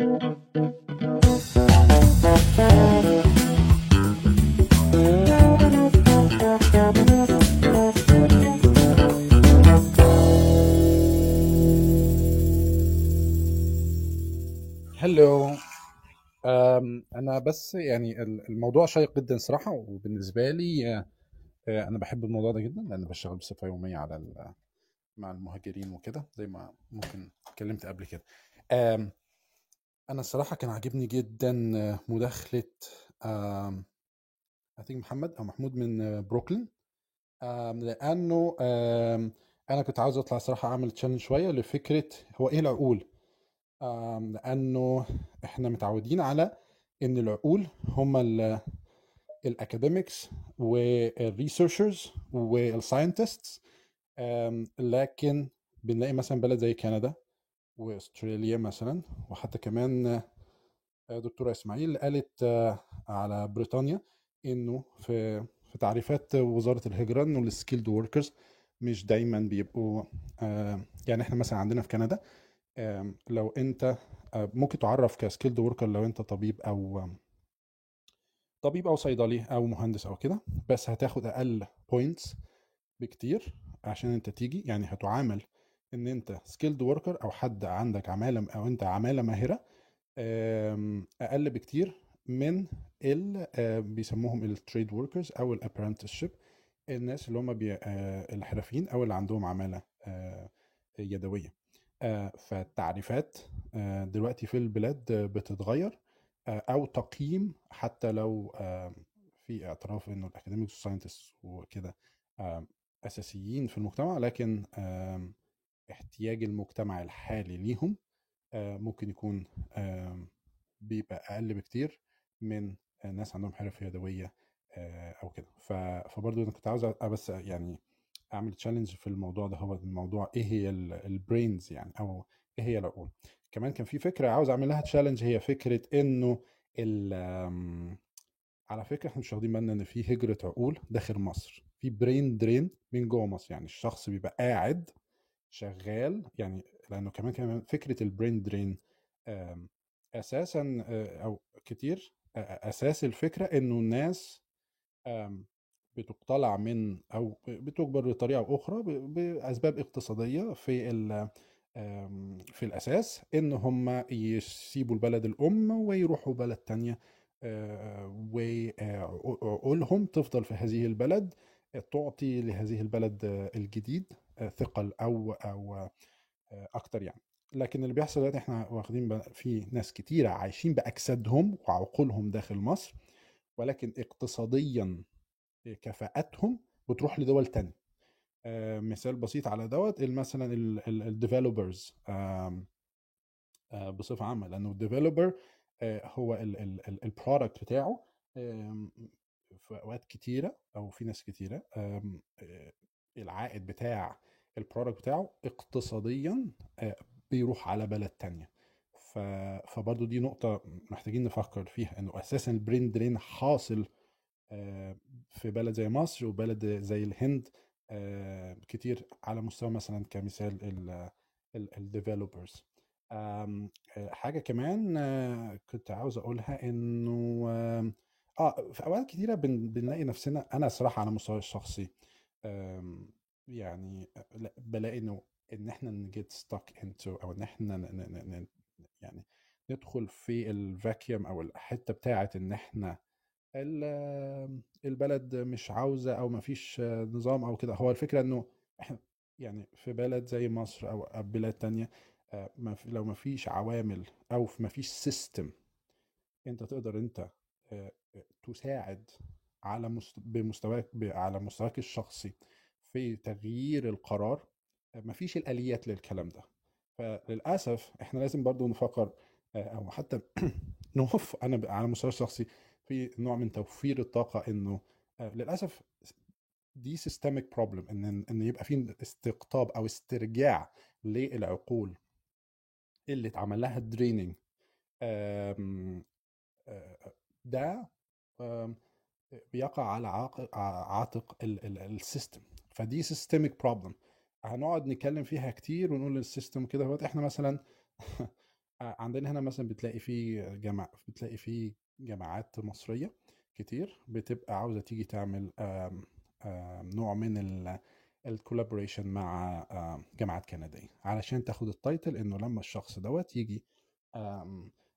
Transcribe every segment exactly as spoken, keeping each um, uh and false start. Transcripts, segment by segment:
هلو. انا بس يعني الموضوع شيق جدا صراحه، وبالنسبه لي انا بحب الموضوع ده جدا لان بشتغل بصفه يوميه على مع المهاجرين وكده زي ما ممكن اتكلمت قبل كده. آم، انا الصراحه كان عاجبني جدا مداخله آم، I think محمد او محمود من بروكلين، آم، لانه آم، انا كنت عاوز اطلع صراحه اعمل تشالنج شويه لفكره هو ايه العقول، آم، لانه احنا متعودين على ان العقول هم الاكاديميكس والريسيرشرز والساينتستس، لكن بنلاقي مثلا بلد زي كندا واستراليا مثلا، وحتى كمان دكتوره اسماعيل قالت على بريطانيا انه في في تعريفات وزاره الهجره انه السكيلد وركرز مش دايما بيبقوا، يعني احنا مثلا عندنا في كندا لو انت ممكن تعرف كسكيلد وركر لو انت طبيب او طبيب او صيدلي او مهندس او كده، بس هتاخد اقل بوينتس بكتير عشان انت تيجي، يعني هتعامل ان انت سكيلد وركر او حد عندك عماله او انت عماله ماهره، أم، اقل بكتير من ال آه، بيسموهم التريد وركرز او الابرنتسشيب، الناس اللي هم بي... آه، الحرفيين او اللي عندهم عماله آه، يدويه. آه، فالتعريفات آه، دلوقتي في البلاد آه، بتتغير، آه، او تقييم حتى لو آه، في اعتراف انه الاكاديميك ساينتست وكده آه، اساسيين في المجتمع، لكن آم، احتياج المجتمع الحالي ليهم آم، ممكن يكون آم، بيبقى اقل بكتير من الناس عندهم حرف يدويه آه، او كده. ف- فبرضه انا كنت عاوز أ- بس يعني اعمل تشالنج في الموضوع ده، هو الموضوع ايه هي البرينز يعني او ايه هي العقول. كمان كان في فكره عاوز اعمل لها تشالنج، هي فكره انه ال- آم، على فكره احنا مش واخدين بالنا ان في هجره عقول داخل مصر، في برين درين من جوه مصر، يعني الشخص بيبقى قاعد شغال، يعني لانه كمان كمان فكره البرين درين آم، اساسا آه، او كتير آه، آه، اساس الفكره انه الناس آم، بتقتلع من او بتجبر بطريقه او اخرى ب- باسباب اقتصاديه في ال آم، في الاساس ان هم يسيبوا البلد الام ويروحوا بلد تانية، آه، وعقولهم تفضل في هذه البلد، آه، تعطي لهذه البلد آه، الجديد آه، ثقل او او آه، اكتر يعني. لكن اللي بيحصل دلوقتي احنا واخدين بقى- في ناس كتيرة عايشين باجسادهم وعقولهم داخل مصر، ولكن اقتصاديا كفاءتهم بتروح لدول تانية. آه، مثال بسيط على دوت ال- مثلا الديفلوبرز آه، بصفه عامه، لانه الديفلوبر هو البرودكت بتاعه آم، في اوقات كتيره او في ناس كتيره آم، آه، العائد بتاع البرودكت بتاعه اقتصاديا آه، بيروح على بلد تانية. ف... فبرضو دي نقطة محتاجين نفكر فيها، انه اساسا البرين درين حاصل آه، في بلد زي مصر وبلد زي الهند آه، كتير، على مستوى مثلا كمثال الديفلوبرز. حاجة كمان آه، كنت عاوز أقولها إنه آم، آه في أوقات كتيرة بن- بنلاقي نفسنا، أنا صراحة على مستواي الشخصي آم، يعني لا- بلاقي إنه إن إحنا نجيت ستاك انتو، أو إن إحنا ن- ن- ن- ن- يعني ندخل في الفاكيوم أو الحتة بتاعة إن إحنا ال- البلد مش عاوزة او مفيش نظام او كده. هو الفكرة انه احنا يعني في بلد زي مصر او بلاد تانية، آه، ما في- لو مفيش عوامل او في- مفيش سيستم انت تقدر انت آه، تساعد على مست... بمستواك ب... على مستواك الشخصي في تغيير القرار، آه، مفيش الآليات للكلام ده. فللأسف احنا لازم برضو نفكر آه، او حتى نوف انا ب- على مستوى الشخصي في نوع من توفير الطاقة، انه آه، للأسف دي سيستميك بروبلم، ان ان يبقى في استقطاب او استرجاع للعقول اللي اتعمل لها دريننج. ده آم، بيقع على عاق- ع- عاتق السيستم، فدي سيستميك بروبلم هنقعد نتكلم فيها كتير ونقول السيستم كده. هو احنا مثلا عندنا هنا مثلا بتلاقي في جامع بتلاقي في جامعات مصرية كتير بتبقى عاوزة تيجي تعمل آم آم نوع من الكولابوريشن مع جامعات كندية علشان تاخد التايتل انه لما الشخص دوت يجي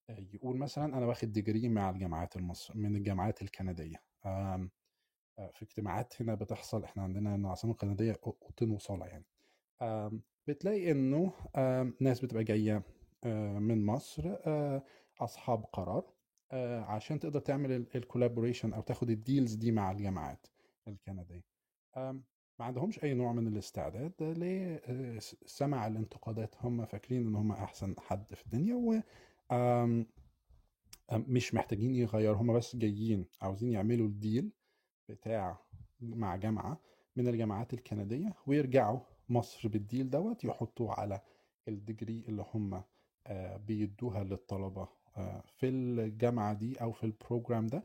يقول مثلا انا واخد ديجري مع الجامعات المصر من الجامعات الكندية. في اجتماعات هنا بتحصل، احنا عندنا العاصمة الكندية قطن وصالة، يعني بتلاقي انه ناس بتبقى جاية من مصر اصحاب قرار عشان تقدر تعمل الكولابوريشن او تاخد الديلز دي مع الجامعات الكندية. ما عندهمش اي نوع من الاستعداد لسمع الانتقادات، هم فاكرين ان هم احسن حد في الدنيا و مش محتاجين يغير، هم بس جايين عاوزين يعملوا الديل بتاع مع جامعة من الجامعات الكندية ويرجعوا مصر بالديل دوت يحطوه على الديجري اللي هم بيدوها للطلبة في الجامعة دي او في البروجرام ده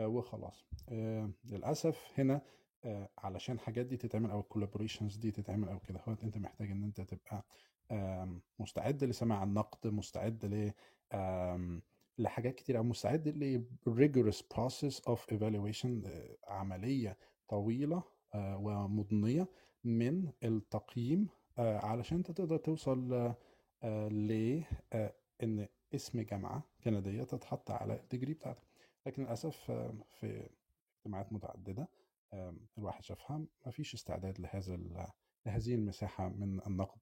وخلاص. للأسف هنا علشان الحاجات دي تتعمل او الكولابوريشنز دي تتعمل او كده، انت محتاج ان انت تبقى مستعد لسماع النقد، مستعد ل لحاجات كتير، او مستعد ل rigorous process of evaluation، عملية طويلة ومضنية من التقييم علشان تقدر توصل ل ان اسم جامعة كندية تتحط على الديجري بتاعتك. لكن للأسف في اجتماعات متعددة الواحد شافها مفيش استعداد لهذا لهذه المساحة من النقد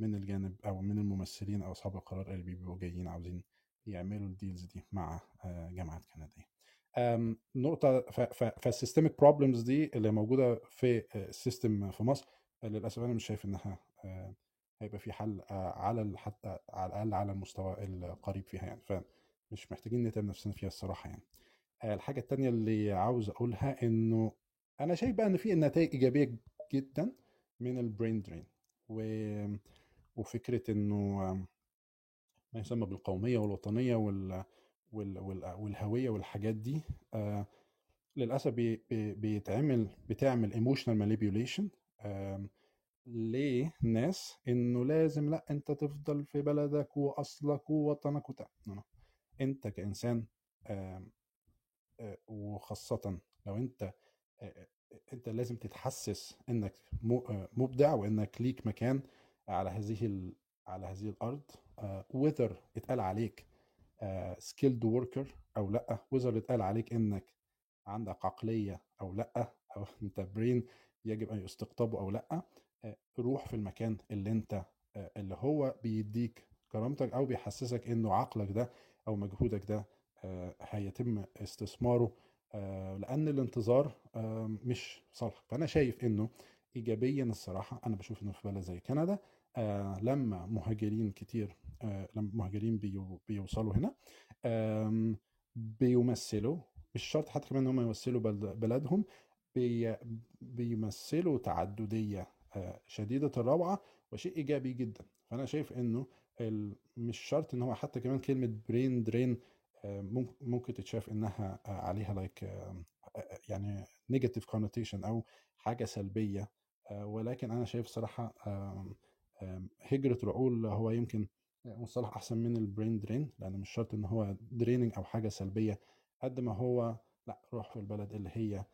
من الجانب او من الممثلين او اصحاب القرار اللي بيبقوا جايين عاوزين يعملوا الديلز دي مع جامعات كندية. نقطة فالسيستميك بروبلمز دي اللي موجودة في السيستم في مصر للأسف انا مش شايف انها هيبقى في حل على حتى على الاقل على المستوى القريب فيها، يعني فمش محتاجين نتعب نفسنا فيها الصراحة. يعني الحاجة التانية اللي عاوز اقولها انه انا شايف بقى ان في نتائج ايجابية جدا من البرين درين و... وفكرة انه ما يسمى بالقومية والوطنية وال... وال... وال... والهوية والحاجات دي آه... للأسف بي... بيتعمل بتعمل emotional manipulation آه... لناس انه لازم لا انت تفضل في بلدك واصلك ووطنك وتع... انت كإنسان آه... آه... وخاصة لو انت آه... انت لازم تتحسس انك مبدع وانك ليك مكان على هذه ال... على هذه الارض whether اتقال عليك skilled worker او لا، whether اتقال عليك انك عندك عقلية او لا، او انت برين يجب ان يستقطبه او لا. روح في المكان اللي انت اللي هو بيديك كرامتك او بيحسسك انه عقلك ده او مجهودك ده هيتم استثماره لأن الانتظار مش صالح. فأنا شايف إنه إيجابيا الصراحة أنا بشوف إنه في بلد زي كندا لما مهاجرين كتير لما مهاجرين بيوصلوا هنا بيمثلوا مش شرط حتى كمان هم يمثلوا بلدهم، بيمثلوا تعددية شديدة الروعة وشيء إيجابي جدا. فأنا شايف إنه مش شرط إن هو حتى كمان كلمة برين درين ممكن تتشاف انها عليها لايك يعني نيجاتيف كونوتيشن او حاجه سلبيه، ولكن انا شايف صراحه هجره العقول هو يمكن مصطلح احسن من البرين درين، لان مش شرط ان هو دريننج او حاجه سلبيه قد ما هو لا روح في البلد اللي هي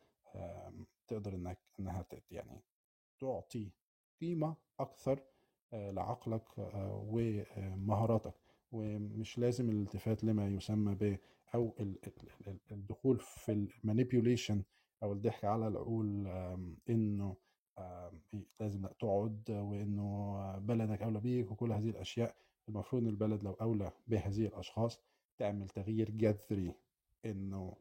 تقدر انك انها يعني تعطي قيمه اكثر لعقلك ومهاراتك، ومش لازم الالتفات لما يسمى ب او الدخول في المانيبيوليشن او الضحك على العقول انه لازم لا تقعد وانه بلدك اولى بيك وكل هذه الاشياء. المفروض ان البلد لو اولى بهذه الاشخاص تعمل تغيير جذري انه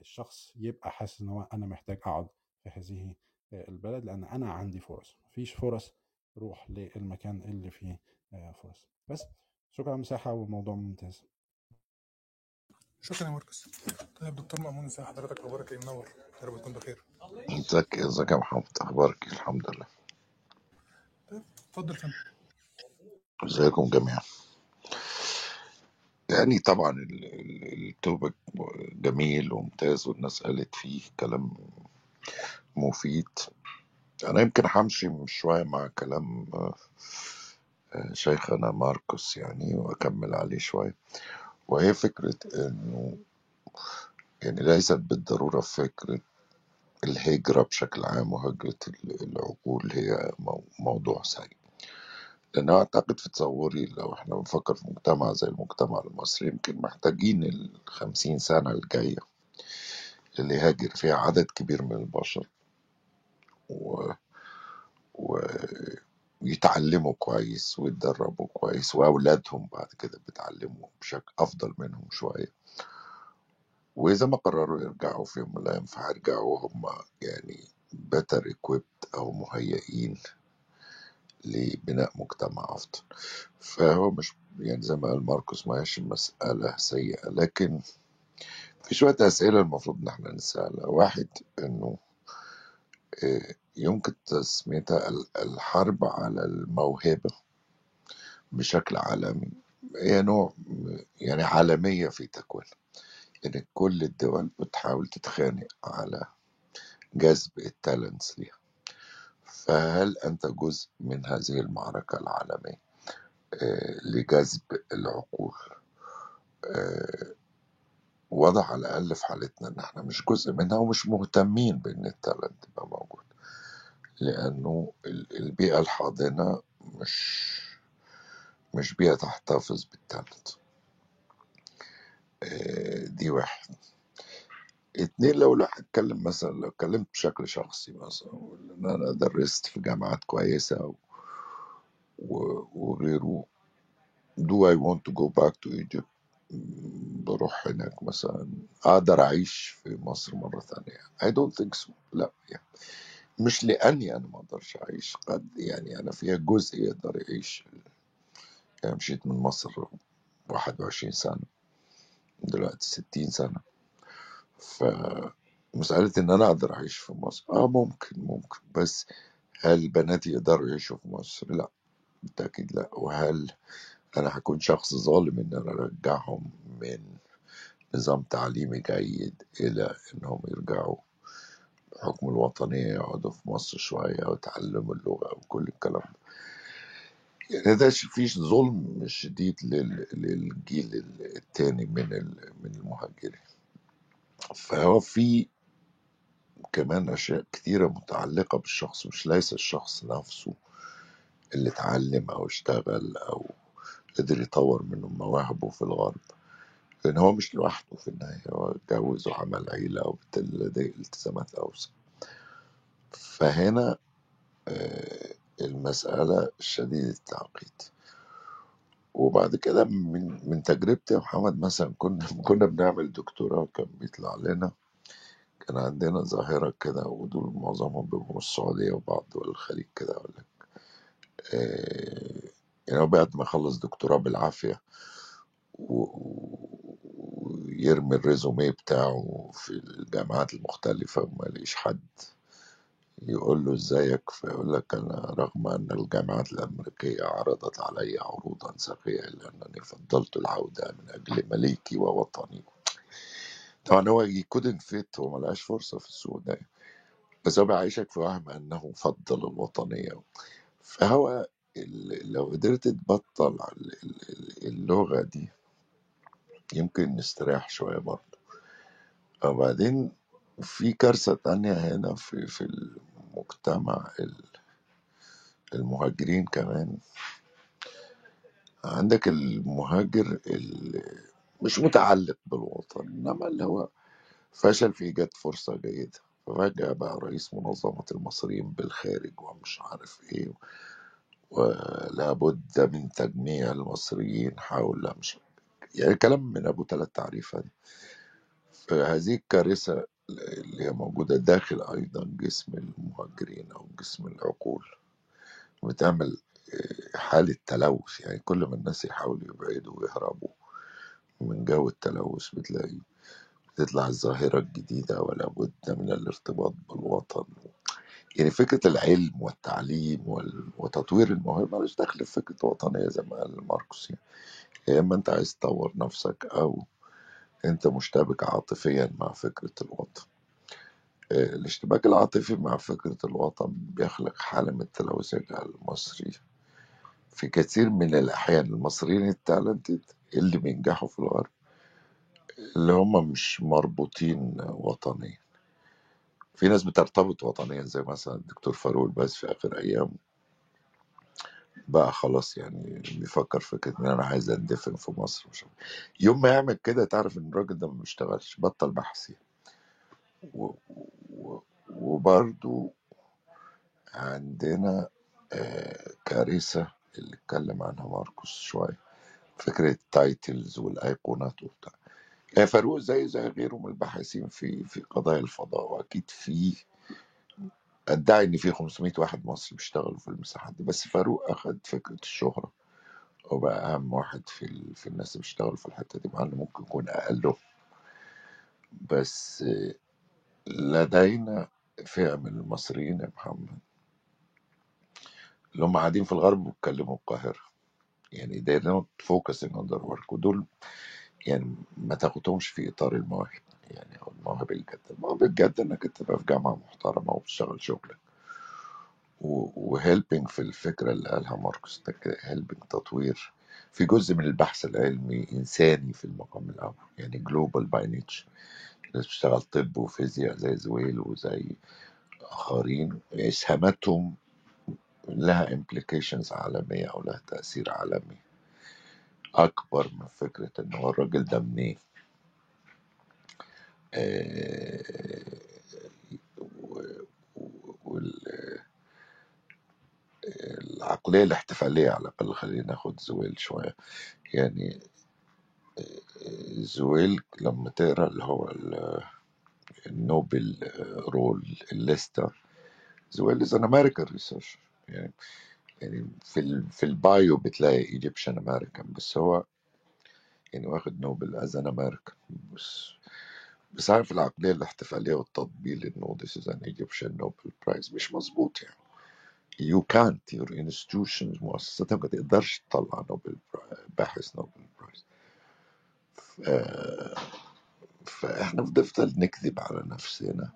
الشخص يبقى حاسس ان هو انا محتاج اقعد في هذه البلد لان انا عندي فرص، مفيش فرص روح للمكان اللي فيه فرص. بس شكرا مساحة وموضوع ممتاز. شكرا يا ماركوس. طيب دكتور مأمون مساحة حضرتك أخبارك إيه؟ منور، يا رب تكون بخير. ازيك ازيك يا محمد، أخبارك؟ الحمد لله. طيب اتفضل فندم. ازيكم جميعا. يعني طبعا التوبك جميل وممتاز والناس قالت فيه كلام مفيد. أنا يمكن همشي شوية مع كلام شيخنا ماركوس يعني، وأكمل عليه شوية. وهي فكرة إنه يعني ليست بالضرورة فكرة الهجرة بشكل عام وهجرة العقول هي موضوع سيء، لأن أعتقد في تصوري لو إحنا بنفكر في مجتمع زي المجتمع المصري يمكن محتاجين الخمسين سنة الجاية اللي هاجر فيها عدد كبير من البشر و... ويتعلموا كويس ويتدربوا كويس، وأولادهم بعد كده بيتعلموا بشكل أفضل منهم شوية، وإذا ما قرروا يرجعوا في يوم من الأيام فهيرجعوا هم يعني better equipped أو مهيئين لبناء مجتمع أفضل. فهو مش يعني زي ما قال ماركوس ما هيش مسألة سيئة، لكن في شوية أسئلة المفروض إن إحنا نسألها. واحد إنه يمكن تسميتها الحرب على الموهبة بشكل عالمي، هي نوع يعني عالمية في تكوينها، يعني كل الدول بتحاول تتخانق على جذب التالنتس ليها. فهل أنت جزء من هذه المعركة العالمية لجذب العقول؟ وضع على الأقل في حالتنا إن إحنا مش جزء منها ومش مهتمين بإن التالنت يبقى موجود، لأنه البيئة الحاضنة مش مش بيئة تحتفظ بالتالنت. دي واحد. اتنين، لو الواحد اتكلم مثلا، لو اتكلمت بشكل شخصي مثلا إن أنا درست في جامعات كويسة وغيره، do I want to go back to Egypt؟ بروح هناك مثلا أقدر أعيش في مصر مرة ثانية؟ I don't think so. لا يعني مش لأني أنا ما أقدرش أعيش، قد يعني أنا فيها جزء يقدر يعيش. يعني مشيت من مصر واحد وعشرين سنة، دلوقتي ستين سنة، فمسألة إن أنا أقدر أعيش في مصر آه ممكن ممكن بس هل بناتي يقدروا يعيشوا في مصر؟ لا بالتأكيد لا. وهل أنا هكون شخص ظالم إن أنا أرجعهم من نظام تعليمي جيد إلى إنهم يرجعوا بحكم الوطنية يقعدوا في مصر شوية ويتعلموا اللغة وكل الكلام ده؟ يعني ده فيش ظلم شديد للجيل التاني من من المهاجرين. فهو في كمان أشياء كتيرة متعلقة بالشخص، مش ليس الشخص نفسه اللي اتعلم أو اشتغل أو قدر يطور منه مواهبه في الغرب، لأن هو مش لوحده في النهاية، هو اتجوز وعمل عيلة وبالتالي لديه التزامات أوسع. فهنا المسألة شديدة التعقيد. وبعد كده من من تجربتي يا محمد مثلا كنا كنا بنعمل دكتوراه وكان بيطلع لنا، كان عندنا ظاهرة كده، ودول معظمهم بيبقوا من السعودية وبعض دول الخليج كده، أقول لك يعني بعد ما يخلص دكتوراه بالعافية ويرمي الريزومي بتاعه في الجامعات المختلفة وما ليش حد يقول له ازيك، فيقول لك انا رغم ان الجامعات الامريكيه عرضت علي عروضا سخيه الا انني فضلت العوده من اجل ملكي ووطني. طبعا هو يكودن فيت وملقاش فرصه في السودان، بس هو بيعيشك في وهم انه فضل الوطنيه. فهو لو قدرت تبطل اللغه دي يمكن نستريح شويه برضه. وبعدين في كارثة تانية هنا في في المجتمع المهاجرين كمان، عندك المهاجر اللي مش متعلق بالوطن، إنما اللي هو فشل في إيجاد فرصة جيدة، ففجأة بقى رئيس منظمة المصريين بالخارج ومش عارف إيه، ولابد من تجميع المصريين حول مش يعني كلام من أبو ثلاث تعريفات. فهذه الكارثة اللي هي موجودة داخل أيضا جسم المهاجرين أو جسم العقول بتعمل حالة تلوث. يعني كل ما الناس يحاولوا يبعدوا ويهربوا من جو التلوث بتلاقي بتطلع الظاهرة الجديدة ولا بد من الارتباط بالوطن. يعني فكرة العلم والتعليم وتطوير الموهبة مش داخل في فكرة وطنية زي ما قال ماركوس، يعني إما أنت عايز تطور نفسك أو انت مشتبك عاطفيا مع فكرة الوطن. الاشتباك العاطفي مع فكرة الوطن بيخلق حالة من التلوث المصري في كثير من الأحيان المصريين التالنتد اللي بينجحوا في الغرب اللي هم مش مربوطين وطنيا. في ناس بترتبط وطنيا زي مثلا الدكتور فاروق الباز في آخر أيام بقى خلاص يعني بيفكر فكرة ان انا عايز اندفن في مصر. مش يوم ما يعمل كده تعرف ان الراجل ده ما بيشتغلش، بطل بحث. و... و... وبرضو عندنا آه كارثة اللي اتكلم عنها ماركوس شوية، فكرة التايتلز والايقونات وبتاع. يعني فاروق زي زي غيره من الباحثين في في قضايا الفضاء، واكيد فيه ادعي ان في خمسمية واحد مصري بيشتغلوا في المساحات دي، بس فاروق اخد فكره الشهره وبقى اهم واحد في في الناس اللي بيشتغلوا في الحته دي، مع انه ممكن يكون اقله، بس لدينا فئه من المصريين يا محمد اللي هم قاعدين في الغرب وبيتكلموا القاهره، يعني دايرين فوكسنج اون ذير ورك، ودول يعني ما تاخدهمش في اطار المواهب، يعني هو المواهب الجد المواهب الجد انك انت تبقى في جامعه محترمه وبتشتغل شغلك وهيلبنج في الفكره اللي قالها ماركوس، هيلبنج تطوير في جزء من البحث العلمي انساني في المقام الاول، يعني جلوبال باي نيتش. الناس بتشتغل طب وفيزياء زي زويل وزي اخرين، اسهاماتهم لها امبليكيشنز عالميه او لها تاثير عالمي اكبر من فكره ان هو الراجل ده منين. والعقلية الاحتفالية على الأقل خلينا ناخد زويل شوية. يعني زويل لما تقرأ اللي هو النوبل رول الليستة، زويل is an American researcher، يعني يعني في في البايو بتلاقي Egyptian American، بس هو يعني واخد نوبل as an American، بس بس عارف العقلية الاحتفالية والتطبيل إنه this is an Egyptian Nobel Prize مش مظبوط. يعني you can't your institutions مؤسساتها ما تقدرش تطلع نوبل باحث نوبل برايز، ف... فإحنا بنفضل نكذب على نفسنا.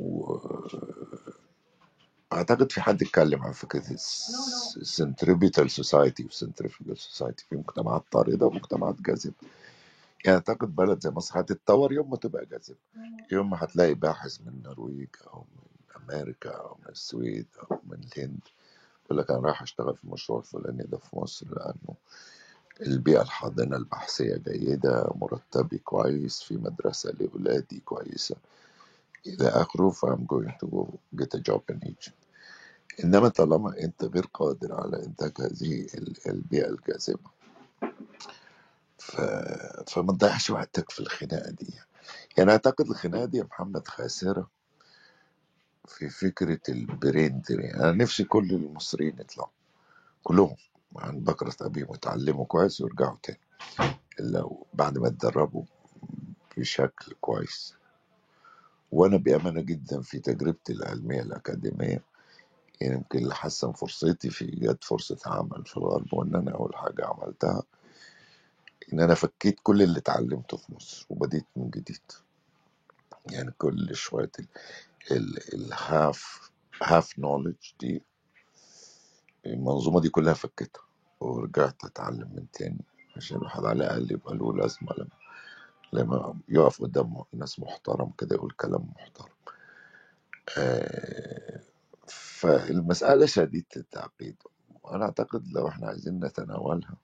وأعتقد في حد اتكلم عن فكرة centripetal society و centrifugal society، في مجتمعات طاردة ومجتمعات جاذبة. يعني أعتقد بلد زي مصر هتتطور يوم ما تبقى جاذبة، يوم ما هتلاقي باحث من نرويج أو من أمريكا أو من السويد أو من الهند يقول لك أنا رايح أشتغل في مشروع الفلاني ده في مصر لأنه البيئة الحاضنة البحثية جيدة، مرتبي كويس، في مدرسة لأولادي كويسة إلى آخره، فأم going to go get a job in Egypt. إنما طالما أنت غير قادر على إنتاج هذه البيئة الجاذبة ف... فما تضيعش وقتك في الخناقه دي. يعني اعتقد الخناقه دي يا محمد خاسره في فكره البريندري. يعني انا نفسي كل المصريين يطلعوا كلهم عن بكره ابيهم ويتعلموا كويس ويرجعوا تاني لو بعد ما اتدربوا بشكل كويس. وانا بامانه جدا في تجربتي العلميه الاكاديميه يعني يمكن اللي حسن فرصتي في جت فرصه عمل في الغرب، وان انا اول حاجه عملتها ان انا فكيت كل اللي اتعلمته في مصر وبديت من جديد. يعني كل شويه الهاف هاف نوليدج دي المنظومه دي كلها فكيتها ورجعت اتعلم من تاني، عشان الواحد على الاقل يبقى له لازمه لما لما يقف قدام ناس محترم كده يقول كلام محترم. آه فالمساله شديده التعقيد، وانا اعتقد لو احنا عايزين نتناولها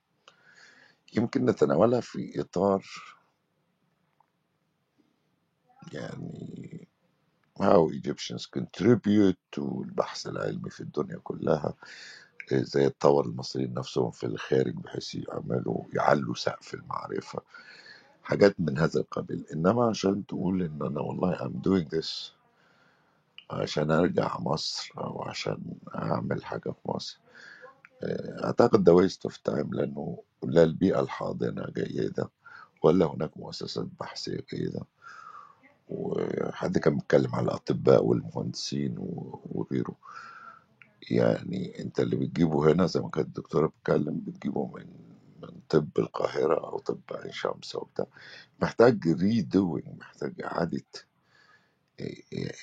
يمكن نتناولها في إطار يعني how Egyptians contribute to البحث العلمي في الدنيا كلها، زي يتطور المصريين نفسهم في الخارج بحيث يعملوا يعلوا سقف المعرفة، حاجات من هذا القبيل. إنما عشان تقول إن أنا والله I'm doing this عشان أرجع مصر أو عشان أعمل حاجة في مصر، أعتقد ده waste of time، لأنه لا البيئة الحاضنة جيدة ولا هناك مؤسسات بحثية جيدة. وحد كان بيتكلم على الأطباء والمهندسين وغيره، يعني أنت اللي بتجيبه هنا زي ما كانت الدكتورة بتتكلم بتجيبه من من طب القاهرة أو طب عين شمس أو بتاع، محتاج ريدوينج، محتاج إعادة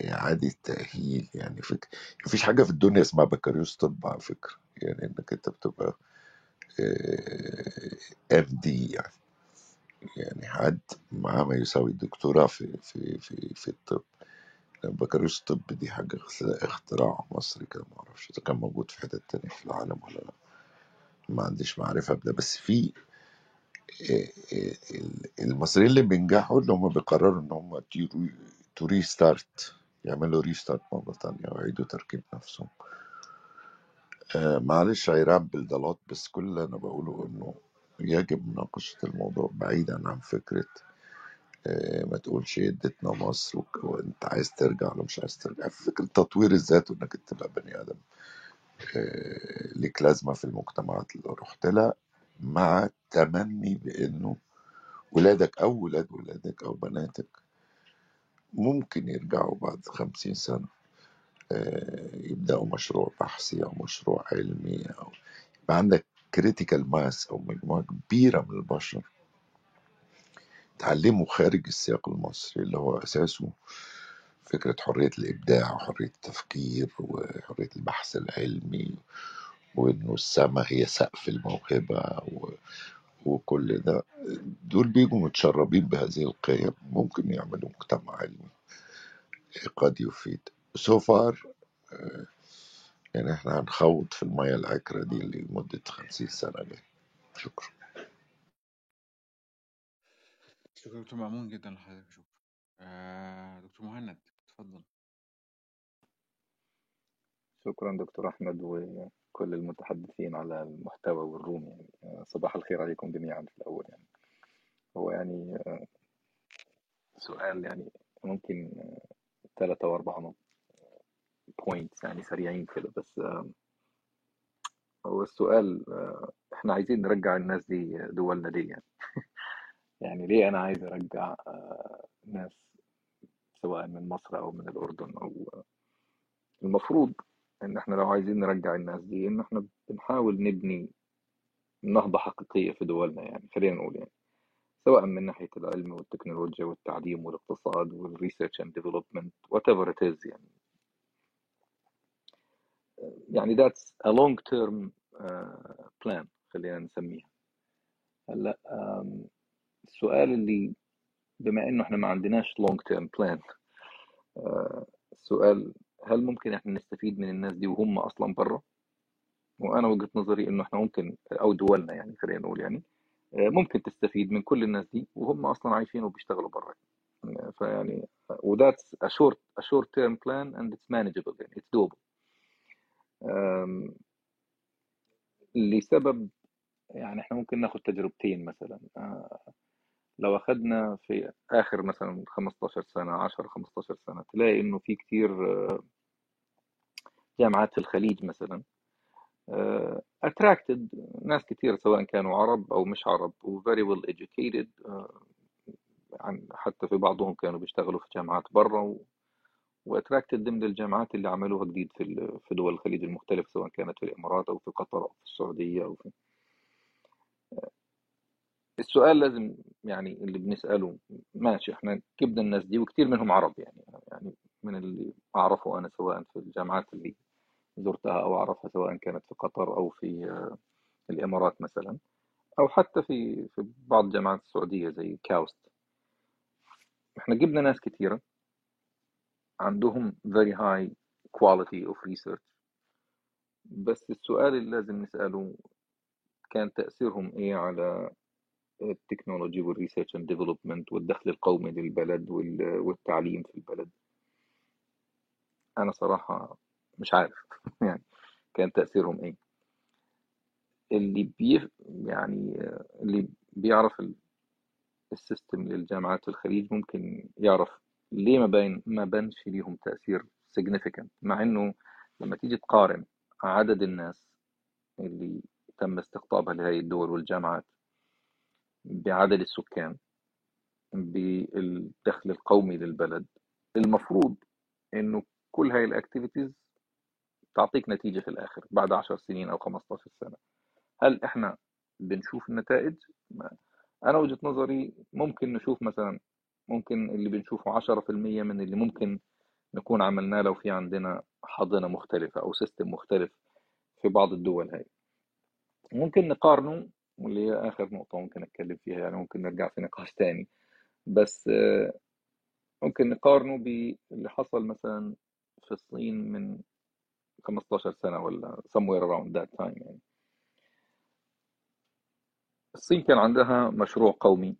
إعادة تأهيل. يعني فكرة مفيش حاجة في الدنيا اسمها بكالوريوس طب على فكرة، يعني انك انت بتبقى اف دي يعني يعني حد معاه ما يساوي الدكتوراه في في في في الطب. بكالوريوس الطب دي حاجة اختراع مصري كده، معرفش إذا كان موجود في حتة تانية في العالم ولا لأ، ما عنديش معرفة بده. بس في المصريين اللي بينجحوا اللي هم بيقرروا إن هم تو ريستارت، يعملوا ريستارت مرة تانية ويعيدوا تركيب نفسهم. معلش هيرعب بالضلات، بس كل اللي أنا بقوله إنه يجب مناقشة الموضوع بعيدا عن فكرة ما تقولش ادتنا مصر وانت عايز ترجع ولا مش عايز ترجع. فكرة تطوير الذات وانك تبقى بني ادم ليك لازمة في المجتمعات اللي رحت لها، مع تمني بانه ولادك او ولاد ولادك او بناتك ممكن يرجعوا بعد خمسين سنة يبدأوا مشروع بحثي او مشروع علمي، او يبقى عندك كريتيكال ماس او مجموعة كبيرة من البشر تعلموا خارج السياق المصري اللي هو أساسه فكرة حرية الإبداع وحرية التفكير وحرية البحث العلمي، وإنه السما هي سقف الموهبة وكل ده. دول بيجوا متشربين بهذه القيم، ممكن يعملوا مجتمع علمي قد يفيد. سو فار يعني احنا هنخوض في المياه العكرة دي لمدة خمسين سنة جاي. شكرا. شكرا دكتور مأمون جدا لحضرتك. شكرا. آه دكتور مهند اتفضل. شكرا دكتور أحمد وكل المتحدثين على المحتوى والروم. يعني صباح الخير عليكم جميعا. في الأول يعني هو يعني آه سؤال يعني ممكن ثلاثة وأربعة بوينتس يعني سريعين كده، بس آه هو السؤال آه احنا عايزين نرجع الناس دي دولنا دي يعني يعني ليه أنا عايز أرجع ناس سواء من مصر أو من الأردن؟ أو المفروض إن إحنا لو عايزين نرجع الناس دي إن إحنا بنحاول نبني نهضة حقيقية في دولنا، يعني خلينا نقول يعني سواء من ناحية العلم والتكنولوجيا والتعليم والاقتصاد والريسيرش اند ديفلوبمنت whatever it is يعني يعني that's a long term plan خلينا نسميها. هلا السؤال اللي بما انه احنا ما عندناش لونج تيرم بلان، السؤال هل ممكن احنا نستفيد من الناس دي وهم اصلا بره؟ وانا وجهة نظري انه احنا ممكن، او دولنا يعني خلينا نقول يعني ممكن تستفيد من كل الناس دي وهم اصلا عايشين وبيشتغلوا بره. فيعني وذاتس ا شورت ا شورت تيرم بلان اند اتس مانجبل يعني اتس دوبل لسبب يعني احنا ممكن ناخد تجربتين مثلا. لو أخذنا في آخر مثلا خمستاشر سنة عشر خمستاشر سنة تلاقي إنه في كتير جامعات في الخليج مثلا أتراكتد ناس كتير سواء كانوا عرب أو مش عرب و very well educated، حتى في بعضهم كانوا بيشتغلوا في جامعات برا وأتراكتد ضمن الجامعات اللي عملوها جديد في في دول الخليج المختلفة سواء كانت في الإمارات أو في قطر أو في السعودية أو في. السؤال لازم يعني اللي بنسأله ماشي احنا جبنا الناس دي وكتير منهم عرب يعني يعني من اللي أعرفه أنا سواء في الجامعات اللي زرتها أو أعرفها سواء كانت في قطر أو في الإمارات مثلا أو حتى في في بعض جامعات السعودية زي كاوست. احنا جبنا ناس كتيرة عندهم very high quality of research، بس السؤال اللي لازم نسأله كان تأثيرهم إيه على التكنولوجي والريسيرش اند ديفلوبمنت والدخل القومي للبلد والتعليم في البلد؟ انا صراحه مش عارف يعني كان تاثيرهم ايه. اللي بي يعني اللي بيعرف السيستم للجامعات في الخليج ممكن يعرف ليه ما بين ما بانش ليهم تاثير significant، مع انه لما تيجي تقارن عدد الناس اللي تم استقطابها لهذه الدول والجامعات بعدد السكان بالدخل القومي للبلد، المفروض انه كل هاي الاكتيفيتيز تعطيك نتيجة في الاخر بعد عشر سنين او خمستاشر سنة. هل احنا بنشوف النتائج؟ انا وجهة نظري ممكن نشوف مثلا ممكن اللي بنشوفه عشرة في المية من اللي ممكن نكون عملناه لو في عندنا حاضنة مختلفة او سيستم مختلف في بعض الدول هاي. ممكن نقارنه، واللي هي آخر نقطة ممكن أتكلم فيها، يعني ممكن نرجع في نقاش تاني، بس ممكن نقارنه باللي حصل مثلا في الصين من خمسة عشر سنة ولا somewhere around that time. يعني الصين كان عندها مشروع قومي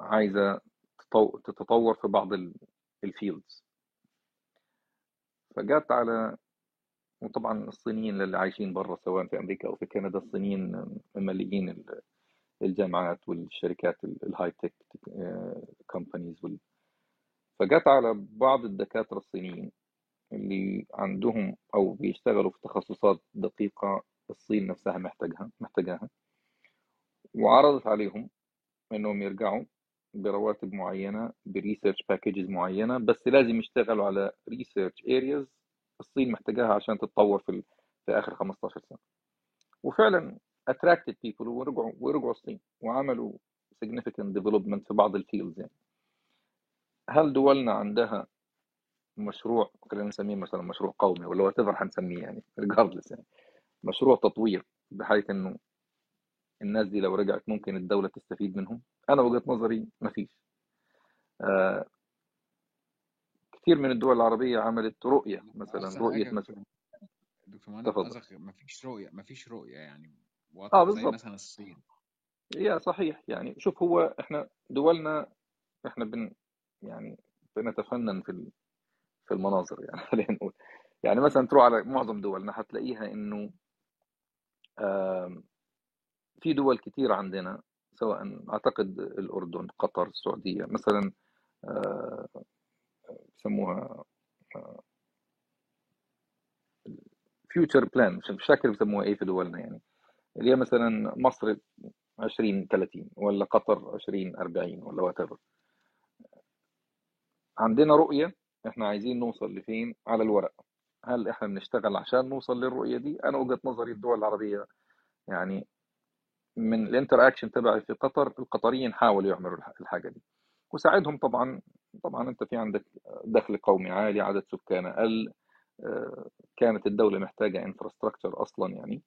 عايزة تتطور في بعض الفيلدز، فجات على، وطبعا الصينيين اللي عايشين برا سواء في أمريكا أو في كندا، الصينيين مملئين الجامعات والشركات الهاي تك كومبانيز، فجات على بعض الدكاترة الصينيين اللي عندهم أو بيشتغلوا في تخصصات دقيقة الصين نفسها محتاجها محتاجاها، وعرضت عليهم أنهم يرجعوا برواتب معينة بريسيرش باكيجز معينة، بس لازم يشتغلوا على ريسيرش أرياز الصين محتاجاها عشان تتطور في, في آخر خمسة عشر سنة. وفعلا attracted people ورجعوا ورجعوا الصين وعملوا significant development في بعض الفيلدز. يعني هل دولنا عندها مشروع، خلينا نسميه مثلا مشروع قومي ولا whatever هنسميه، يعني regardless، يعني مشروع تطوير بحيث انه الناس دي لو رجعت ممكن الدولة تستفيد منهم؟ أنا وجهة نظري مفيش. آه كثير من الدول العربية عملت رؤية مثلا، رؤية مثلا دكتور مهند، مفيش رؤية مفيش رؤية يعني واضحة آه زي مثلا الصين. يا صحيح، يعني شوف، هو احنا دولنا احنا بن يعني بنتفنن في في المناظر، يعني خلينا نقول، يعني مثلا تروح على معظم دولنا هتلاقيها انه آه في دول كتير عندنا، سواء أعتقد الأردن، قطر، السعودية مثلا، بسموها future plan، مش فاكر بسموها إيه في دولنا، يعني اللي هي مثلا مصر عشرين ثلاثين ولا قطر عشرين أربعين ولا واتفر. عندنا رؤية إحنا عايزين نوصل لفين على الورق، هل إحنا بنشتغل عشان نوصل للرؤية دي؟ أنا وجهة نظري الدول العربية، يعني من الانتراكشن تبعي في قطر، القطريين حاولوا يعملوا الحاجه دي وساعدهم. طبعا طبعا انت في عندك دخل قومي عالي، عدد سكان اقل، كانت الدوله محتاجه انفراستراكشر اصلا، يعني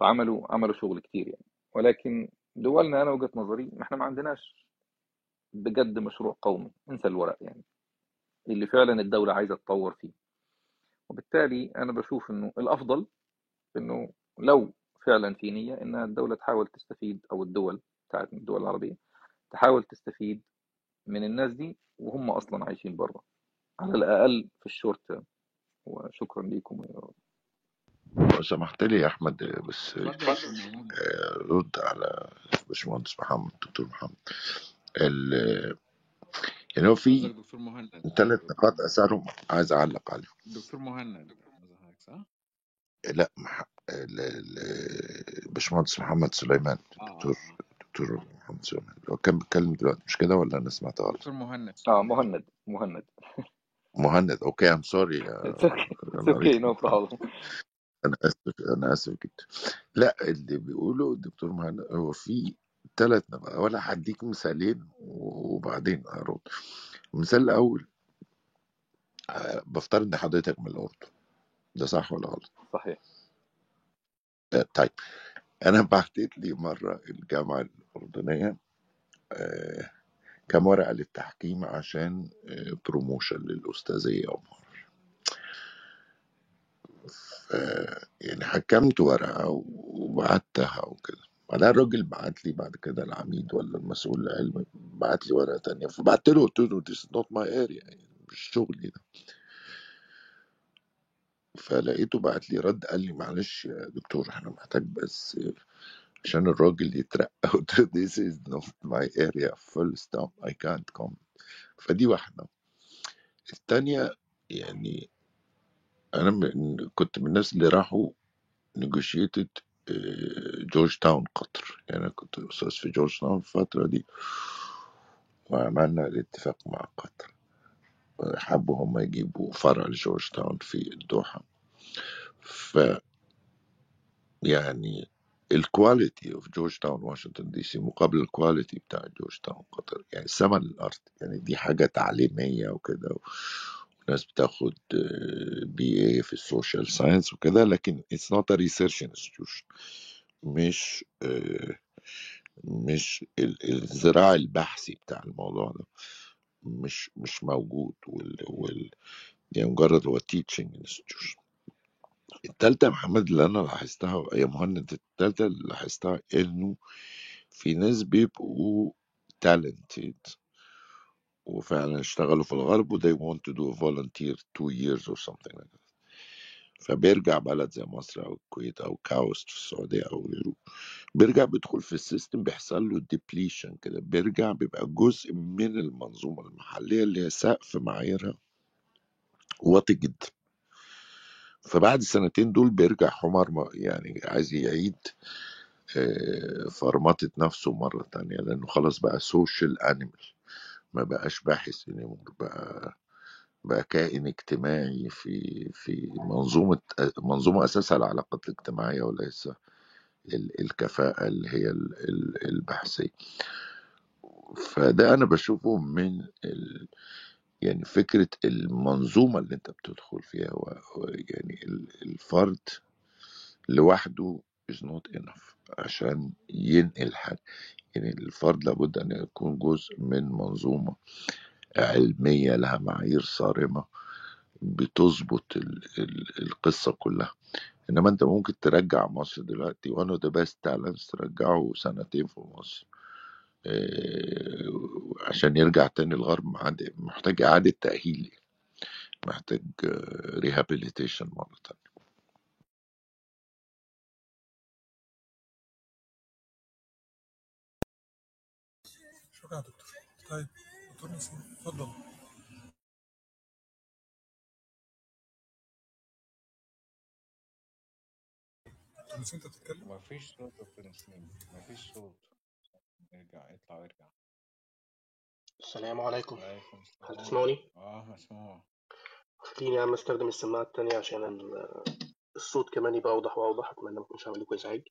فعملوا عملوا شغل كتير يعني. ولكن دولنا انا وجهه نظري احنا ما عندناش بجد مشروع قومي، انسى الورق يعني اللي فعلا الدوله عايزه تطور فيه. وبالتالي انا بشوف انه الافضل انه لو فعلا في نية إن الدولة تحاول تستفيد، أو الدول بتاعت الدول العربية تحاول تستفيد من الناس دي وهم أصلا عايشين برا، على الأقل في الشورت. وشكرا لكم. لو سمحت لي يا أحمد بس رد على باشمهندس محمد، دكتور محمد، ال يعني هو في ثلاث نقاط أساسهم عايز أعلق عليهم. دكتور مهند صح؟ لا مح... باشمهندس محمد سليمان، دكتور دكتور محمد سليمان هو كان بيتكلم دلوقتي، مش كده ولا انا سمعت غلط؟ دكتور مهند اه مهند مهند مهند اوكي ام سوري اوكي نو بروبلم انا اسف انا اسف جدا. لا، اللي بيقوله الدكتور مهند هو في ثلاث نقاط، ولا هديك مثالين وبعدين هرد. المثال الاول، بفترض ان حضرتك من الاردن، ده صح ولا غلط؟ صحيح. طيب، انا بعتت لي مره الجامعه الاردنيه آه كم ورقه للتحكيم عشان آه بروموشن للاستاذيه عمر، يعني حكمت ورقه وبعتها وكده. بعدها الراجل بعت لي بعد كده، العميد ولا المسؤول العلمي بعت لي ورقه ثانيه، فبعت له قلت له this is not my area، يعني مش شغلي ده. فلقيته بعت لي رد قال لي معلش يا دكتور احنا محتاج بس عشان الراجل يترقى، قلت له this is not my area full stop I can't come. فدي واحدة. الثانية، يعني انا من كنت من الناس اللي راحوا نيجوشيتد جورج تاون قطر، يعني انا كنت استاذ في جورج تاون في الفترة دي وعملنا الاتفاق مع قطر، حبوا هم يجيبوا فرع لجورج تاون في الدوحة. ف يعني الكواليتي اوف جورج تاون واشنطن دي سي مقابل الكواليتي بتاع جورج تاون قطر، يعني ثمن الارض، يعني دي حاجة تعليمية وكده ناس بتاخد بي اي في السوشيال ساينس وكده، لكن it's not a research institution، مش مش الذراع البحثي بتاع الموضوع ده مش مش موجود، وال وال يعني مجرد هو teaching institution. التالتة محمد اللي أنا لاحظتها يا مهند، التالتة اللي لاحظتها إنه في ناس بيبقوا talented وفعلا اشتغلوا في الغرب و they want to do a volunteer two years or something like that، فبيرجع بلد زي مصر أو الكويت أو كاوست في السعودية أو غيره، بيرجع بيدخل في السيستم بيحصل له ديبليشن كده، بيرجع بيبقى جزء من المنظومة المحلية اللي هي سقف معاييرها واطي جدا، فبعد سنتين دول بيرجع حمار يعني عايز يعيد فرمطة نفسه مرة تانية، لأنه خلاص بقى سوشيال أنيمال، ما بقاش باحث انيمور، بقى بقى كائن اجتماعي في في منظومه منظومه اساسها العلاقات الاجتماعيه وليس الكفاءه اللي هي البحثيه. فده انا بشوفه من ال يعني فكره المنظومه اللي انت بتدخل فيها، يعني الفرد لوحده is not enough عشان ينقل حاجه، يعني الفرد لابد أن يكون جزء من منظومة علمية لها معايير صارمة بتظبط القصة كلها. إنما أنت ممكن ترجع مصر دلوقتي one of the best talents ترجعه سنتين في مصر عشان يرجع تاني الغرب، محتاج إعادة تأهيل، محتاج rehabilitation مرة تانية. شكرا يا دكتور. طيب دكتور نسيم اتفضل. دكتور نسيم انت بتتكلم؟ مفيش صوت يا دكتور نسيم، مفيش صوت. ارجع اطلع وارجع. السلام عليكم. وعليكم السلام. هتسمعوني؟ اه مسموع. خليني يا عم استخدم السماعة التانية عشان الصوت كمان يبقى اوضح واوضح، اتمنى ما اكونش عامل لكم ازعاج.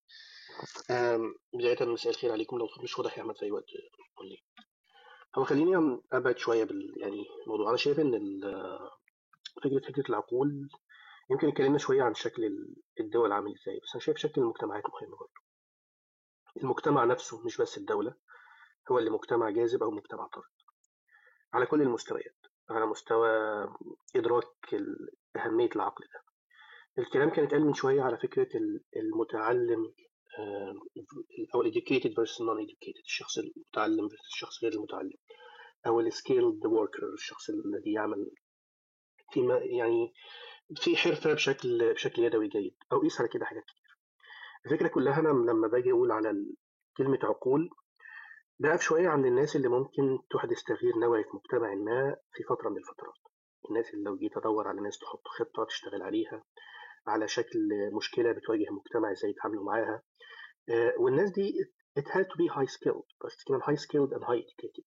بداية مساء الخير عليكم، لو الصوت مش واضح يا احمد في اي وقت قول لي. هو خليني ابعد شويه بال يعني الموضوع، انا شايف ان فكره فكره العقول يمكن اتكلمنا شويه عن شكل الدول عامل ازاي، بس انا شايف شكل المجتمعات مهم برضه. المجتمع نفسه مش بس الدوله هو اللي مجتمع جاذب او مجتمع طارد على كل المستويات، على مستوى ادراك اهميه العقل ده. الكلام كان اتقال من شويه على فكره المتعلم أو educated versus non-educated، الشخص المتعلم versus الشخص غير المتعلم، أو ال skilled worker الشخص الذي يعمل في ما يعني في حرفة بشكل بشكل يدوي جيد، أو قيس على كده حاجات كتير. الفكرة كلها أنا لما باجي أقول على كلمة عقول بقف شوية عن الناس اللي ممكن تحدث تغيير نوعي في مجتمع ما في فترة من الفترات، الناس اللي لو جيت أدور على ناس تحط خطة تشتغل عليها على شكل مشكلة بتواجه المجتمع ازاي يتعاملوا معاها، uh, والناس دي it had to be high skilled بس كمان high skilled and high educated،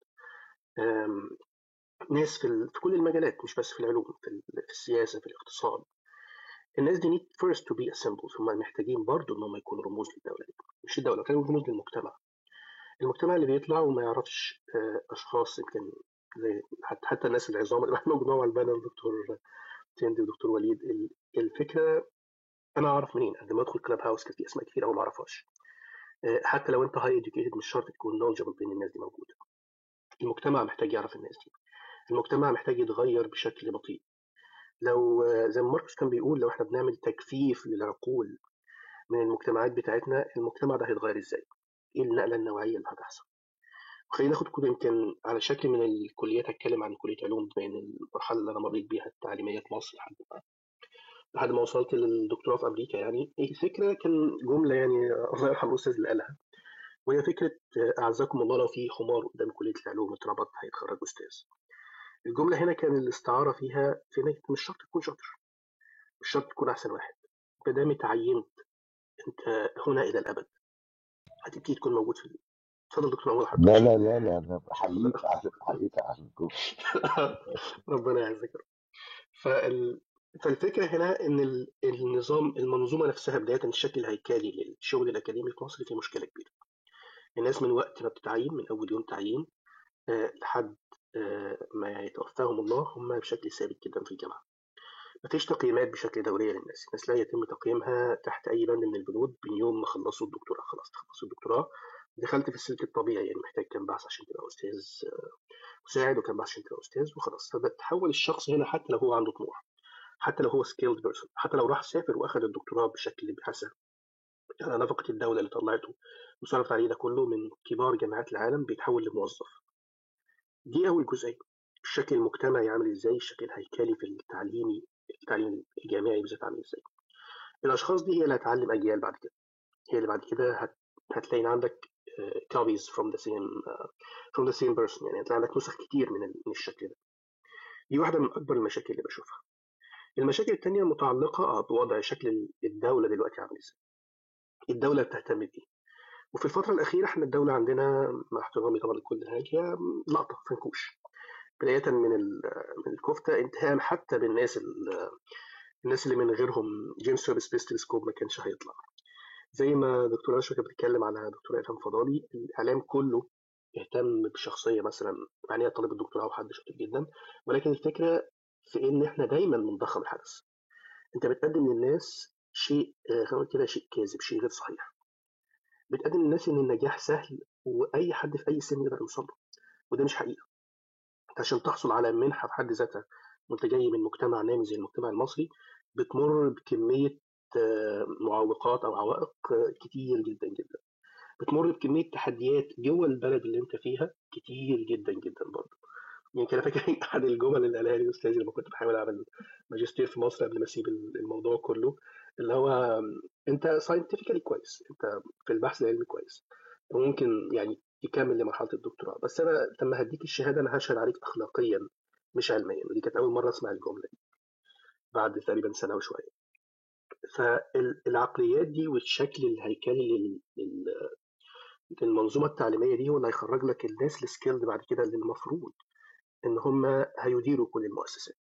um, ناس في, ال... في كل المجالات مش بس في العلوم، في, ال... في السياسة في الاقتصاد. الناس دي need first to be assembled، هم محتاجين برضو ان هم يكونوا رموز للدولة دي، مش الدولة كانوا رموز للمجتمع، المجتمع اللي بيطلع وما يعرفش uh, اشخاص يمكن زي حتى, حتى الناس العظام اللي احنا مجموعة على البانر دكتور فندي ودكتور وليد. الفكره انا اعرف منين قبل ما ادخل كلاب هاوس كان في اسماء كتير او ما اعرفهاش، حتى لو انت هاي educated مش شرط تكون knowledgeable بين الناس دي موجوده. المجتمع محتاج يعرف الناس دي، المجتمع محتاج يتغير بشكل بطيء. لو زي ما ماركوس كان بيقول لو احنا بنعمل تجفيف للعقول من المجتمعات بتاعتنا، المجتمع ده هيتغير ازاي؟ ايه النقله النوعيه اللي هتحصل؟ خلينا ناخد كده يمكن على شكل من الكليات، هتكلم عن كليه علوم بين المرحله اللي انا مريت بيها التعليميه في مصر لحد ما لحد ما وصلت للدكتوراه في امريكا. يعني ايه الفكره؟ كان جمله يعني الله يرحم الاستاذ اللي قالها، وهي فكره اعزكم الله لو في حمار قدام كليه العلوم اتربط هيتخرج استاذ. الجمله هنا كان الاستعاره فيها في انك مش شرط تكون شاطر، مش شرط تكون احسن واحد، ما دام اتعينت انت هنا الى الابد هتبتدي تكون موجود في اتفضل دكتور عمر حبيبي. لا لا لا لا انا حقيقي حقيقي احسنكم ربنا يعزك. فال... فالفكره هنا ان النظام المنظومه نفسها بدايه الشكل الهيكلي للشغل الاكاديمي في مصر في مشكله كبيره. الناس من وقت ما بتتعين من اول يوم تعيين لحد ما يتوفاهم الله هم بشكل ثابت جدا في الجامعة. مفيش تقييمات بشكل دورية للناس، الناس لا يتم تقييمها تحت أي بند من البنود من يوم ما خلصوا الدكتوراه. خلاص خلصوا الدكتوراه دخلت في السلك الطبيعي، يعني محتاج كام بحث عشان تبقى أستاذ مساعد وكام بحث عشان تبقى أستاذ وخلاص. فبتحول الشخص هنا حتى لو هو عنده طموح، حتى لو هو سكيلد بيرسون، حتى لو راح سافر وأخذ الدكتوراه بشكل بحسن. يعني نفقة الدولة اللي طلعته وصرفت عليه ده كله من كبار جامعات العالم بيتحول لموظف. دي أول جزئية، الشكل المجتمعي عامل إزاي، الشكل الهيكلي في التعليمي التعليم الجامعي بالذات عامل إزاي. الأشخاص دي هي اللي هتعلم أجيال بعد كده، هي اللي بعد كده هتلاقي عندك copies from the same from the same person، يعني هتلاقي عندك نسخ كتير من الشكل ده. دي واحدة من أكبر المشاكل اللي بشوفها. المشاكل التانية متعلقة بوضع شكل الدولة دلوقتي عامل إزاي، الدولة بتهتم بإيه. وفي الفترة الأخيرة إحنا الدولة عندنا مع احترامي طبعا لكل حاجة لقطة فنكوش، بداية من من الكفتة انتهاء حتى بالناس الناس اللي من غيرهم جيمس ويب سبيس تلسكوب ما كانش هيطلع. زي ما دكتور أشرف كانت بتتكلم على دكتور إلهام فضالي، الإعلام كله يهتم بشخصية مثلا معنيها طالب الدكتوراه أو حد شاطر جدا، ولكن الفكرة في إن إحنا دايما بنضخم الحدث. أنت بتقدم للناس شيء غير كده، شيء كاذب، شيء غير صحيح. بتقدم للناس إن النجاح سهل وأي حد في أي سن يقدر يوصل له، وده مش حقيقة. عشان تحصل على منحة في حد ذاتها وأنت جاي من مجتمع نامي زي المجتمع المصري بتمر بكمية معوقات أو عوائق كتير جدا جدا، بتمر بكمية تحديات جوه البلد اللي أنت فيها كتير جدا جدا برضه. يعني كان فاكر أحد الجمل اللي قالها لي أستاذي لما كنت بحاول أعمل ماجستير في مصر قبل ما أسيب الموضوع كله، اللي هو أنت ساينتفيكالي كويس، أنت في البحث العلمي كويس وممكن يعني يكمل لمرحله الدكتوراه، بس انا لما هديك الشهاده انا هشهد عليك اخلاقيا مش علميا. ودي كانت اول مره اسمع الجمله دي بعد تقريبا سنه وشويه. فالعقليات دي والشكل الهيكلي للمنظومه التعليميه دي هو اللي هيخرج لك الناس السكيلد بعد كده، اللي المفروض ان هم هيديروا كل المؤسسات.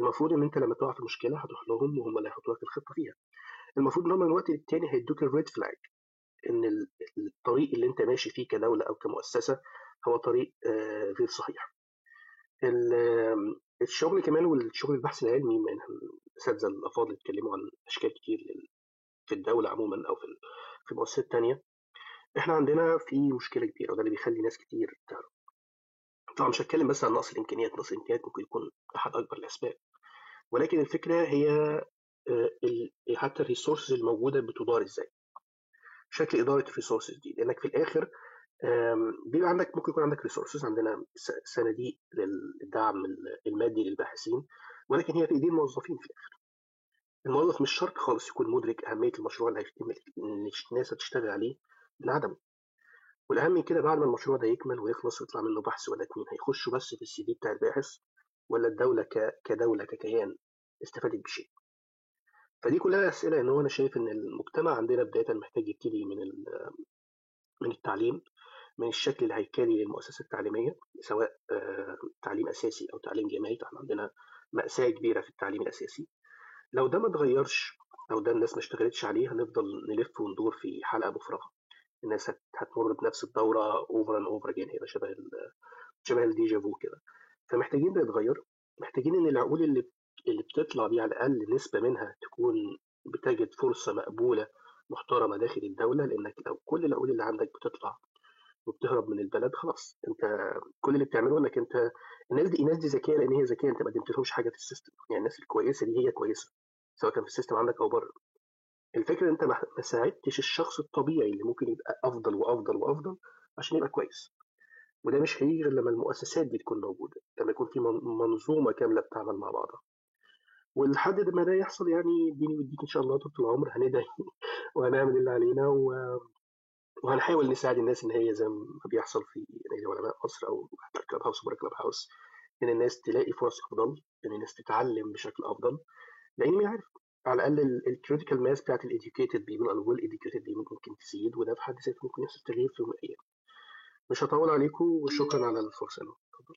المفروض ان انت لما تقع في مشكله هتروح لهم وهم اللي هيحطوا لك الخطه فيها. المفروض ان هم من وقت للتاني هيدوك الريد فلاج ان الطريق اللي انت ماشي فيه كدولة او كمؤسسة هو طريق غير صحيح. الشغل كمان والشغل البحث العلمي، من الاساتذه الافاضل اتكلموا عن اشكال كتير في الدولة عموما او في مؤسسات تانية. احنا عندنا في مشكلة كبيرة وده اللي بيخلي ناس كتير تعرف. طبعا مش هتكلم بس عن نقص الامكانيات، نقص الامكانيات ممكن يكون احد اكبر الاسباب، ولكن الفكرة هي حتى الريسورسز الموجودة بتدار ازاي، شكل إدارة الريسورسز دي. لأنك في الآخر بيبقى عندك ممكن يكون عندك ريسورسز، عندنا صناديق للدعم المادي للباحثين، ولكن هي في إيدين الموظفين في الآخر. الموظف مش شرط خالص يكون مدرك أهمية المشروع اللي هيتم الناس هتشتغل عليه من عدمه. والأهم من كده بعد ما المشروع ده يكمل ويخلص ويطلع منه بحث ولا اتنين، هيخشوا بس في السي في بتاع الباحث ولا الدولة كدولة ككيان استفادت بشيء؟ فدي كلها أسئلة. إن هو أنا شايف إن المجتمع عندنا بداية محتاج يبتدي من من التعليم، من الشكل الهيكلي للمؤسسة التعليمية، سواء تعليم أساسي أو تعليم جامعي. فإحنا عندنا مأساة كبيرة في التعليم الأساسي. لو ده ما اتغيرش أو ده الناس ما اشتغلتش عليه هنفضل نلف وندور في حلقة مفرغة. الناس هتمر بنفس الدورة أوفر أند أوفر أجين، هيبقى شبه شبه الديجا فو كده. فمحتاجين ده يتغير، محتاجين إن العقول اللي اللي بتطلع بيه على الأقل نسبة منها تكون بتجد فرصة مقبولة محترمة داخل الدولة. لأنك لو كل العقول اللي عندك بتطلع وبتهرب من البلد خلاص أنت كل اللي بتعمله إنك أنت الناس دي الناس دي ذكية لأن هي ذكية، أنت ما قدمتلهمش حاجة في السيستم. يعني الناس الكويسة دي هي كويسة سواء كان في السيستم عندك أو بره. الفكرة أنت ما ساعدتش الشخص الطبيعي اللي ممكن يبقى أفضل وأفضل وأفضل عشان يبقى كويس. وده مش هيجي غير لما المؤسسات دي تكون موجودة، لما يكون في منظومة كاملة بتعمل مع بعضها. ولحد ما ده يحصل يعني اديني واديك ان شاء الله طول العمر هندعي وهنعمل اللي علينا و... وهنحاول نساعد الناس ان هي زي ما بيحصل في نادي علماء مصر او حتى الكلاب هاوس وبره كلاب هاوس، ان الناس تلاقي فرص افضل، ان الناس تتعلم بشكل افضل. لان مين عارف على الاقل الكريتيكال ماس بتاعت الاديوكيتد بيبل او الويل اديوكيتد بيبل ممكن تزيد، وده في حد ذاته ممكن يحصل تغيير في يوم من الايام. مش هطول عليكم وشكرا على الفرصه. اتفضل.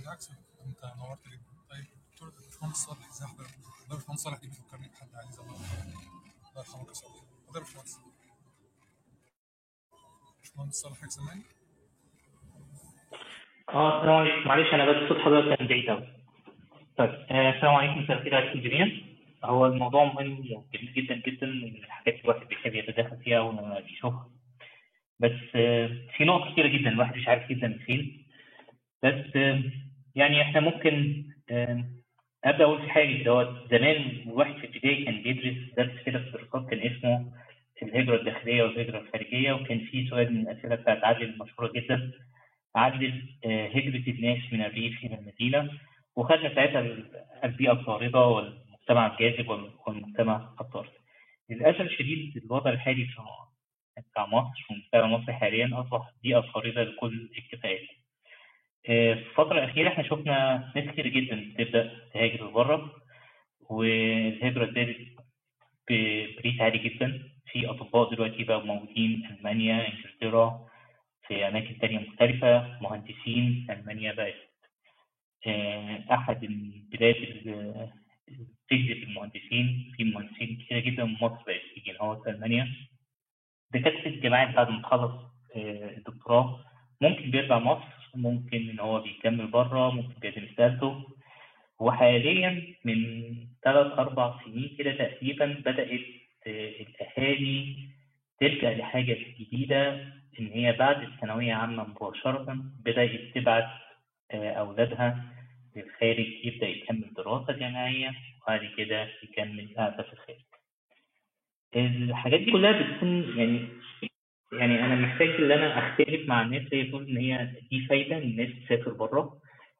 بالعكس انت نورت جدا. طيب دكتور محمد صلاح ازاي حضرتك؟ دكتور محمد صلاح دي بتفكرني بحد عايز الله يرحمه صلاح. دكتور محمد صلاح محمد صلاح سامعني؟ اه طيب معلش انا بس الصوت حضرتك كان بعيد قوي. طيب السلام عليكم تركيبات انجينير. هو الموضوع مهم جدا جدا جدا، من الحاجات اللي الواحد بيحب يتدخل فيها وما بيشوفها، بس في نقط كتيرة جدا الواحد مش عارف جدا فين. بس يعني احنا ممكن ابدا اقول في حاجه دوت. زمان الواحد في ابتدائي كان بيدرس درس كده في الدراسات كان اسمه الهجره الداخليه والهجره الخارجيه، وكان في سؤال من الاسئله بتاعت عدل المشهوره جدا، عدل هجره الناس من الريف الى المدينه، وخدنا ساعتها البيئه الطارده والمجتمع الجاذب والمجتمع الطارد. للاسف الشديد الوضع الحالي في بتاع مصر ومجتمع مصر حاليا اصبح بيئه طارده لكل الكفاءات. في الفترة الأخيرة احنا شفنا ناس كتير جدا بتبدأ تهاجر لبره، والهجرة ابتدت بريت عالي جدا. في أطباء دلوقتي بقوا موجودين ألمانيا، إنجلترا، في أماكن تانية مختلفة، مهندسين. ألمانيا بقت أحد البلاد اللي بتجذب المهندسين، في مهندسين كتير جدا من مصر بقت تيجي هنا ألمانيا. دكاترة الجامعات بعد ما تخلص الدكتوراه ممكن بيرجع مصر، ممكن ان هو بيكمل بره، ممكن بيقدم رسالته. وحاليا من ثلاث اربع سنين كده تقريبا بدات الاهالي تلجا لحاجه جديده، ان هي بعد الثانويه عامه مباشره بدات تبعت اولادها للخارج، يبدا يكمل دراسه جامعيه وبعد كده يكمل قاعده في الخارج. الحاجات دي كلها بتكون يعني يعني انا محتاج ان انا اختلف مع الناس اللي بتقول ان هي دي فايده ان الناس تسافر بره،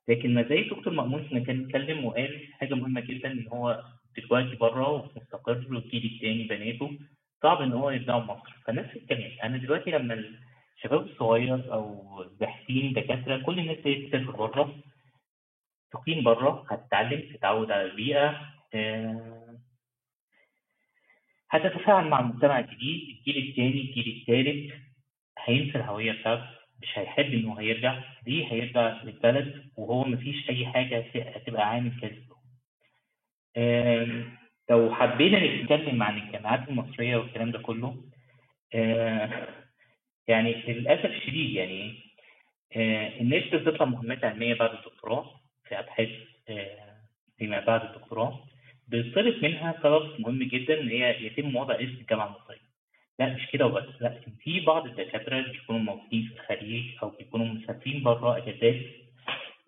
لكن ما زي الدكتور مأمون كان اتكلم وقال حاجه مهمه جدا، ان هو دلوقتي بره ومستقر والجيل الثاني بناته صعب ان هو يرجعوا مصر. فنفس الكلام انا دلوقتي لما الشباب الصغير او الباحثين دكاتره كل الناس اللي بتسافر بره تقيم بره، هتتعلم، تتعود على البيئه، آه هتتفاعل مع المجتمع الجديد، الجيل الثاني، الجيل الثالث، هينسى الهوية بتاعته، مش هيحب انه هيرجع، ليه هيرجع للبلد وهو مفيش أي حاجة هتبقى عامل كذب. لو حبينا نتكلم عن الجامعات المصرية والكلام ده كله، يعني للأسف الشديد يعني الناس بتطلع مهمات علمية بعد الدكتوراه في أبحاث فيما بعد الدكتوراه، بيطلب منها طلب مهم جدا ان هي يتم وضع اسم الجامعه المصريه. لا مش كده وبس، لا في بعض الدكاتره بيكونوا موجودين في الخليج او بيكونوا مسافرين بره اجازات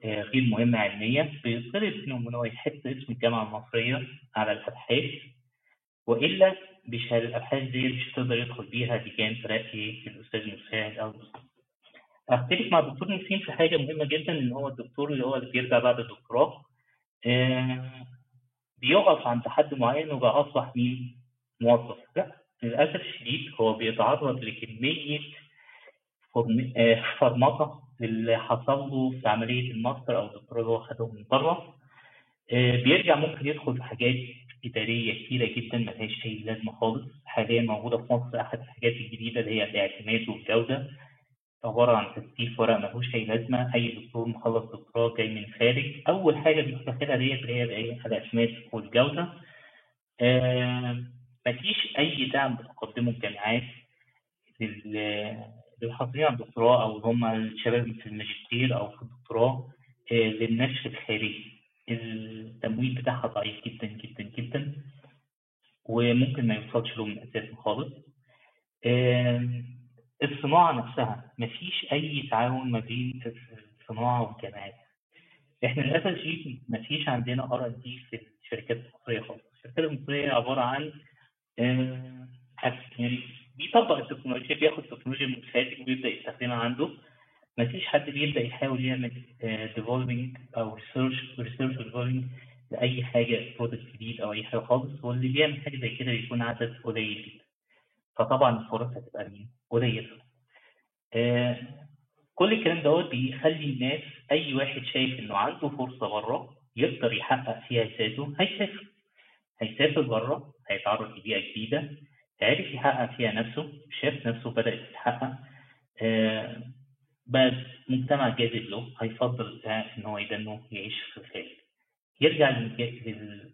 غير مهمه علميه، بيطلب منهم ان هو يحط اسم الجامعه المصريه على الابحاث، والا مش الابحاث دي مش هتقدر يدخل بيها لجان ترقي الاستاذ مساعد او الاستاذ. اختلف مع الدكتور نسيم في حاجه مهمه جدا، ان هو الدكتور اللي هو اللي بيرجع بعد الدكتوراه آه بيقف عند حد معين وبقى اصبح مين؟ موظف. لا للاسف الشديد هو بيتعرض لكميه فرمطه اللي حصل له في عمليه الماستر او الدكتوراه اللي هو خده من بره. بيرجع ممكن يدخل في حاجات اداريه كتيره جدا ملهاش اي لازمه خالص. حاليا موجوده في مصر احد الحاجات الجديده اللي هي الاعتماد والجوده، عباره عن تسليف ورق ملوش اي لازمه. اي دكتور مخلص دكتوراه جاي من الخارج اول حاجه بيستخدمها ديت اللي هي الايه؟ الاعتماد والجوده. آه مفيش اي دعم بتقدمه الجامعات للحاصلين على الدكتوراه او هم الشباب في الماجستير او في الدكتوراه آه للنشر الخارجي. التمويل بتاعها ضعيف جدا جدا جدا وممكن ما يوصلش له من اساسه خالص. آه الصناعه نفسها مفيش اي تعاون ما بين الصناعه والجامعات. احنا للاسف الشديد مفيش عندنا ار ان دي في الشركات المصريه خالص. الشركات المصريه عباره عن يعني بيطبق التكنولوجيا، بياخد التكنولوجيا من خارج ويبدا يستخدمها عنده. مفيش حد بيبدا يحاول يعمل ديفلوبينج او ريسيرش وريسيرش وديفلوبينج لاي حاجه برودكت جديد او اي حاجه خالص، واللي بيعمل حاجه زي كده بيكون عدد قليل جدا. فطبعا الفرص هتبقى مين؟ قليله. آه كل الكلام دوت بيخلي الناس اي واحد شايف انه عنده فرصه بره يقدر يحقق فيها ذاته هيسافر. هيسافر بره، هيتعرض لبيئه جديده، عارف يحقق فيها نفسه، شاف نفسه بدات تتحقق، آه بس مجتمع جاذب له، هيفضل ان هو يدنه يعيش في الخارج. يرجع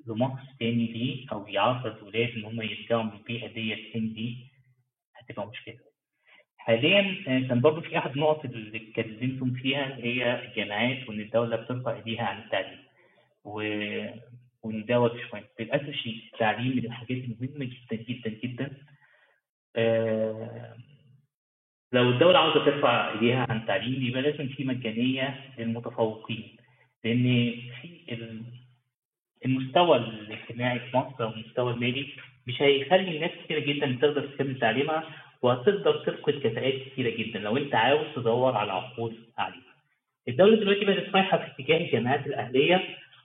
لمصر تاني ليه او يعرض ولاده ان هم يرجعوا من البيئه ديت تاني دي هتبقى مشكله. حاليا كان برضه في احد النقط اللي اتكلمتم فيها اللي هي الجامعات، وان الدوله بترفع ايديها عن التعليم و... وان دوت شويه للاسف شيء. التعليم من الحاجات المهمه جدا جدا جدا. آه... لو الدوله عاوزه ترفع ايديها عن التعليم يبقى لازم في مجانيه للمتفوقين، لان في المستوى الاجتماعي في مصر والمستوى المالي مش هيخلي الناس كتير جدا تقدر تكمل تعليمها، وهتقدر تفقد كفاءات كتيره جدا لو انت عاوز تدور على عقود عاليه. الدوله دلوقتي بدات رايحه في اتجاه الجامعات الاهليه،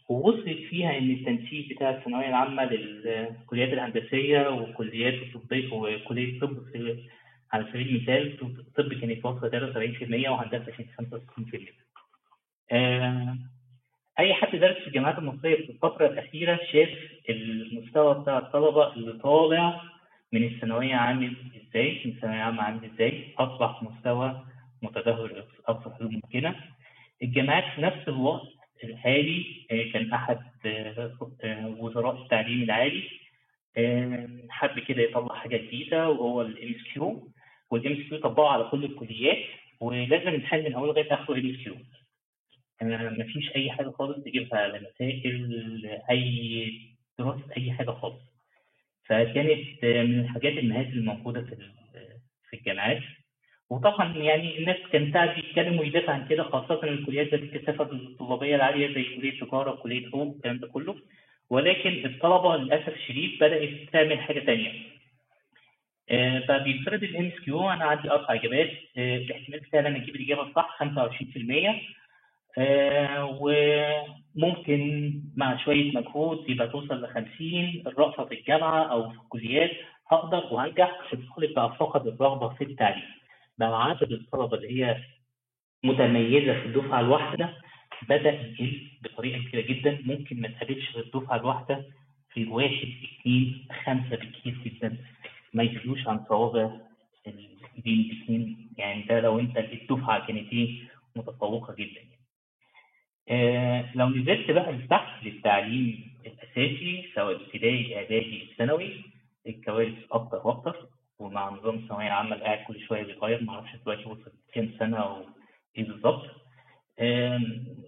ووصلت فيها ان التنسيق بتاع الثانويه العامه للكليات الهندسيه والكليات الطبيه وكليه الطب على سبيل المثال، الطب كانت واصله ثلاثة وسبعين بالمية وهندسه كانت خمسة وستين بالمية. آه اي حد درس في الجامعات المصريه في الفتره الاخيره شاف المستوى بتاع الطلبه اللي طالع من الثانويه عامل ازاي، من الثانويه عامه عامل ازاي، اصبح مستوى متدهور ابسط حلول ممكنه. الجامعات في نفس الوقت الحالي كان احد وزراء التعليم العالي حب كده يطلع حاجه جديده وهو الام اس كيو، والام اس كيو طبقه على كل الكليات ولازم نتحل من اول لغايه اخر الام اس كيو. مفيش اي حاجه خالص تجيبها، لا مسائل اي دراسه اي حاجه خالص. فكانت من الحاجات المهات الموجوده في في الجامعات. وطبعا يعني الناس كانت قاعده تتكلم ويدافع عن كده، خاصه الكليات ذات الكثافه الطلابيه العاليه زي كليه تجاره وكليه حقوق الكلام ده كله. ولكن الطلبه للاسف الشديد بدات تعمل حاجه ثانيه. فبيفترض الام اس كيو انا عندي اربع اجابات، الاحتمال بتاعي انا اجيب الاجابه الصح خمسة وعشرين بالمية، آه وممكن مع شويه مجهود يبقى توصل ل خمسين. الرأفة في الجامعه او في الكليات هقدر وهنجح. الطالب بقى فقد الرغبه في التعليم، بقى عدد الطلبه اللي هي متميزه في الدفعه الواحده بدا يقل بطريقه كبيره جدا. ممكن ما تقابلش في الدفعه الواحده في واحد اثنين خمسه بالكثير جدا، ما يخلوش عن صوابع الايدين الاثنين. يعني ده لو انت الدفعه كانت ايه متفوقه جدا. آه لو نزلت بقى لتحت للتعليم الاساسي سواء ابتدائي اعدادي ثانوي، الكوارث اكتر واكتر. ومع نظام الثانويه العامه اللي قاعد كل شويه بيتغير، معرفش دلوقتي وصلت كام سنه او ايه بالظبط. آه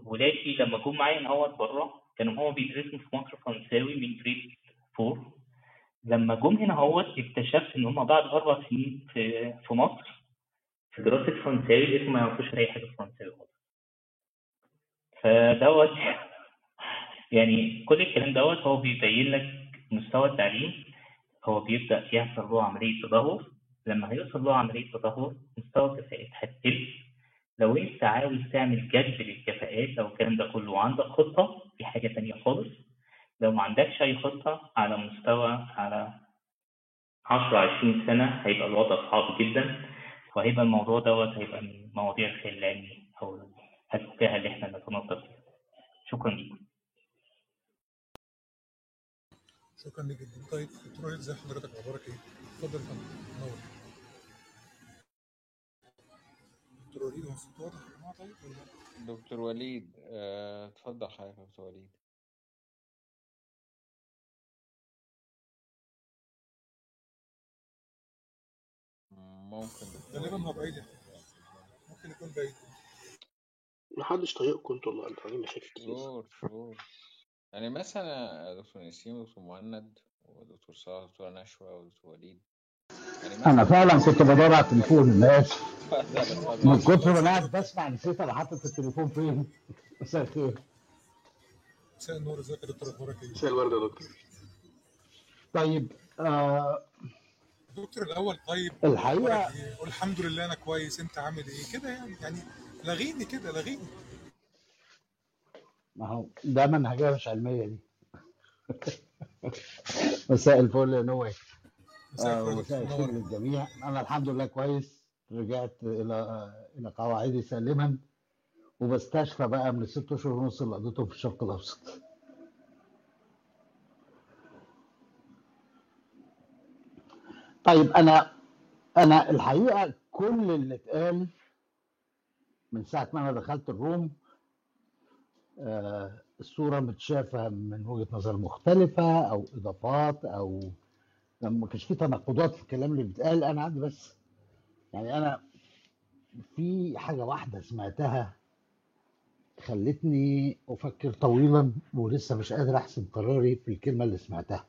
ولادي لما جم معايا من اول بره كانوا هو بيدرسوا في مصر فرنساوي من جريد أربعة. لما جم هنا هوت اكتشفت ان هم بعد اربع سنين في في مصر في دراسه فرنساوي لقيتهم ما يعرفوش اي حاجه فرنساوي خالص. فدوت يعني كل الكلام دوت هو بيبين لك مستوى التعليم. هو بيبدا يحصل له عمليه تدهور، لما هيوصل له عمليه تدهور مستوى الكفاءات هتقل. لو انت عاوز تعمل جذب للكفاءات لو الكلام ده كله عندك خطه دي حاجه ثانيه خالص. لو ما عندكش اي خطه على مستوى على عشرة عشرين سنه هيبقى الوضع صعب جدا، وهيبقى الموضوع دوت هيبقى من مواضيع الخيال العلمي او الفكاهه اللي احنا بنتناقش فيها. شكرا ليكم. شكرا ليك جدا. طيب دكتور وليد زي حضرتك اخبارك ايه؟ اتفضل يا فندم نور. دكتور وليد هو الصوت واضح يا جماعه؟ طيب ولا لا؟ دكتور وليد اتفضل حضرتك يا دكتور وليد. ممكن غالبا هو بعيد، ممكن يكون بعيد. محدش طايقكم انتوا والله، انتوا عاملين مشاكل كتير. شور شور يعني مثلا دكتور نسيم ودكتور مهند ودكتور صلاح ودكتور نشوى ودكتور وليد. يعني انا فعلا كنت بدور على التليفون الناس من كتر ما انا قاعد بسمع نسيت انا حاطط التليفون فين. مساء الخير. مساء النور. ازيك يا دكتور اخبارك ايه؟ مساء الورد يا دكتور. طيب آه... دكتور الاول طيب الحقيقه والحمد لله انا كويس، انت عامل ايه كده يعني يعني لغيني كده لغيني. ما هو ده منهجية مش علمية دي. مساء الفل يا نور. مساء الفل للجميع. أنا الحمد لله كويس، رجعت إلى إلى قواعدي سالما وبستشفى بقى من الست أشهر ونص اللي قضيتهم في الشرق الأوسط. طيب أنا أنا الحقيقة كل اللي اتقال من ساعة ما أنا دخلت الروم آه الصورة متشافة من وجهة نظر مختلفة أو إضافات أو لما كانش في تناقضات في الكلام اللي بيتقال. أنا عندي بس يعني انا في حاجه واحده سمعتها خلتني افكر طويلا ولسه مش قادر احسم قراري في الكلمه اللي سمعتها،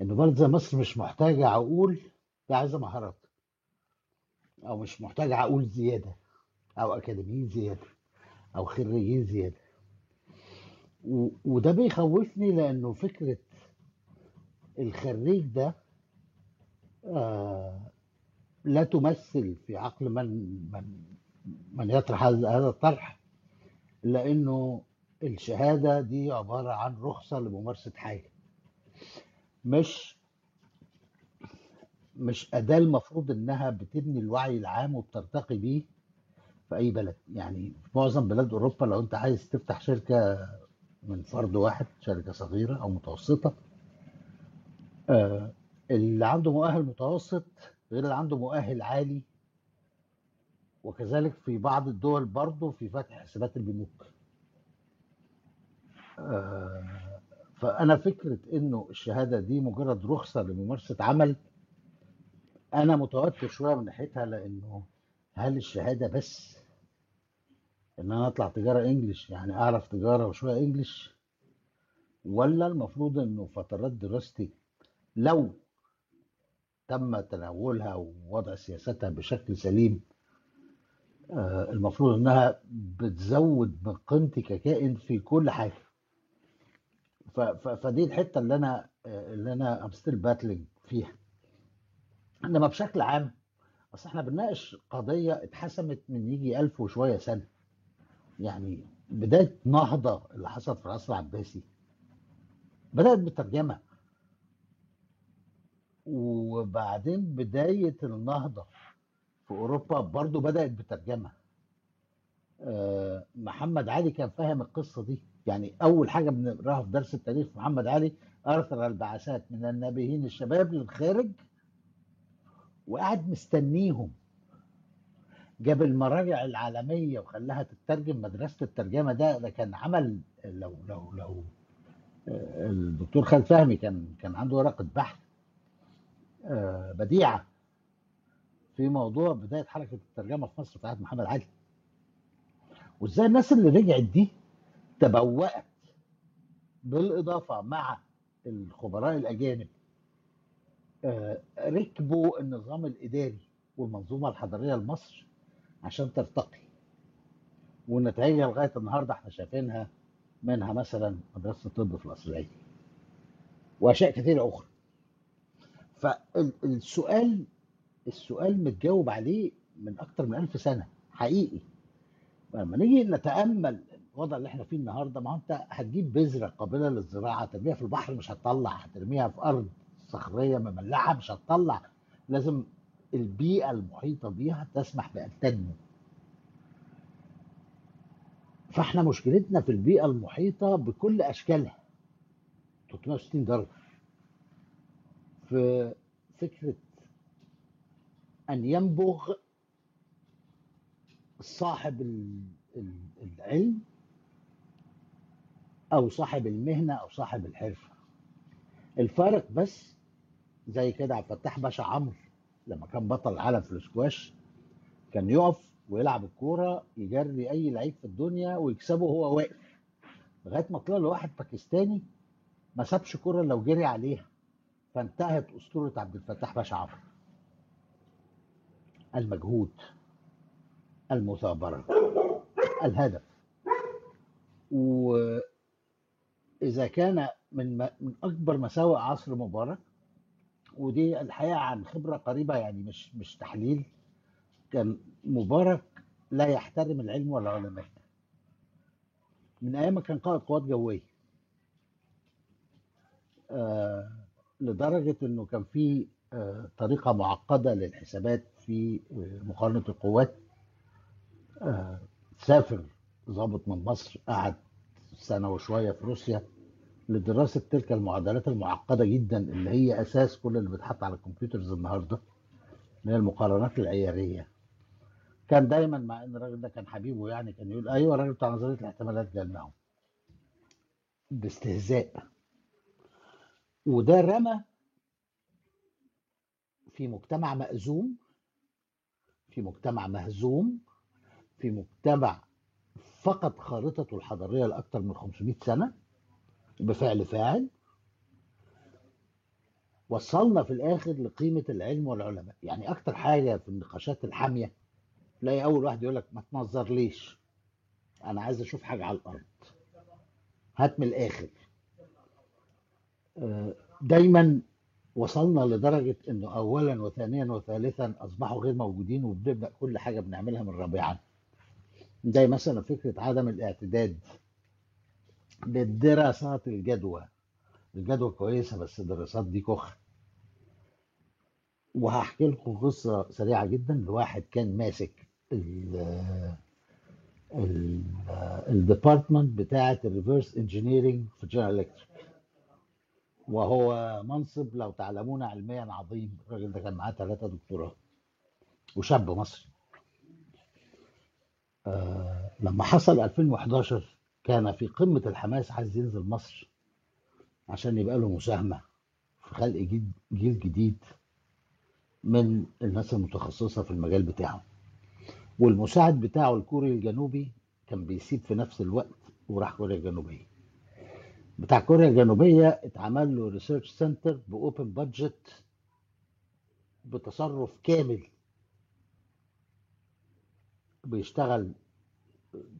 ان برضه مصر مش محتاجه عقول، لا عايزه مهارات، او مش محتاجه عقول زياده او اكاديميين زياده او خريجين زياده. و... وده بيخوفني، لانه فكره الخريج ده آه لا تمثل في عقل من من من يطرح هذا الطرح، لانه الشهاده دي عباره عن رخصه لممارسه حاجه، مش مش اداه المفروض انها بتبني الوعي العام وبترتقي بيه في اي بلد. يعني في معظم بلاد اوروبا لو انت عايز تفتح شركه من فرد واحد، شركه صغيره او متوسطه، آه اللي عنده مؤهل متوسط غير اللي عنده مؤهل عالي، وكذلك في بعض الدول برضه في فتح حسابات البنوك. آه فأنا فكرة إنه الشهادة دي مجرد رخصة لممارسة عمل، أنا متوتر شوية من ناحيتها، لأنه هل الشهادة بس إن أنا أطلع تجارة إنجليش، يعني أعرف تجارة وشوية إنجليش، ولا المفروض إنه فترات دراستي لو تم تناولها ووضع سياستها بشكل سليم المفروض انها بتزود من قيمتي ككائن في كل حاجه. فدي الحته اللي انا اللي انا ام ستيل باتلينج فيها. انما بشكل عام اصل احنا بنناقش قضيه اتحسمت من يجي ألف وشويه سنه، يعني بدايه نهضه اللي حصلت في العصر العباسي بدات بالترجمه، وبعدين بداية النهضة في أوروبا برضو بدأت بالترجمة. أه محمد علي كان فاهم القصة دي، يعني أول حاجة بنقراها في درس التاريخ محمد علي أرسل البعثات من النبيين الشباب للخارج وقعد مستنيهم، جاب المراجع العالمية وخلاها تترجم. مدرسة الترجمة ده ده كان عمل، لو لو لو الدكتور خالد فهمي كان كان عنده ورقة بحث بديعة في موضوع بداية حركة الترجمة في مصر بتاعت محمد علي، وازاي الناس اللي رجعت دي تبوأت، بالإضافة مع الخبراء الأجانب ركبوا النظام الإداري والمنظومة الحضرية لمصر عشان ترتقي، ونتائجها لغاية النهاردة احنا شايفينها، منها مثلا مدرسة الطب في الأصلية وأشياء كثيرة أخرى. فالسؤال السؤال متجاوب عليه من أكتر من ألف سنة حقيقي. لما نيجي نتأمل الوضع اللي احنا فيه النهاردة، ما هو انت هتجيب بذرة قابلة للزراعة ترميها في البحر مش هتطلع، هترميها في أرض صخرية مملحة مش هتطلع، لازم البيئة المحيطة بيها تسمح بأن تنمو. فاحنا مشكلتنا في البيئة المحيطة بكل أشكالها ثلاثمية وستين درجة، في فكرة أن ينبغ صاحب العلم أو صاحب المهنة أو صاحب الحرفة. الفارق بس زي كده عبد الفتاح باشا عمرو لما كان بطل العالم في الاسكواش، كان يقف ويلعب الكورة يجري أي لعيب في الدنيا ويكسبه هو واقف، لغاية ما طلع له واحد باكستاني ما سابش كورة لو جري عليها، فانتهت أسطورة عبد الفتاح باشا عمرو. المجهود، المثابرة، الهدف. وإذا كان من من أكبر مساوئ عصر مبارك، ودي الحقيقة عن خبرة قريبة يعني مش مش تحليل، كان مبارك لا يحترم العلم ولا علماء من أيام ما كان قائد قوات جوية، آه لدرجة انه كان في طريقة معقدة للحسابات في مقارنة القوات. سافر ضابط من مصر قعد سنة وشوية في روسيا لدراسة تلك المعادلات المعقدة جدا اللي هي اساس كل اللي بيتحط على الكمبيوترز النهاردة من المقارنات العيارية. كان دايما مع ان الراجل ده كان حبيبه، يعني كان يقول ايوه الراجل بتاع نظرية الاحتمالات جال معهم باستهزاء. وده رمى في مجتمع مأزوم في مجتمع مهزوم، في مجتمع فقد خارطته الحضارية لأكثر من خمسمائة سنة بفعل فاعل، وصلنا في الآخر لقيمة العلم والعلماء. يعني أكثر حاجة في النقاشات الحامية تلاقي أول واحد يقول لك ما تنظر ليش، أنا عايز أشوف حاجة على الأرض، هات من الآخر. دايما وصلنا لدرجة إنه أولا وثانيا وثالثا أصبحوا غير موجودين، وبنبدأ كل حاجة بنعملها من رابعا. زي مثلا فكرة عدم الاعتداد بالدراسات الجدوى. الجدوى كويسة بس الدراسات دي كخ. وهحكي لكم قصة سريعة جدا لواحد كان ماسك الديبارتمنت بتاعة الريفيرس انجينيرنج في جنرال الكتريك، وهو منصب لو تعلمون علميا عظيم. الراجل ده كان معاه ثلاثة دكتوراه وشاب مصري. آه لما حصل ألفين وأحد عشر كان في قمة الحماس، عايز ينزل مصر عشان يبقى له مساهمة في خلق جيل, جيل جديد من الناس المتخصصة في المجال بتاعه. والمساعد بتاعه الكوري الجنوبي كان بيسيب في نفس الوقت وراح كوريا الجنوبية. بتاع كوريا الجنوبية اتعمل له ريسيرش سنتر بأوبن بادجت بتصرف كامل، بيشتغل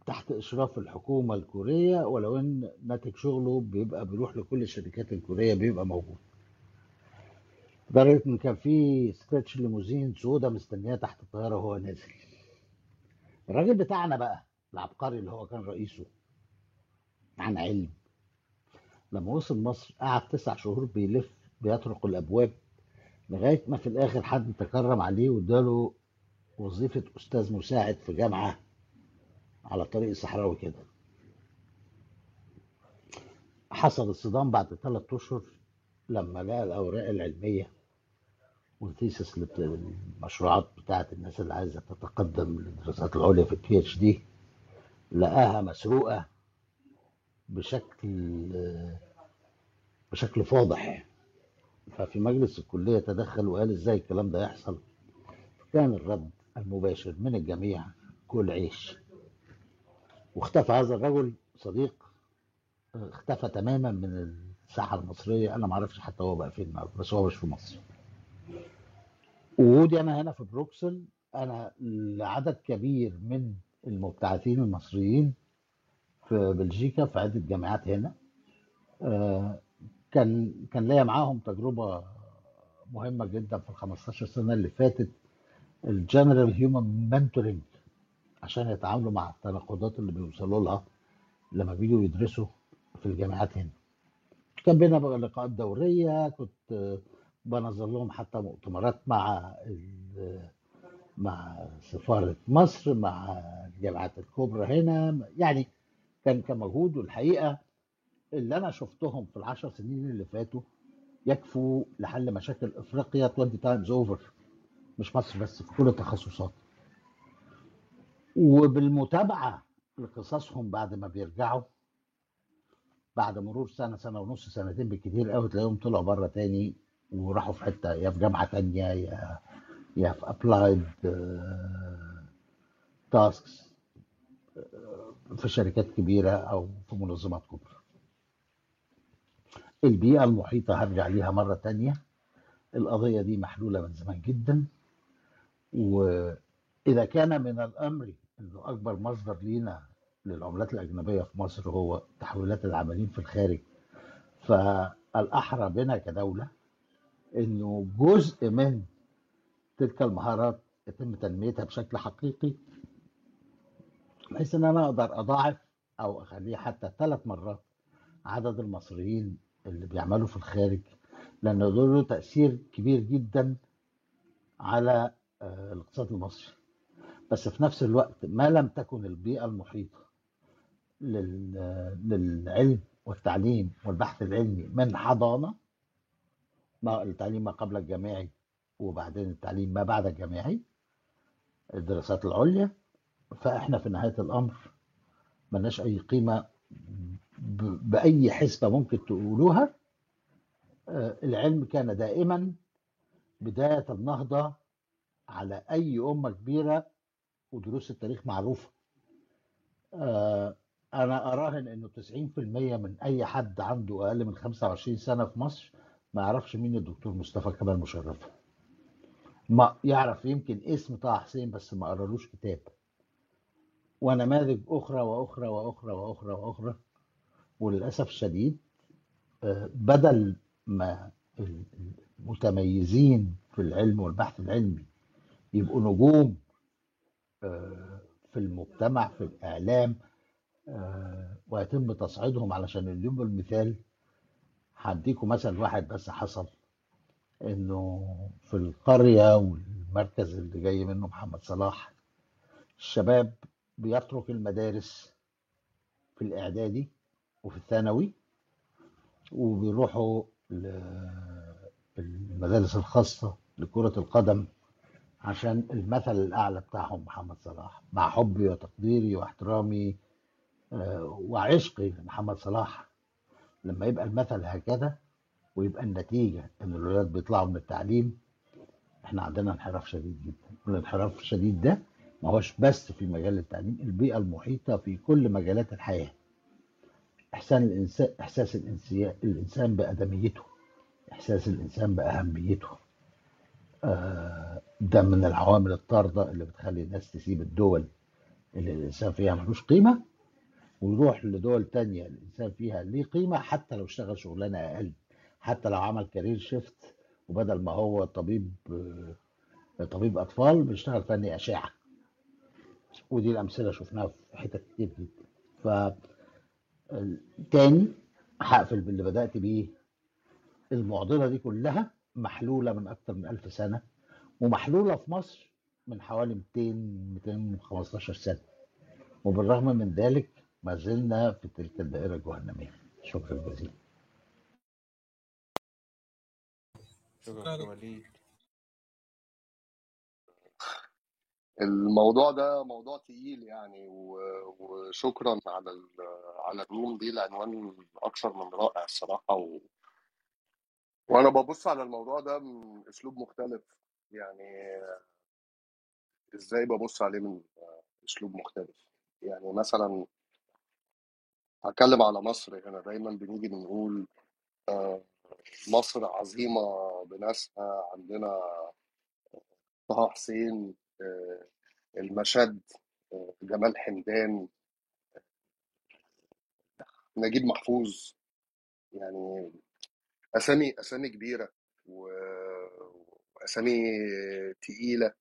تحت إشراف الحكومة الكورية، ولو إن ناتج شغله بيبقى بيروح لكل الشركات الكورية بيبقى موجود. لدرجة إن كان في سكراتش ليموزين سودا مستنية تحت الطيارة وهو نازل. الراجل بتاعنا بقى العبقري اللي هو كان رئيسه عن علم، لما وصل مصر قعد تسع شهور بيلف بيطرق الأبواب، لغاية ما في الآخر حد تكرم عليه واداله وظيفة أستاذ مساعد في جامعة على طريق الصحراوي كده. حصل الصدام بعد ثلاث أشهر لما لقى الأوراق العلمية والثيسس المشروعات بتاعت الناس اللي عايزة تتقدم للدراسات العليا في البي اتش دي، لقاها مسروقة بشكل بشكل فاضح. ففي مجلس الكلية تدخل وقال ازاي الكلام ده يحصل. كان الرد المباشر من الجميع كل عيش. واختفى هذا الرجل صديق، اختفى تماما من الساحة المصرية. انا معرفش حتى هو بقى فين، بس هو مش في مصر. وودي انا هنا في بروكسل، انا لعدد كبير من المبتعثين المصريين في بلجيكا في عدة جامعات هنا، كان كان ليا معاهم تجربة مهمة جدا في ال خمستاشر سنة اللي فاتت، الجنرال هيومن منتورنج، عشان يتعاملوا مع التناقضات اللي بيوصلوا لها لما بيجوا يدرسوا في الجامعات هنا. كان بينا لقاءات دورية، كنت بنظر لهم حتى مؤتمرات مع مع سفارة مصر، مع الجامعات الكبرى هنا. يعني كان كمجهود، والحقيقة اللي أنا شفتهم في العشر سنين اللي فاتوا يكفوا لحل مشاكل إفريقيا عشرين تايمز أوفر، مش مصر بس، في كل التخصصات. وبالمتابعة لقصصهم بعد ما بيرجعوا بعد مرور سنة سنة ونص سنتين بالكتير قوي، تلاقيهم طلعوا بره تاني وراحوا في حتة، يا في جامعة تانية، يا يا في أبلايد تاسكس في شركات كبيرة أو في منظمات كبرى. البيئة المحيطة هرجع ليها مرة تانية، القضية دي محلولة من زمان جدا. وإذا كان من الأمر إنه أكبر مصدر لينا للعملات الأجنبية في مصر هو تحويلات العاملين في الخارج، فالأحرى بنا كدولة إنه جزء من تلك المهارات يتم تنميتها بشكل حقيقي، بحيث إن أنا أقدر أضاعف أو أخليه حتى ثلاث مرات عدد المصريين اللي بيعملوا في الخارج، لأنه له تأثير كبير جدا على الاقتصاد المصري. بس في نفس الوقت ما لم تكن البيئة المحيطة للعلم والتعليم والبحث العلمي من حضانة، ما التعليم ما قبل الجامعي وبعدين التعليم ما بعد الجامعي، الدراسات العليا، فإحنا في نهاية الأمر ملناش أي قيمة بأي حسبة ممكن تقولوها. العلم كان دائما بداية النهضة على أي أمة كبيرة ودروس التاريخ معروفة. آه أنا أراهن إنه تسعين بالمية من أي حد عنده أقل من خمسة وعشرين سنة في مصر ما يعرفش مين الدكتور مصطفى كمال مشرفة. ما يعرف يمكن اسم طه حسين بس ما قرالوش كتاب. ونماذج أخرى وأخرى وأخرى وأخرى وأخرى. وللأسف الشديد بدل ما المتميزين في العلم والبحث العلمي يبقوا نجوم في المجتمع في الإعلام ويتم تصعيدهم علشان اليوم بالمثال، هديكم مثل واحد بس حصل، انه في القرية والمركز اللي جاي منه محمد صلاح الشباب بيترك المدارس في الإعدادي وفي الثانوي وبيروحوا للمدارس الخاصة لكرة القدم عشان المثل الأعلى بتاعهم محمد صلاح. مع حبي وتقديري واحترامي وعشقي لمحمد صلاح، لما يبقى المثل هكذا ويبقى النتيجة إن الولاد بيطلعوا من التعليم، إحنا عندنا انحراف شديد جدا. والانحراف الشديد ده ما هوش بس في مجال التعليم، البيئة المحيطة في كل مجالات الحياة، إحسان الإنسان، إحساس الإنسان بأدميته، إحساس الإنسان بأهميته. آه ده من العوامل الطاردة اللي بتخلي الناس تسيب الدول اللي الإنسان فيها ملوش قيمة ويروح لدول تانية الإنسان فيها ليه قيمة، حتى لو اشتغل شغلانة أقل، حتى لو عمل كارير شيفت وبدل ما هو طبيب طبيب أطفال بيشتغل فني أشعة. ودي الأمثلة شفناها في حتت كتير جدا. فتاني هقفل باللي بدأت بيه، المعضلة دي كلها محلولة من أكتر من ألف سنة، ومحلولة في مصر من حوالي مئتين مئتين وخمستاشر سنة، وبالرغم من ذلك ما زلنا في تلك الدائرة الجهنمية. شكرا جزيلا. شكرا وليد. الموضوع ده موضوع تقيل يعني، وشكرا على على الروم دي، العنوان اكثر من رائع الصراحه. و... وانا ببص على الموضوع ده من اسلوب مختلف يعني. ازاي ببص عليه من اسلوب مختلف؟ يعني مثلا هتكلم على مصر هنا، دايما بنيجي بنقول مصر عظيمه بناسها، عندنا طه حسين، المشهد، جمال حمدان، نجيب محفوظ، يعني اسامي اسامي كبيره واسامي تقيله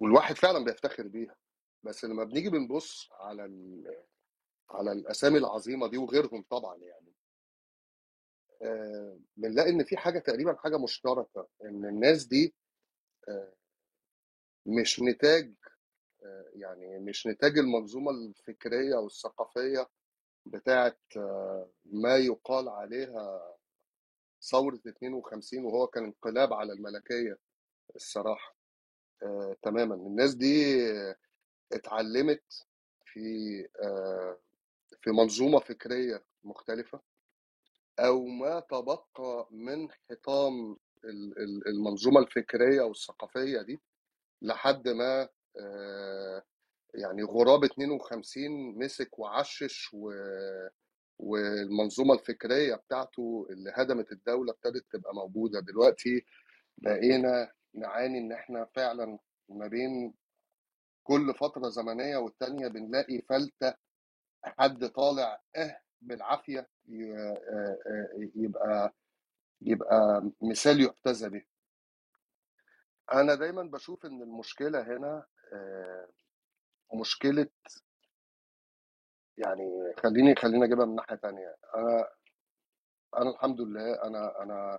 والواحد فعلا بيفتخر بيها. بس لما بنيجي بنبص على على الاسامي العظيمه دي وغيرهم طبعا يعني، بنلاقي ان في حاجه تقريبا حاجه مشتركه، ان الناس دي مش نتاج يعني مش نتاج المنظومه الفكريه والثقافيه بتاعه ما يقال عليها ثوره اتنين وخمسين، وهو كان انقلاب على الملكيه الصراحه تماما. الناس دي اتعلمت في في منظومه فكريه مختلفه، او ما تبقى من حطام المنظومه الفكريه والثقافيه دي لحد ما يعني غراب اتنين وخمسين مسك وعشش، والمنظومه الفكريه بتاعته اللي هدمت الدوله ابتدت تبقى موجوده. دلوقتي بقينا نعاني ان احنا فعلا ما بين كل فتره زمنيه والتانيه بنلاقي فلتة، حد طالع اه بالعافيه يبقى يبقى مثال يحتذى به. انا دايما بشوف ان المشكله هنا مشكله، يعني خليني خليني اجيبها من ناحيه ثانيه. انا انا الحمد لله انا انا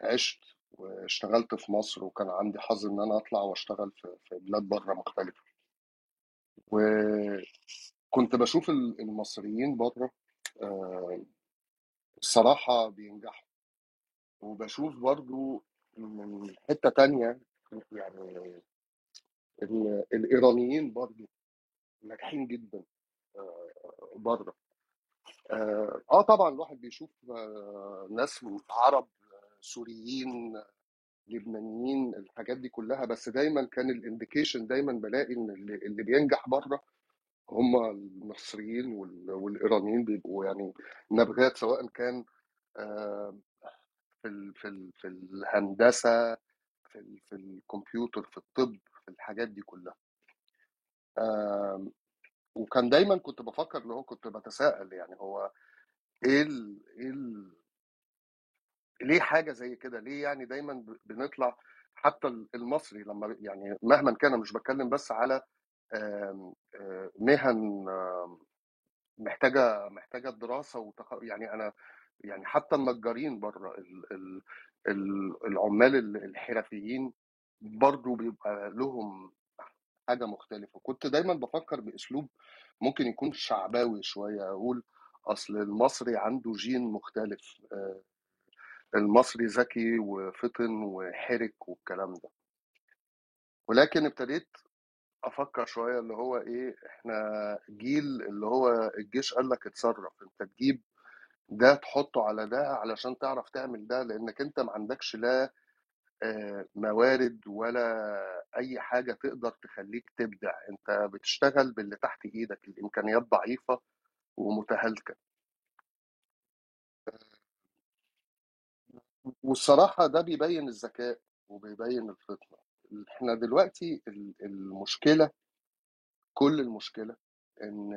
عشت واشتغلت في مصر، وكان عندي حظ ان انا اطلع واشتغل في في بلاد بره مختلفه، وكنت بشوف المصريين بره الصراحه بينجحوا، وبشوف برضو من حتة تانية يعني الإيرانيين برضو ناجحين جدا بره. اه طبعا الواحد بيشوف ناس عرب، سوريين، لبنانيين، الحاجات دي كلها. بس دايما كان الانديكيشن، دايما بلاقي ان اللي اللي بينجح بره هم المصريين وال- والايرانيين، بيبقوا يعني نبغات، سواء كان آه، في ال- في ال- في الهندسه، في ال- في الكمبيوتر، في الطب، في الحاجات دي كلها. آم، وكان دايما كنت بفكر، اللي هو كنت بتساءل يعني هو ايه ال... ايه ال... ليه حاجه زي كده؟ ليه يعني دايما ب- بنطلع حتى ال- المصري لما يعني مهما كان، أنا مش بتكلم بس على آم، آم، مهن آم، محتاجه محتاجه دراسه وتخ... يعني انا يعني حتى النجارين بره، ال... ال... ال- العمال ال- الحرفيين برضو بيبقى لهم حاجه مختلفه. وكنت دايما بفكر باسلوب ممكن يكون شعباوي شويه، اقول اصل المصري عنده جين مختلف، آه، المصري ذكي وفطن وحرك والكلام ده. ولكن ابتديت افكر شويه، اللي هو ايه، احنا جيل اللي هو الجيش قال لك اتصرف، انت تجيب ده تحطه على ده علشان تعرف تعمل ده، لانك انت ما عندكش لا آه، موارد ولا اي حاجه تقدر تخليك تبدع، انت بتشتغل باللي تحت ايدك، الامكانيات ضعيفه ومتهالكه. والصراحه ده بيبين الذكاء وبيبين الفطنه. احنا دلوقتي ال- المشكله، كل المشكله ان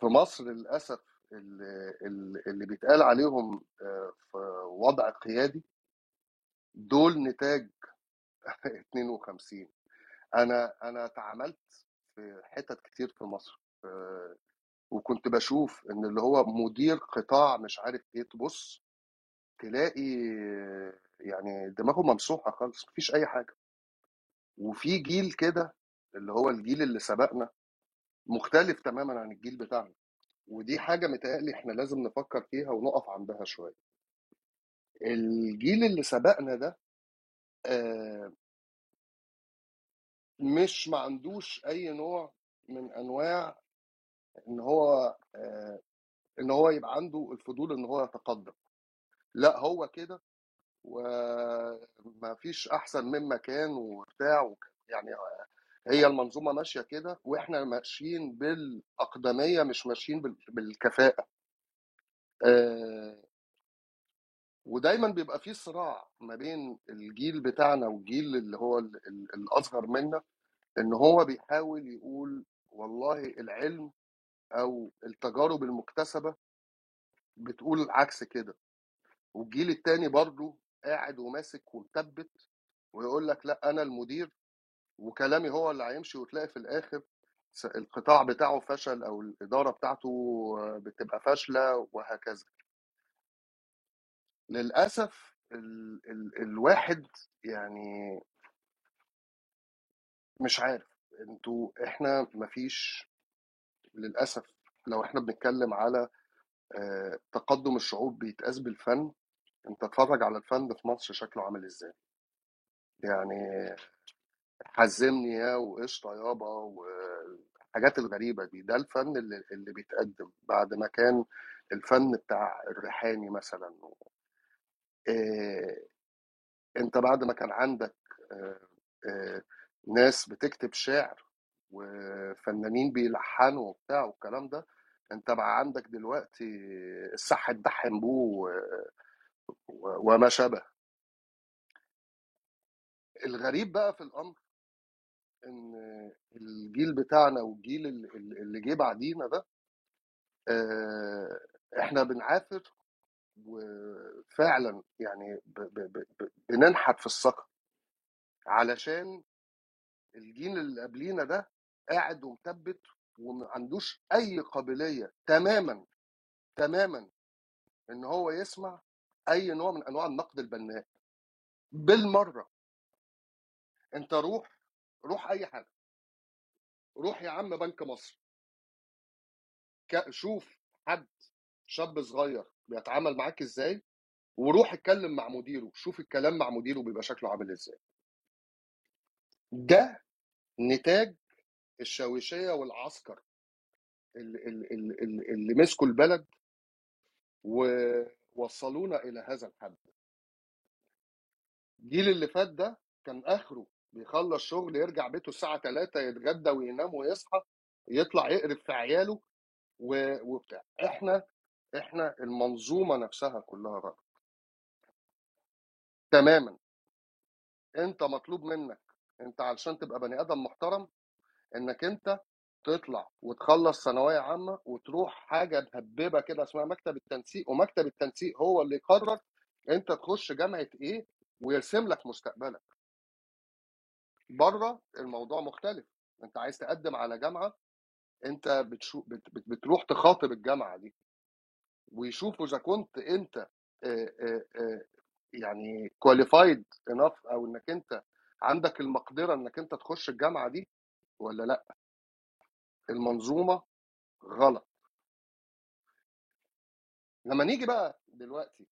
في مصر للاسف ال- ال- اللي بيتقال عليهم آه، في وضع قيادي دول نتاج اتنين وخمسين. انا انا اتعاملت في حتت كتير في مصر، آه، وكنت بشوف ان اللي هو مدير قطاع مش عارف ايه، تبص تلاقي آه، يعني دماغه ممسوحه خالص، مفيش اي حاجه. وفي جيل كده اللي هو الجيل اللي سبقنا مختلف تماما عن الجيل بتاعنا، ودي حاجه متهيألي احنا لازم نفكر فيها ونقف عندها شويه. الجيل اللي سبقنا ده آه، مش ما عندوش اي نوع من انواع ان هو آه، ان هو يبقى عنده الفضول ان هو يتقدم، لا هو كده وما فيش احسن مما كان وبتاع وك- يعني هي المنظومه ماشيه كده، واحنا ماشيين بالاقدميه مش ماشيين بال- بالكفاءه. آه، ودايما بيبقى فيه صراع ما بين الجيل بتاعنا والجيل اللي هو ال- ال- الاصغر منا، ان هو بيحاول يقول والله العلم او التجارب المكتسبه بتقول عكس كده، والجيل التاني برضه قاعد وماسك ومثبت ويقول لك لا انا المدير وكلامي هو اللي هيمشي، وتلاقي في الاخر س- القطاع بتاعه فشل او الاداره بتاعته بتبقى فاشله وهكذا. للاسف ال ال الواحد يعني مش عارف انتوا، احنا مفيش للاسف، لو احنا بنتكلم على آه، تقدم الشعوب بيتقاس بالفن، انت اتفرج على الفن في مصر شكله عامل ازاي، يعني حزمني يا وقشطه يابا والحاجات الغريبه دي. ده الفن اللي, اللي بيتقدم، بعد ما كان الفن بتاع الريحاني مثلا إيه، انت بعد ما كان عندك آه، آه، ناس بتكتب شعر وفنانين بيلحنوا وبتاع والكلام ده، انت بقى عندك دلوقتي السح الدحم بو وما شابه. الغريب بقى في الامر ان الجيل بتاعنا والجيل ال- ال- اللي جه بعدينا ده آه، احنا بنعافر، وفعلا يعني ب- ب- ب- ب- بننحت في الصخر، علشان الجيل اللي قبلينا ده قاعد ومثبت وما عندوش اي قابليه تماما تماما ان هو يسمع اي نوع من انواع النقد البناء. بالمره انت روح روح اي حاجه، روح يا عم بنك مصر، ك- شوف حد شاب صغير بيتعامل معاك ازاي، وروح اتكلم مع مديره، شوف الكلام مع مديره بيبقى شكله عامل ازاي. ده نتاج الشاويشية والعسكر ال- ال- ال- ال- اللي مسكوا البلد ووصلونا إلى هذا الحد. الجيل اللي فات ده كان اخره بيخلص شغل يرجع بيته الساعه ثلاثة يتغدى وينام ويصحى يطلع يقرب في عياله وبتاع. احنا احنا المنظومه نفسها كلها غلط تماما. انت مطلوب منك انت علشان تبقى بني ادم محترم انك انت تطلع وتخلص ثانويه عامه وتروح حاجه مهببه كده اسمها مكتب التنسيق، ومكتب التنسيق هو اللي يقرر انت تخش جامعه ايه ويرسم لك مستقبلك. بره الموضوع مختلف، انت عايز تقدم على جامعه انت بتشو... بت... بتروح تخاطب الجامعه دي ويشوفوا اذا كنت انت اه اه اه يعني كواليفايد انف او انك انت عندك المقدره انك انت تخش الجامعه دي ولا لا. المنظومه غلط. لما نيجي بقى دلوقتي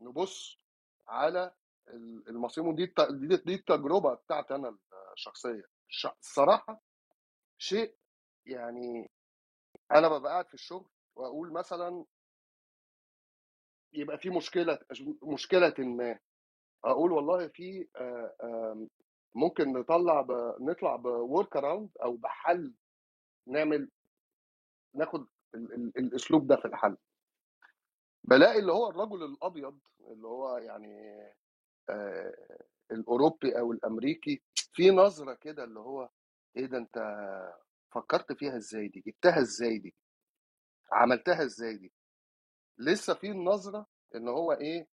نبص على المصير، دي دي التجربه بتاعتي انا الشخصيه الصراحه، شيء يعني انا ببقى قاعد في الشغل واقول مثلا يبقى في مشكله مشكله ما، اقول والله في ممكن نطلع نطلع بورك اراوند او بحل نعمل ناخد ال ال الاسلوب ده في الحل. بلاقي اللي هو الرجل الابيض اللي هو يعني آه الاوروبي او الامريكي في نظره كده اللي هو ايه ده، انت فكرت فيها ازاي دي، جبتها ازاي دي، عملتها ازاي دي. لسه في النظره ان هو ايه،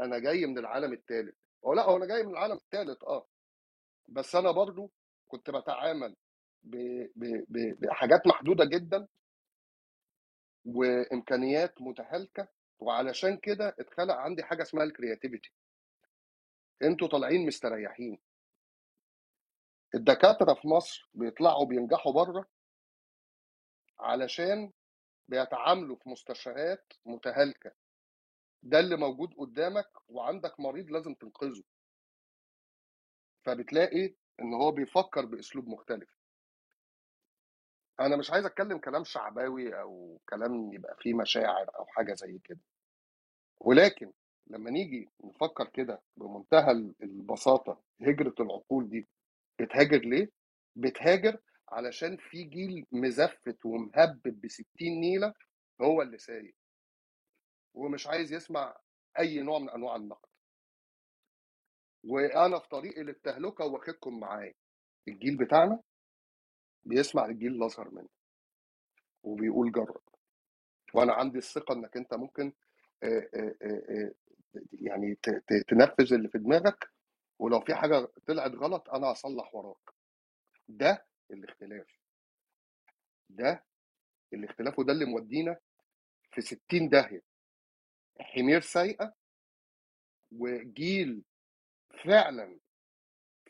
انا جاي من العالم الثالث، او لا هو انا جاي من العالم الثالث اه بس انا برضو كنت بتعامل بحاجات محدودة جدا وإمكانيات متهالكة، وعلشان كده اتخلق عندي حاجة اسمها الكرياتيفيتي. انتوا طالعين مستريحين. الدكاترة في مصر بيطلعوا بينجحوا بره علشان بيتعاملوا في مستشفيات متهالكة. ده اللي موجود قدامك وعندك مريض لازم تنقذه، فبتلاقي ان هو بيفكر بأسلوب مختلف. انا مش عايز اتكلم كلام شعباوي او كلام يبقى فيه مشاعر او حاجه زي كده، ولكن لما نيجي نفكر كده بمنتهى البساطه، هجره العقول دي بتهاجر ليه؟ بتهاجر علشان في جيل مزفت ومهبب بستين نيله هو اللي سايق ومش عايز يسمع اي نوع من انواع النقد، وانا في طريقي للتهلكه واخدكم معايا. الجيل بتاعنا بيسمع الجيل الاصغر منه وبيقول جرب، وانا عندي الثقه انك انت ممكن آآ آآ يعني تنفذ اللي في دماغك، ولو في حاجه طلعت غلط انا هصلح وراك. ده الاختلاف، ده الاختلاف، وده اللي مودينا في ستين داهيه. حمير سايقه وجيل فعلا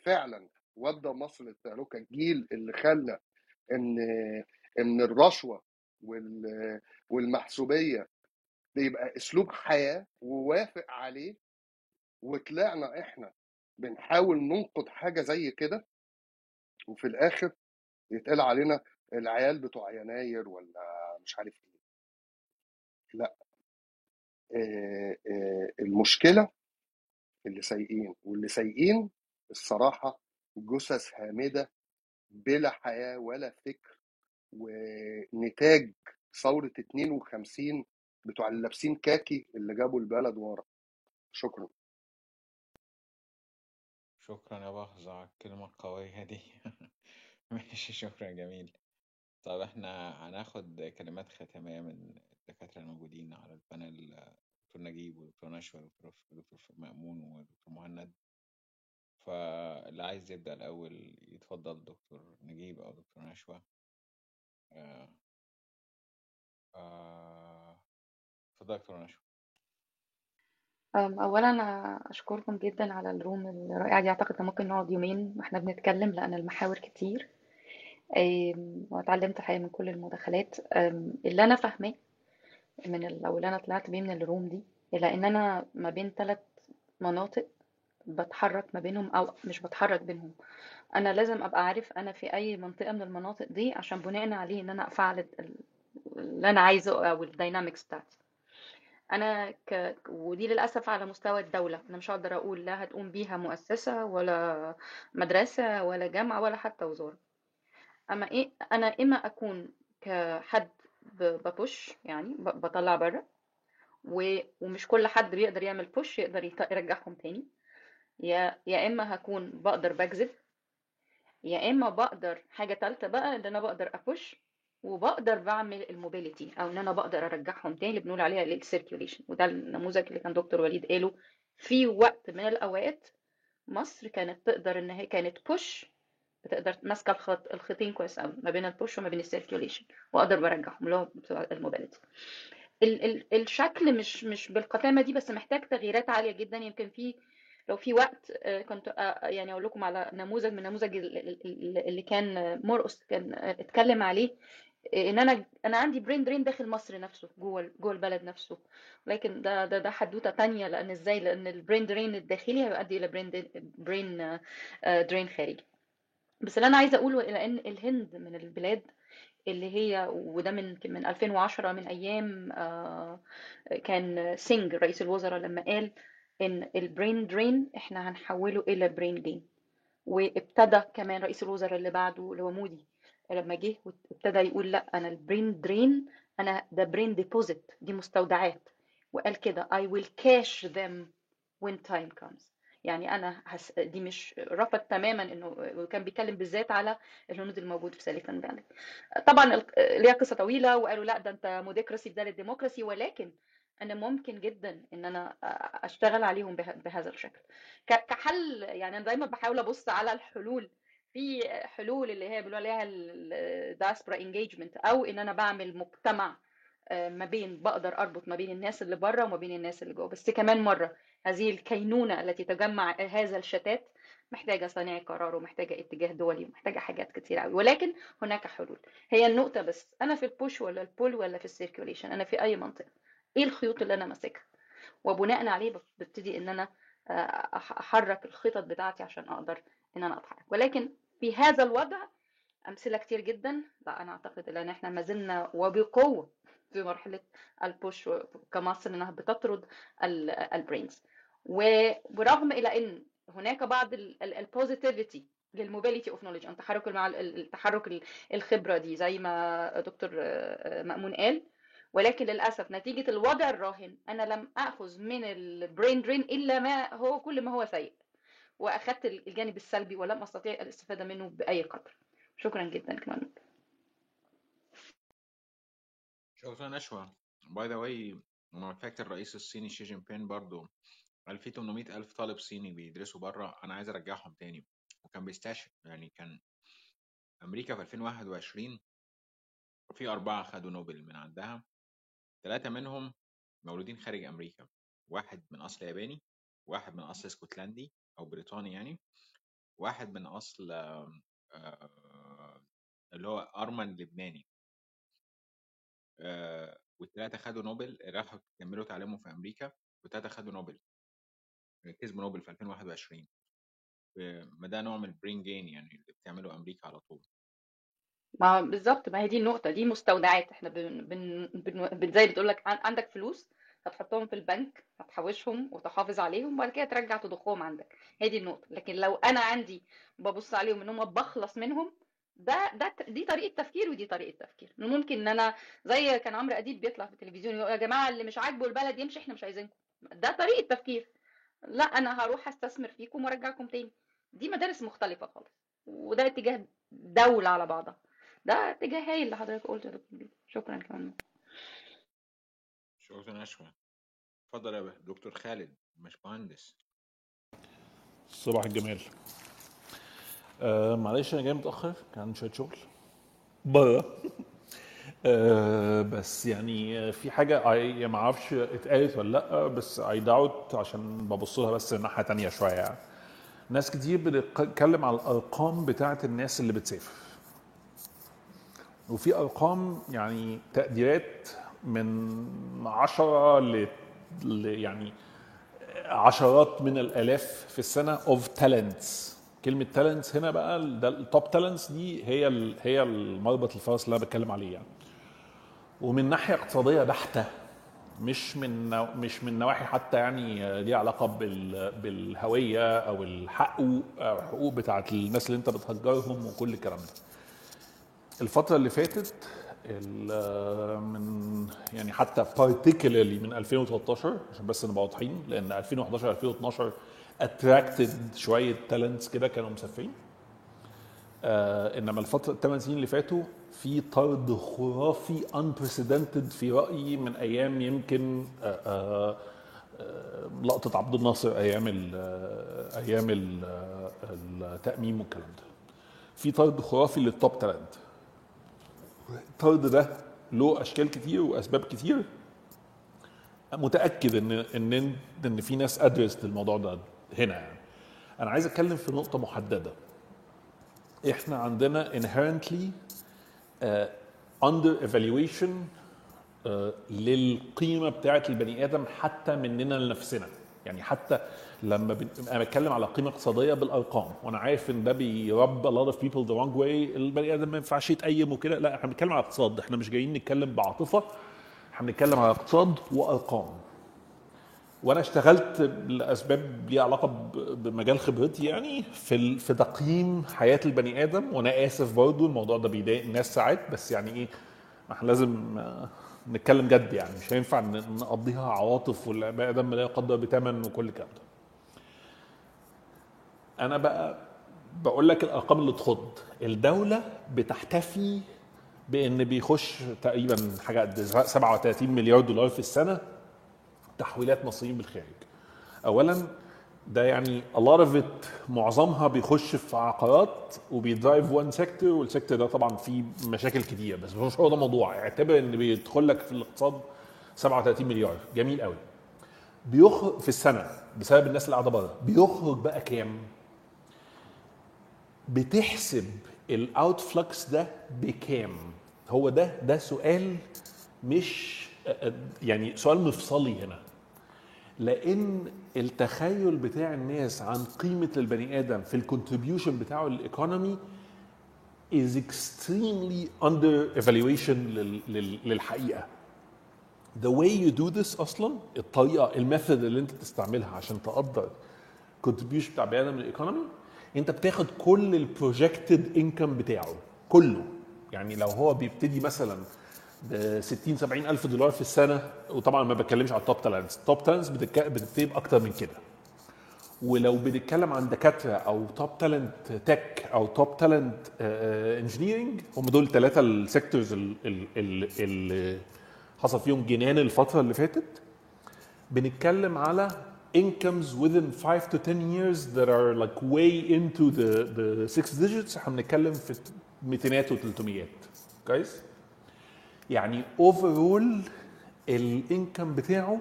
فعلا ودى مصر للتهلكه، الجيل اللي خلى ان ان الرشوه والمحسوبيه بيبقى اسلوب حياه ووافق عليه، وطلعنا احنا بنحاول ننقض حاجه زي كده، وفي الاخر يتقال علينا العيال بتوع يناير ولا مش عارف ايه. لا، المشكله اللي سايقين، واللي سايقين الصراحه جثث هامدة بلا حياة ولا فكر، ونتاج ثورة اتنين وخمسين بتوع اللي لابسين كاكي اللي جابوا البلد ورا. شكرا شكرا يا بخزة على الكلمة القوية دي. ماشي، شكرا جميل. طب احنا هناخد كلمات ختامية من الدكاترة الموجودين على البانل، دكتور نجيب ودكتور نشوى ودكتور مأمون ودكتور مهند. فاللي عايز يبدأ الأول يتفضل، دكتور نجيب أو دكتور نشوى. آه. آه. اتفضل دكتور نشوى. أولا أنا أشكركم جدا على الروم الرائعة دي، أعتقد ممكن نقعد يومين وإحنا بنتكلم لأن المحاور كتير، واتعلمت حاجة من كل المداخلات. اللي أنا فاهماه من ال... أو اللي أنا طلعت بيه من الروم دي، إلا إن أنا ما بين ثلاث مناطق بتحرك ما بينهم، او مش بتحرك بينهم، انا لازم ابقى عارف انا في اي منطقه من المناطق دي عشان بناء عليه ان انا افعل اللي انا عايزه او الداينامكس بتاعتي. انا ك... ودي للاسف على مستوى الدوله، انا مش هقدر اقول لا هتقوم بيها مؤسسه ولا مدرسه ولا جامعه ولا حتى وزاره. اما ايه، انا اما اكون كحد ب... ببوش، يعني ب... بطلع بره، و... ومش كل حد بيقدر يعمل بوش يقدر يط... يرجعهم تاني، يا يا اما هكون بقدر بجذب، يا اما بقدر حاجه ثالثه بقى ان انا بقدر ابوش وبقدر بعمل الموبيليتي، او ان انا بقدر ارجعهم تاني اللي بنقول عليها السيركيوليشن. وده النموذج اللي كان دكتور وليد قاله في وقت من الاوقات. مصر كانت تقدر ان هي كانت بوش، بتقدر ماسكه الخط الخطين كويس قوي ما بين البوش وما بين السيركيوليشن، واقدر برجعهم اللي هو الموبيليتي. ال ال الشكل مش مش بالقتامه دي، بس محتاج تغييرات عاليه جدا. يمكن في لو في وقت كنت يعني اقول لكم على نموذج من النموذج اللي كان مرقص كان اتكلم عليه، ان انا انا عندي برين درين داخل مصر نفسه، جوه جوه البلد نفسه. لكن ده ده ده حدوته ثانيه، لان ازاي؟ لان البرين درين الداخلي هيؤدي الى برين برين درين خارجي. بس اللي انا عايزه اقوله لان الهند من البلاد اللي هي، وده من من ألفين وعشرة، من ايام كان سينج رئيس الوزراء لما قال ان البرين درين احنا هنحوله الى برين جين. وابتدى كمان رئيس الوزراء اللي بعده اللي هو مودي لما جه وابتدى يقول لا، انا البرين درين انا ده برين ديبوزيت، دي مستودعات. وقال كده I will cash them when time comes. يعني انا هس... دي مش رفض تماما انه، وكان بيتكلم بالذات على الهنود الموجود في سيليكون فالي. طبعا ليها قصه طويله، وقالوا لا ده انت موديكراسي ده للديموكراسي، ولكن انا ممكن جدا ان انا اشتغل عليهم بهذا الشكل كحل. يعني انا دايما بحاول ابص على الحلول، في حلول اللي هي بيقولوا عليها الدياسبرا انجيجمنت، او ان انا بعمل مجتمع ما بين، بقدر اربط ما بين الناس اللي بره وما بين الناس اللي جوه. بس كمان مره هذه الكينونه التي تجمع هذا الشتات محتاجه صانعي قرار، ومحتاجه اتجاه دولي، ومحتاجه حاجات كتير قوي، ولكن هناك حلول. هي النقطه بس، انا في البوش ولا البول ولا في السيركيوليشن؟ انا في اي منطقه؟ ايه الخيوط اللي انا ماسكها؟ وبناء عليه ببتدي ان انا احرك الخطط بتاعتي عشان اقدر ان انا اتحرك. ولكن في هذا الوضع امثله كتير جدا. لا انا اعتقد ان احنا ما زلنا وبقوه في مرحله البوش كمصر، انها بتطرد البرينز. وبرغم الى ان هناك بعض البوزيتيفيتي للموبيليتي اوف نوليدج، عن تحرك مع التحرك الخبره دي زي ما دكتور مأمون قال، ولكن للاسف نتيجه الوضع الراهن انا لم اخذ من البرين درين الا ما هو كل ما هو سيء، واخذت الجانب السلبي ولم استطيع الاستفاده منه باي قدر. شكرا جدا. كمان شكرا اشوى. باي ذا واي، فاكر الرئيس الصيني شي جين بين برضه قال في ثمانمائة ألف طالب صيني بيدرسوا بره، انا عايز ارجعهم تاني. وكان بيستشهد يعني، كان امريكا في ألفين وواحد وعشرين في اربعه خدوا نوبل من عندها، ثلاثة منهم مولودين خارج أمريكا، واحد من أصل ياباني، واحد من أصل اسكتلندي أو بريطاني يعني، واحد من أصل اللي هو أرمن لبناني، والثلاثة خدوا نوبل، راحوا كملوا تعليمهم في أمريكا، والثلاثة خدوا نوبل، كسبوا نوبل في ألفين وواحد وعشرين. ما ده نوع من البرين جين يعني اللي بتعمله أمريكا على طول. ما بالظبط، ما هي دي النقطه، دي مستودعات. احنا بن بن, بن زي بتقول لك عندك فلوس هتحطهم في البنك، هتحوشهم وتحافظ عليهم، وبعد كده ترجع تضخهم عندك. هي دي النقطه. لكن لو انا عندي ببص عليهم ان هم بخلص منهم، ده ده دي طريقه تفكير، ودي طريقه تفكير ممكن ان انا زي كان عمرو اديب بيطلع في التلفزيون يقول يا جماعه اللي مش عاجبه البلد يمشي، احنا مش عايزينكم. ده طريقه تفكير، لا انا هروح استثمر فيكم وارجعكم تاني. دي مدارس مختلفه خالص، وده اتجاه دوله على بعضها، ده اتجاه هاي اللي حضرتك قلته يا دكتور. شكرا كمان. شكرا اشوى. اتفضل يا دكتور خالد مش مهندس. صباح الجمال. آه معلش انا جاي متاخر، كان شويه شغل بره. آه بس يعني في حاجه اي ما اعرفش اتقالت ولا لا، بس اي داوت عشان ببص لها بس ناحيه ثانيه شويه. يعني ناس كتير بتتكلم على الارقام بتاعه الناس اللي بتسافر، وفي ارقام يعني تقديرات من عشرة ل يعني عشرات من الالاف في السنه اوف تالنتس. كلمه تالنتس هنا بقى، ده التوب تالنتس دي هي ال هي المربط الفرس اللي انا بتكلم عليه يعني. ومن ناحيه اقتصاديه بحته مش من مش من نواحي حتى يعني ليها علاقه بالهويه او الحقوق او الحقوق بتاعه الناس اللي انت بتهجرهم وكل الكلام ده. الفتره اللي فاتت من يعني حتى particularly من ألفين وتلتاشر عشان بس نبقى واضحين, لان ألفين وحداشر ألفين واتناشر attracted شويه talents كده كانوا مسافرين, انما الفتره الثمان سنين اللي فاتوا في طرد خرافي unprecedented في رأيي من أيام يمكن آآ آآ لقطة عبد الناصر أيام ال أيام ال التأميم والكلام ده. في طرد خرافي للتوب تالنت. الطرد ده له أشكال كتير وأسباب كتير. متأكد إن إن إن في ناس أدرست الموضوع ده هنا. يعني أنا عايز أتكلم في نقطة محددة. إحنا عندنا inherently Uh, under evaluation uh, للقيمة بتاعت البني آدم حتى مننا لنفسنا. يعني حتى لما بتكلم على قيمة اقتصادية بالأرقام, وأنا عارف إن ده بيرب a lot of people the wrong way, البني آدم ما ينفعش يتقيم وكده. لا, احنا بنتكلم على اقتصاد, احنا مش جايين نتكلم بعاطفة, احنا بنتكلم على اقتصاد وأرقام. وأنا اشتغلت لأسباب ليها علاقة بمجال خبرتي يعني في في تقييم حياة البني آدم, وأنا آسف برضو الموضوع ده بيضايق الناس ساعات, بس يعني إيه, احنا لازم نتكلم جد يعني, مش هينفع نقضيها عواطف والبني آدم لا يقدر بثمن وكل كده. أنا بقى بقول لك الأرقام اللي تخض. الدولة بتحتفي بأن بيخش تقريبا حاجة سبعة وتلاتين مليار دولار في السنة تحويلات مصريين بالخارج. اولا ده يعني a lot of it معظمها بيخش في عقارات وبيدرايف وان سيكتور, والسيكتور ده طبعا فيه مشاكل كتير, بس مش هو ده موضوع. اعتبر ان بيدخل لك في الاقتصاد سبعة وتلاتين مليار, جميل قوي. بيخرج في السنه بسبب الناس اللي قاعده بره, بيخرج بقى كام؟ بتحسب الاوت فلكس ده بكام؟ هو ده ده سؤال, مش يعني سؤال مفصلي هنا, لأن التخيل بتاع الناس عن قيمة البني آدم في الكونتريبيوشن بتاعه للإيكونومي is extremely under evaluation للحقيقة. The way you do this أصلاً, الطريقة الميثود اللي انت تستعملها عشان تقدر contribution بتاع بني آدم للإيكونومي, انت بتاخد كل البروجكتد إنكم بتاعه كله. يعني لو هو بيبتدي مثلاً ستين سبعين ألف دولار في السنة, وطبعا ما بتكلمش على التوب تالنتس, التوب تالنتس بتبتدي بأكتر من كده. ولو بنتكلم عن دكاترة أو توب تالنت تك أو توب تالنت انجينيرينج, هم دول ثلاثة السيكتورز اللي حصل فيهم جنان الفترة اللي فاتت. بنتكلم على incomes within five to ten years that are like way into the the six digits. احنا بنتكلم في ميتينات وتلتميات, كويس؟ يعني overall الانكم بتاعه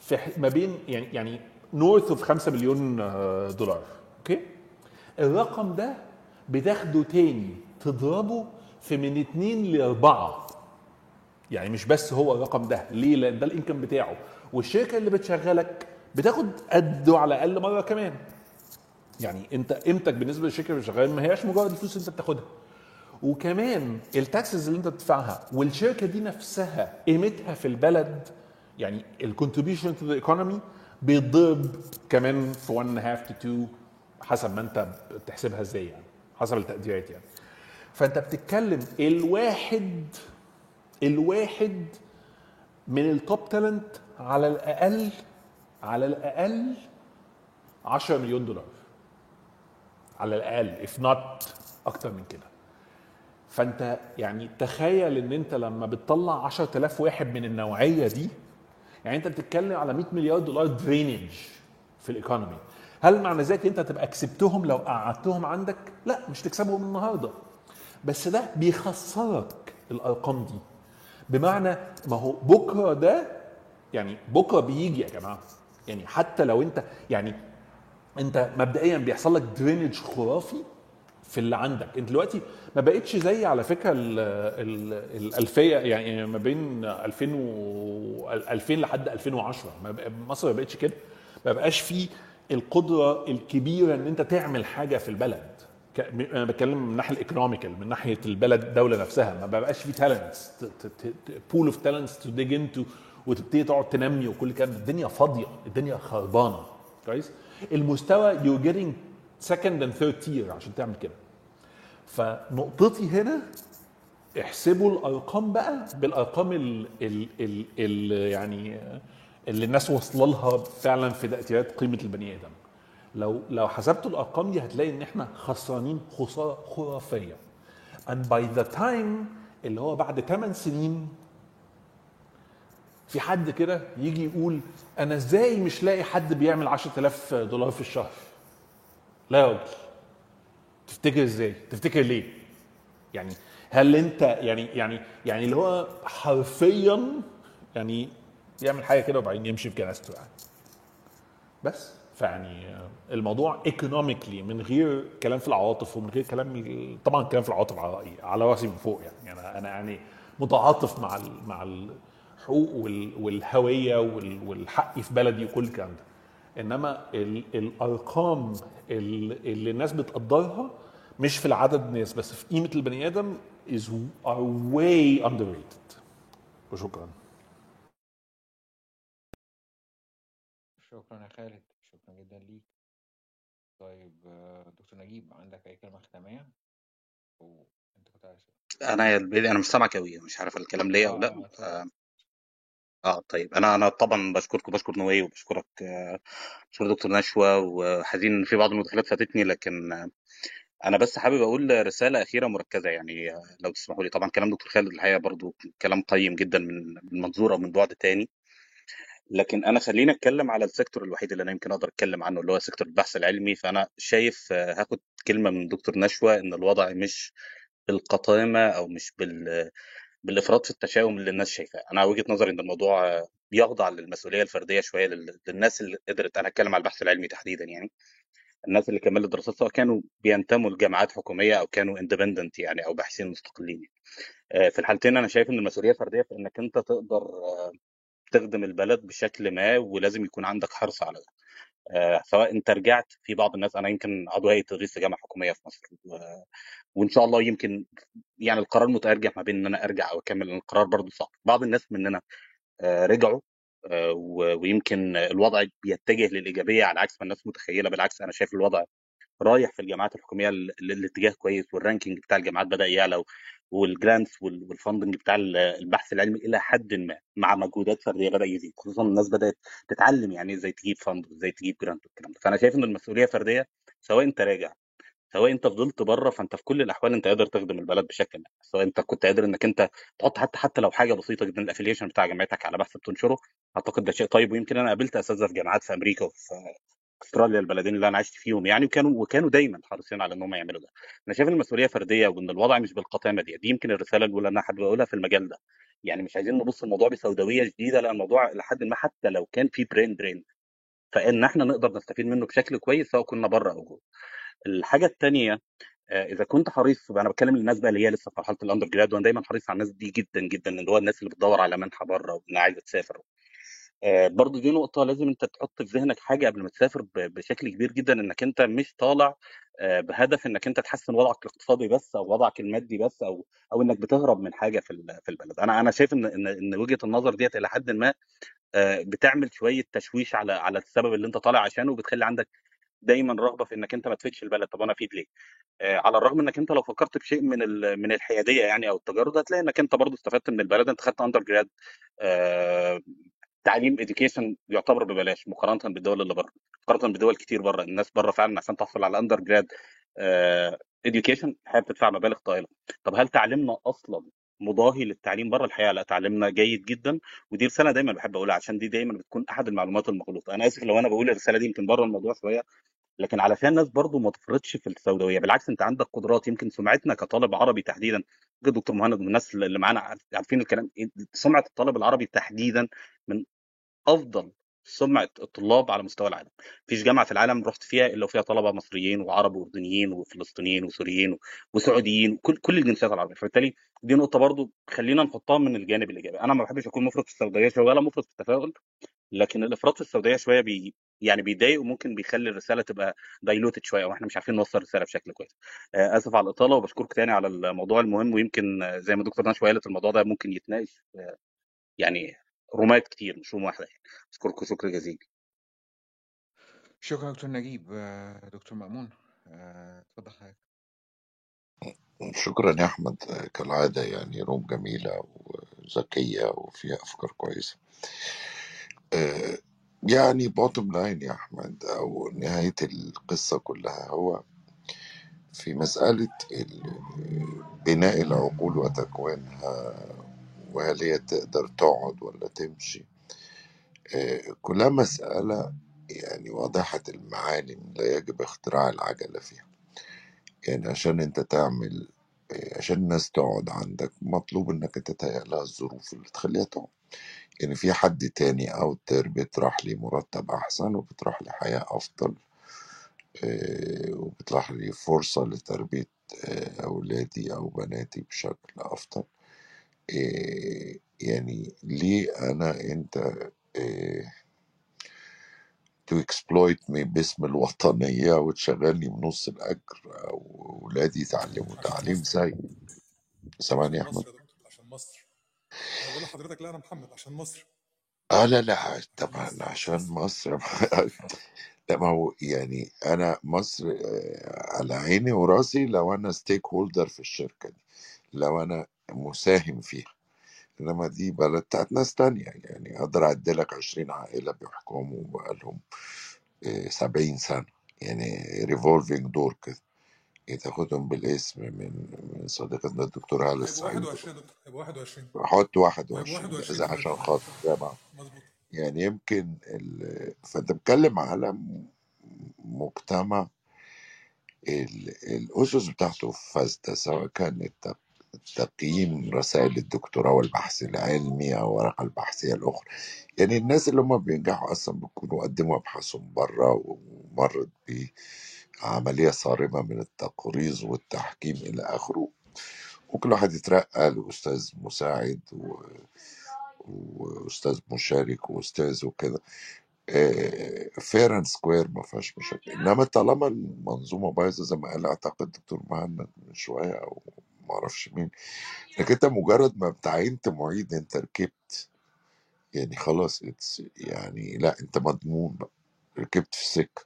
في ما بين يعني يعني north of خمسة مليون دولار. اوكي, الرقم ده بتاخده تاني تضربه في من اتنين لأربعة. يعني مش بس هو الرقم ده, ليه؟ لان ده الانكم بتاعه, والشركه اللي بتشغلك بتاخد قده على الاقل مره كمان. يعني انت قيمتك بالنسبه للشركه اللي بتشغلك ما هياش مجرد الفلوس انت بتاخدها, وكمان التاكسز اللي انت بتدفعها, والشركه دي نفسها قيمتها في البلد, يعني الكونتريبيوشن تو ذا ايكونومي بيتضرب كمان في واحد فاصلة خمسة تو اتنين حسب ما انت بتحسبها ازاي, يعني حسب التقديرات. يعني فانت بتتكلم الواحد الواحد من التوب تالنت على الاقل على الاقل عشرة مليون دولار على الاقل, if not اكتر من كده. فانت يعني تخيل ان انت لما بتطلع عشرة آلاف واحد من النوعيه دي, يعني انت بتتكلم على مية مليار دولار درينج في الايكونومي. هل معنى ذلك انت هتبقى كسبتهم لو قعدتهم عندك؟ لا, مش تكسبهم النهارده, بس ده بيخسرك الارقام دي. بمعنى ما هو بكره ده, يعني بكره بيجي يا جماعه. يعني حتى لو انت يعني انت مبدئيا بيحصل لك درينج خرافي في اللي عندك. انت دلوقتي ما بقتش زي على فكره الالفيه, يعني ما بين ألفين لحد ألفين وعشرة مصر ما بقتش كده, ما بقاش فيه القدره الكبيره ان انت تعمل حاجه في البلد. انا بتكلم من ناحيه الايكونوميكال, من ناحيه البلد الدوله نفسها, ما بقاش فيه تالنتس, بول اوف تالنتس تو ديج انتو وتبتدي تقعد تنمي وكل كلام. الدنيا فاضيه، الدنيا خربانه. كويس. المستوى يو جيتنج سكند اند ثيرد تير عشان تعمل كده. فنقطتي هنا احسبوا الارقام بقى بالارقام ال ال ال ال يعني اللي الناس وصل لها فعلا في تقديرات قيمه البني ادم. لو لو حسبتوا الارقام دي هتلاقي ان احنا خسرانين خساره خرافيه. and by the time اللي هو بعد ثمان سنين في حد كده يجي يقول انا ازاي مش لاقي حد بيعمل عشرة آلاف دولار في الشهر؟ لا يا راجل. تفتكر ازاي؟ تفتكر ليه؟ يعني هل انت يعني يعني يعني اللي هو حرفيا يعني يعمل حاجه كده وبعدين يمشي في جنازته يعني. بس فيعني الموضوع ايكونوميكلي من غير كلام في العواطف ومن غير كلام، طبعا كلام في العواطف على رأيي على راسي من فوق يعني. انا انا يعني متعاطف مع ال مع الحقوق والهويه والحق في بلدي وكل الكلام ده، انما الارقام اللي الناس بتقدرها مش في العدد ناس بس في قيمه البني ادم is are way underrated. وشكرا. شكرا يا خالد، شكرا جدا ليك. طيب دكتور نجيب، عندك اي كلمه ختاميه؟ وانت كنت عايز انا يا البيض انا مش سامعك قوي، مش عارف الكلام ليه او لا. آه. اه طيب انا انا طبعا بشكركم، بشكر نويه وبشكرك بشكر دكتور نشوى، وحزين ان في بعض المداخلات فاتتني، لكن انا بس حابب اقول رساله اخيره مركزه يعني لو تسمحوا لي. طبعا كلام دكتور خالد الحقيقه برضو كلام قيم جدا من منظور او من بعد تاني، لكن انا خلينا اتكلم على السيكتور الوحيد اللي انا يمكن اقدر اتكلم عنه اللي هو سيكتور البحث العلمي. فانا شايف هاخد كلمه من دكتور نشوى ان الوضع مش بالقطامه او مش بال بالافراط في التشاؤم اللي الناس شايفاه. انا وجهه نظري ان الموضوع بيخضع للمسؤوليه الفرديه شويه للناس اللي قدرت، انا اتكلم على البحث العلمي تحديدا يعني، الناس اللي كملت دراستها كانوا بينتموا لجامعات حكوميه او كانوا اندبندنت يعني او باحثين مستقلين. في الحالتين انا شايف ان المسؤوليه فرديه في انك انت تقدر تخدم البلد بشكل ما، ولازم يكون عندك حرص على ده. آه سواء انت رجعت في بعض الناس، انا يمكن عضو هيئه تدريس في جامعه حكوميه في مصر، آه وان شاء الله يمكن يعني القرار متارجح ما بين ان انا ارجع او اكمل، القرار برضو صعب. بعض الناس مننا آه رجعوا آه ويمكن الوضع بيتجه للايجابيه على عكس ما الناس متخيله. بالعكس انا شايف الوضع رايح في الجامعات الحكوميه الاتجاه كويس، والرانكينج بتاع الجامعات بدا يعلى، والجرانتس والفاندنج بتاع البحث العلمي الى حد ما مع مجهودات فرديه بدا يزيد، خصوصا الناس بدات تتعلم يعني ازاي تجيب فاند وازاي تجيب جرانت والكلام ده. فانا شايف ان المسؤوليه فرديه، سواء انت راجع سواء انت فضلت بره، فانت في كل الاحوال انت قادر تخدم البلد بشكل ما، سواء انت كنت قادر انك انت تحط حتى حتى لو حاجه بسيطه جدا الافيليشن بتاع جامعتك على بحث بتنشره، اعتقد ده شيء طيب. ويمكن انا قابلت اساتذه في جامعات في امريكا وفي استراليا البلدين اللي انا عشت فيهم يعني، وكانوا وكانوا دايما حريصين على انهم يعملوا ده. انا شايف المسؤوليه فرديه وان الوضع مش بالقطامه دي. دي يمكن الرساله الاولى انا حابب اقولها في المجال ده يعني. مش عايزين نبص الموضوع بسوداويه جديده، لا الموضوع لحد ما حتى لو كان في برين درين فان احنا نقدر نستفيد منه بشكل كويس سواء كنا بره او جوه. الحاجه الثانيه اذا كنت حريص، انا بتكلم للناس بقى اللي هي لسه في مرحله الاندر جراد، وانا دايما حريص على الناس دي جدا جدا اللي هو الناس اللي بتدور على منحه بره وانها عايزه تسافر. آه برضو دي نقطة لازم انت تحط في ذهنك حاجة قبل ما تسافر بشكل كبير جدا، انك انت مش طالع آه بهدف انك انت تحسن وضعك الاقتصادي بس او وضعك المادي بس او او انك بتهرب من حاجة في في البلد. انا انا شايف ان ان وجهة النظر ديت الى حد ما آه بتعمل شوية تشويش على على السبب اللي انت طالع عشانه، وبتخلي عندك دايما رغبه في انك انت ما تفيدش البلد. طب انا افيد ليه؟ آه على الرغم انك انت لو فكرت بشيء من من الحيادية يعني او التجارة هتلاقي انك انت برضو استفدت من البلد. انت خدت اندر جراد آه تعليم education يعتبر ببلاش مقارنه بالدول اللي بره، مقارنه بدول كتير بره. الناس بره فعلا عشان تحصل على اندر جراد آه education حابه تدفع مبالغ طائله. طب هل تعليمنا اصلا مضاهي للتعليم بره؟ الحقيقه لا، تعليمنا جيد جدا. ودي رساله دايما بحب اقولها عشان دي دايما بتكون احد المعلومات المغلوطه. انا اسف لو انا بقول الرساله دي يمكن بره الموضوع شويه، لكن علشان الناس برضو ما تفرطش في السوداويه. بالعكس انت عندك قدرات. يمكن سمعتنا كطالب عربي تحديدا، دكتور مهند والناس اللي معانا عارفين الكلام، سمعه الطالب العربي تحديدا من افضل سمعه الطلاب على مستوى العالم. مفيش جامعه في العالم رحت فيها الا وفيها طلبه مصريين وعرب واردنيين وفلسطينيين وسوريين وسعوديين وكل كل الجنسيات العربيه. فبالتالي دي نقطه برضو خلينا نحطها من الجانب الايجابي. انا ما بحبش اكون مفرط في السوداويه شويه ولا مفرط في التفاؤل، لكن الافراط في السوداويه شويه بي يعني بيضايق وممكن بيخلي الرساله تبقى دايلوتد شويه واحنا مش عارفين نوصل الرساله بشكل كويس. آه اسف على الاطاله وبشكرك تاني على الموضوع المهم. ويمكن زي ما دكتور نشوى قالت الموضوع ده ممكن يتناقش يعني رومات كتير مش روم واحدة يعني. أشكركم شكر جزيل. شكرا دكتور نجيب. دكتور مأمون اتفضل حضرتك. شكرا يا أحمد، كالعادة يعني روم جميلة وذكية وفيها أفكار كويسة. يعني بوتوم لاين يا أحمد أو نهاية القصة كلها هو في مسألة بناء العقول وتكوينها، وهل هي تقدر تقعد ولا تمشي، كلها مسألة يعني واضحة المعالم، لا يجب اختراع العجلة فيها. يعني عشان انت تعمل، عشان الناس تقعد عندك مطلوب انك انت تهيئ لها الظروف اللي تخليها تقعد. يعني في حد تاني او تير بيطرح لي مرتب احسن وبيطرح لي حياة افضل وبيطرح لي فرصة لتربية اولادي او بناتي بشكل افضل. يعني ليه انا انت تو اكسبلويت مي باسم الوطنية وتشغلني بنص الأجر أو ولادي يتعلموا تعليم سيء؟ سامعني يا أحمد؟ عشان مصر. أنا بقول لحضرتك لا أنا محمد عشان مصر. آه لا لا طبعا عشان مصر. لا ما هو يعني أنا مصر على عيني وراسي لو أنا ستيك هولدر في الشركة دي، لو أنا مساهم فيها. إنما دي بلد بتاعت ناس تانية، يعني أقدر أعدلك عشرين عائلة بيحكموا بقالهم سبعين سنة، يعني ريفولفينج دور كده. تاخدهم بالاسم من من صديقتنا الدكتورة هالة السعيد. هيبقى واحد وعشرين. حط واحد وعشرين إذا عشان خاطر جماعة. يعني يمكن ال... فأنت بتكلم على مجتمع ال... الأسس بتاعته فاسدة، سواء كانت تقييم رسائل الدكتوراه والبحث العلمي او ورقه البحثيه الاخرى. يعني الناس اللي هم بينجحوا اصلا بيكونوا قدموا ابحاثهم بره ومرت بعمليه صارمه من التقريظ والتحكيم الى اخره، وكل واحد يترقى لاستاذ مساعد و... واستاذ مشارك واستاذ وكده. فير اند سكوير ما فيهاش مشاكل، انما طالما المنظومه بايظه زي ما قال اعتقد الدكتور مهند من شويه او ما اعرفش مين، لكن انت مجرد ما بتعينت معيد انت ركبت، يعني خلاص يعني لا انت مضمون بقى، ركبت في السكه.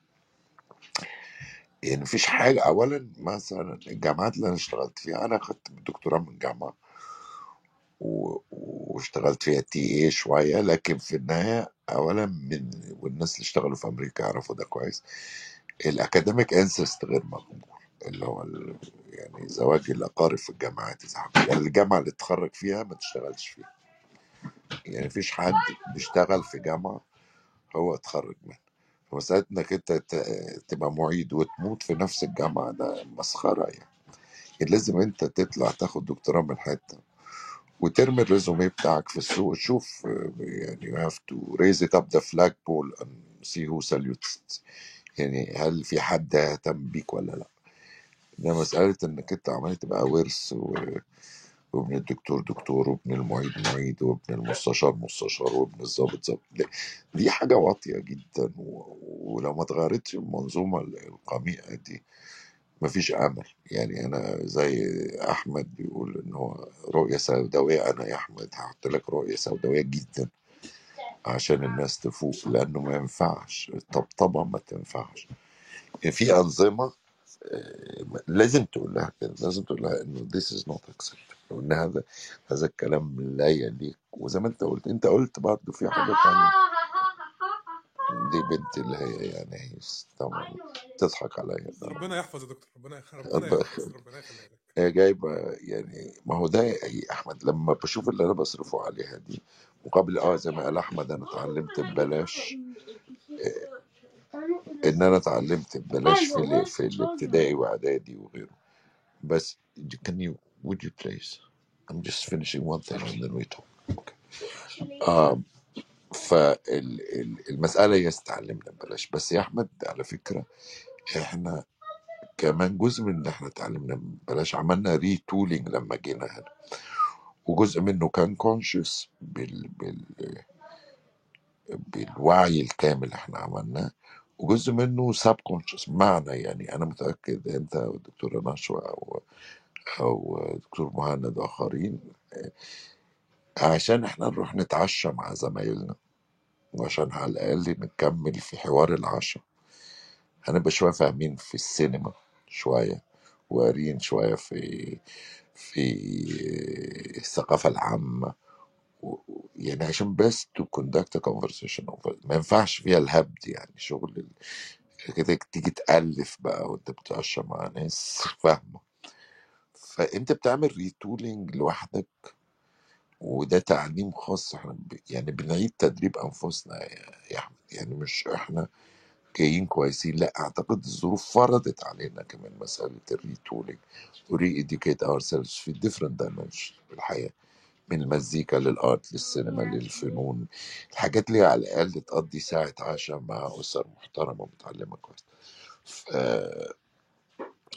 يعني مفيش حاجه. اولا مثلا الجامعات اللي انا اشتغلت فيها، انا خدت دكتوراه من جامعه واشتغلت فيها تي اي شويه، لكن في النهايه اولا من والناس اللي اشتغلوا في امريكا يعرفوا ده كويس، الاكاديميك انسست غير مقبول، اللي هو يعني زواج الأقارب في الجامعات. يعني الجامعة اللي تخرج فيها ما تشتغلش فيها، يعني مفيش حد بيشتغل في جامعة هو اتخرج منها. فمسألة انك انت تبقى معيد وتموت في نفس الجامعة ده مسخرة. يعني. يعني لازم انت تطلع تاخد دكتوراه من حتة وترمي الريزومي بتاعك في السوق، تشوف يعني you have to raise it up the flagpole and see who salutes. يعني هل في حد يهتم بيك ولا لا؟ ده مسألة انك انت عمال تبقى ورث و... وابن الدكتور دكتور وابن المعيد معيد وابن المستشار مستشار وابن الضابط ضابط، دي حاجة واطية جدا و... ولو ما اتغيرتش المنظومة القميئة دي مفيش امل. يعني انا زي احمد بيقول ان هو رؤية سوداوية، انا يا احمد هحط لك رؤية سوداوية جدا عشان الناس تفوق، لانه ما ينفعش الطبطبة ما تنفعش. يعني في انظمة لازم تقول لها كده، لازم تقول لها انه this is not acceptable، وان هذا هذا الكلام لا يليق. وزي ما انت قلت انت قلت برضه في حاجه ثانيه، دي بنت اللي هي يعني هي طبعا بتضحك عليا. ربنا يحفظ يا دكتور، ربنا يخليك، ربنا يخليك. هي جايبه يعني ما هو ده يا احمد لما بشوف اللي انا بصرفه عليها دي مقابل اه زي ما قال احمد انا اتعلمت ببلاش، ان انا اتعلمت ببلاش في في الابتدائي واعدادي وغيره. بس can you would you please I'm just finishing one thing and then we talk. Okay. آه فالمسألة هي اتعلمنا ببلاش. بس يا احمد على فكرة احنا كمان جزء من ان احنا اتعلمنا ببلاش عملنا ريتولينج لما جينا هنا، وجزء منه كان conscious بال بال بالوعي الكامل احنا عملناه، وجزء منه ساب كونشس. معنى يعني انا متاكد انت والدكتوره نشوى او او دكتور مهند واخرين عشان احنا نروح نتعشى مع زمايلنا، وعشان على الأقل نكمل في حوار العشاء. هنبقى شوية فاهمين في السينما، شوية وقارين شوية في في الثقافة العامة، يعني عشان بس to conduct a conversation over. ما ينفعش فيها الهبد، يعني شغل كده تيجي تألف بقى وانت بتتعشى مع ناس فاهمة. فانت بتعمل ريتولينج لوحدك، وده تعليم خاص. احنا يعني بنعيد تدريب انفسنا يا احمد، يعني مش احنا جايين كويسين، لا اعتقد الظروف فرضت علينا كمان مساله الريتولينج وري ايديوكيت اور سيلفز في ديفرنت دايمنشن في الحياه، من المزيكا للارت للسينما للفنون، الحاجات اللي على الاقل تقضي ساعه عشاء مع اسر محترمه متعلمه كويس. ف...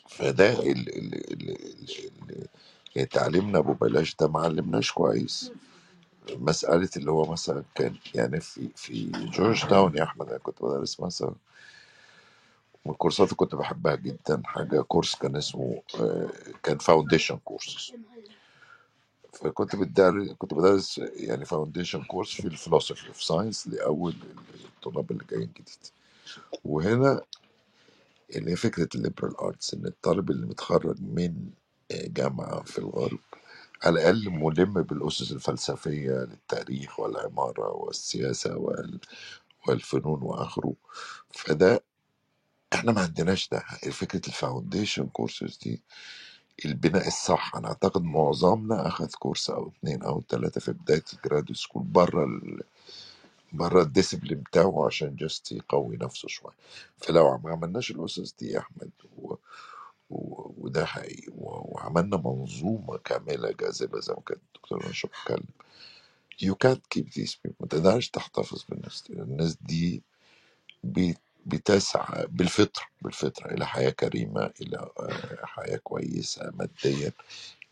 فده ال... ال... ال... ال... يعني تعليمنا ابو بلاش ده ما علمناش كويس. مسألة اللي هو مثلا كان يعني في في جورج تاون يا أحمد، أنا كنت بدرس مثلا، والكورسات اللي كنت بحبها جدا حاجة كورس كان اسمه كان فاونديشن كورس. فكنت بدرس كنت بدرس يعني فاونديشن كورس في الفلسفة في ساينس لأول الطلاب اللي جايين جديد. وهنا اللي هي فكرة الليبرال آرتس، إن الطالب اللي متخرج من جامعة في الغرب على الأقل ملم بالأسس الفلسفية للتاريخ والعمارة والسياسة وال... والفنون وآخره. فده احنا ما عندناش ده، فكرة الفاونديشن كورسز دي، البناء الصح. أنا أعتقد معظمنا أخذ كورس أو اتنين أو تلاتة في بداية الجراد سكول بره ال... بره الديسبلين بتاعه عشان جاست يقوي نفسه شوية. فلو ما عملناش الأسس دي يا أحمد و... وده حقيقي، وعملنا منظومة كاملة جاذبة زي ما كان الدكتور نشوف اتكلم، you can't keep these people. ما تقدرش تحتفظ بالناس دي. الناس دي بتسعى بالفطرة بالفطرة إلى حياة كريمة، إلى حياة كويسة ماديا،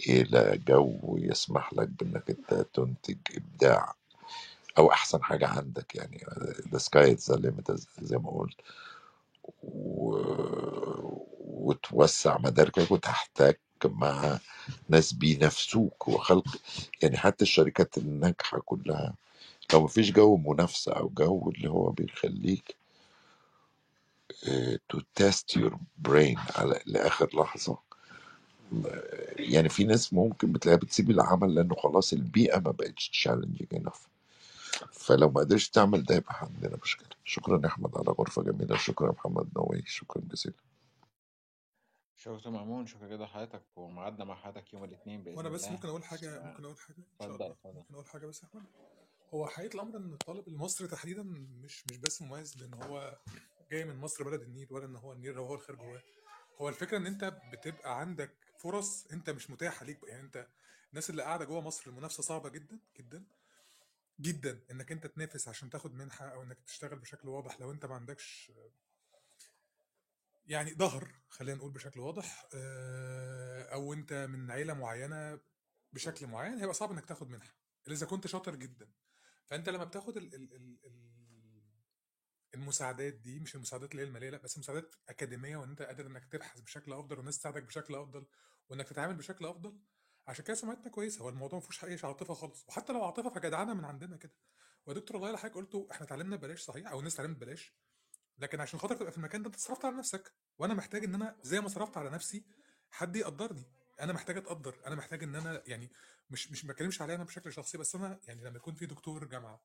إلى جو يسمح لك بأنك أنت تنتج إبداع أو أحسن حاجة عندك، يعني the sky is the limit زي ما قلت، و وتوسع مداركك وتحتك مع ناس بينافسوك وخلق. يعني حتى الشركات الناجحة كلها لو مفيش جو منافسة أو جو اللي هو بيخليك تو تيست يور برين على لآخر لحظة، يعني في ناس ممكن بتلاقيها بتسيب العمل لأنه خلاص البيئة ما بقتش تشالنجينج انف. فلو ما قدرش تعمل ده يبقى عندنا مشكلة. شكرا يا أحمد على غرفة جميلة، شكرا يا محمد نووي، شكرا جزيلا. شكرا مأمون، شكرا جدا حياتك ومعادنا مع حياتك يوم الاثنين بإذن الله. وانا بس ممكن اقول حاجه ممكن اقول حاجه اتفضل ممكن اقول حاجه بس يا احمد. هو حقيقه الامر ان الطالب المصري تحديدا مش مش بس مميز لان هو جاي من مصر بلد النيل، ولا ان هو النيل هو الخير جواه. هو الفكره ان انت بتبقى عندك فرص انت مش متاحه ليك، يعني انت الناس اللي قاعده جوه مصر المنافسه صعبه جدا جدا جدا انك انت تنافس عشان تاخد منحه او انك تشتغل بشكل واضح. لو انت ما عندكش يعني ظهر، خلينا نقول بشكل واضح، او انت من عيله معينه بشكل معين، هيبقى صعب انك تاخد منحه الا اذا كنت شاطر جدا. فانت لما بتاخد ال ال ال المساعدات دي، مش المساعدات اللي هي الماليه لا، بس مساعدات اكاديميه، وان انت قادر انك تبحث بشكل افضل والناس تساعدك بشكل افضل وانك تتعامل بشكل افضل، عشان كده سمعتنا كويسه. هو الموضوع ما فيهوش اي عاطفه خالص، وحتى لو عاطفه فجدعانه من عندنا كده. ودكتور الله يلحقك قلته احنا اتعلمنا ببلاش صحيح، او الناس اتعلمت ببلاش، لكن عشان خاطر تبقى في المكان ده انت صرفت على نفسك. وانا محتاج ان انا زي ما صرفت على نفسي حد يقدرني، انا محتاج اتقدر، انا محتاج ان انا يعني مش مش ما بكلمش عليا انا بشكل شخصي، بس انا يعني لما يكون في دكتور جامعه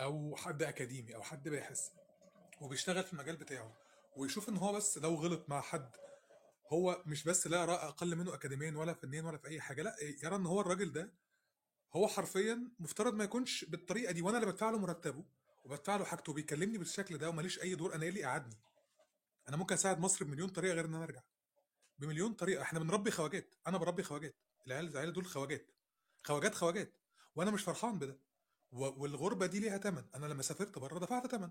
او حد اكاديمي او حد باحث وبيشتغل في المجال بتاعه ويشوف ان هو بس لو غلط مع حد، هو مش بس لا رأى اقل منه اكاديميا ولا فنيا ولا في اي حاجه، لا يرى ان هو الراجل ده هو حرفيا مفترض ما يكونش بالطريقه دي، وانا اللي بدفع له مرتبه وبدفع له حاجته وبيكلمني بالشكل ده وماليش اي دور، انا ايه اللي قعدني؟ انا ممكن اساعد مصر بمليون طريقه غير ان انا ارجع بمليون طريقه. احنا بنربي خواجات، انا بربي خواجات، العيال العيال دول خواجات خواجات خواجات، وانا مش فرحان بده. والغربه دي ليها ثمن. انا لما سافرت بره دفعت ثمن،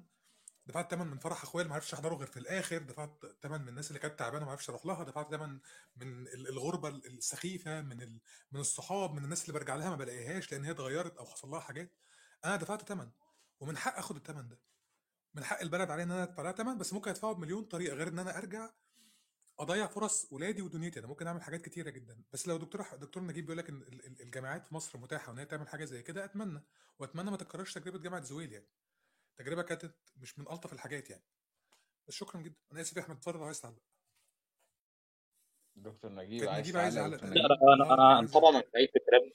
دفعت ثمن من فرح اخويا اللي ما عرفتش احضره غير في الاخر، دفعت ثمن من الناس اللي كانت تعبانه وما عرفتش اروح لها، دفعت ثمن من الغربه السخيفه، من ال... من الصحاب، من الناس اللي برجع لها ما بلاقيهاش لان هي اتغيرت او حصل لها حاجات. انا دفعت ثمن ومن حق اخد الثمن ده، من حق البلد عليا ان انا ادفع لها ثمن، بس ممكن ادفعه بمليون طريقه غير ان انا ارجع اضيع فرص ولادي ودنيتي. انا ممكن اعمل حاجات كتيره جدا. بس لو دكتور دكتور نجيب بيقول لك ان الجامعات في مصر متاحه وان هي تعمل حاجه زي كده، اتمنى واتمنى ما تتكررش تجربه جامعه زويل. يعني تجربه كانت مش من الطف الحاجات يعني. بس شكرا جدا. انا اسف يا احمد، اتفضل لو عايز تعلق. دكتور نجيب عايز تعلق؟ انا انا طبعا سعيد بالكلام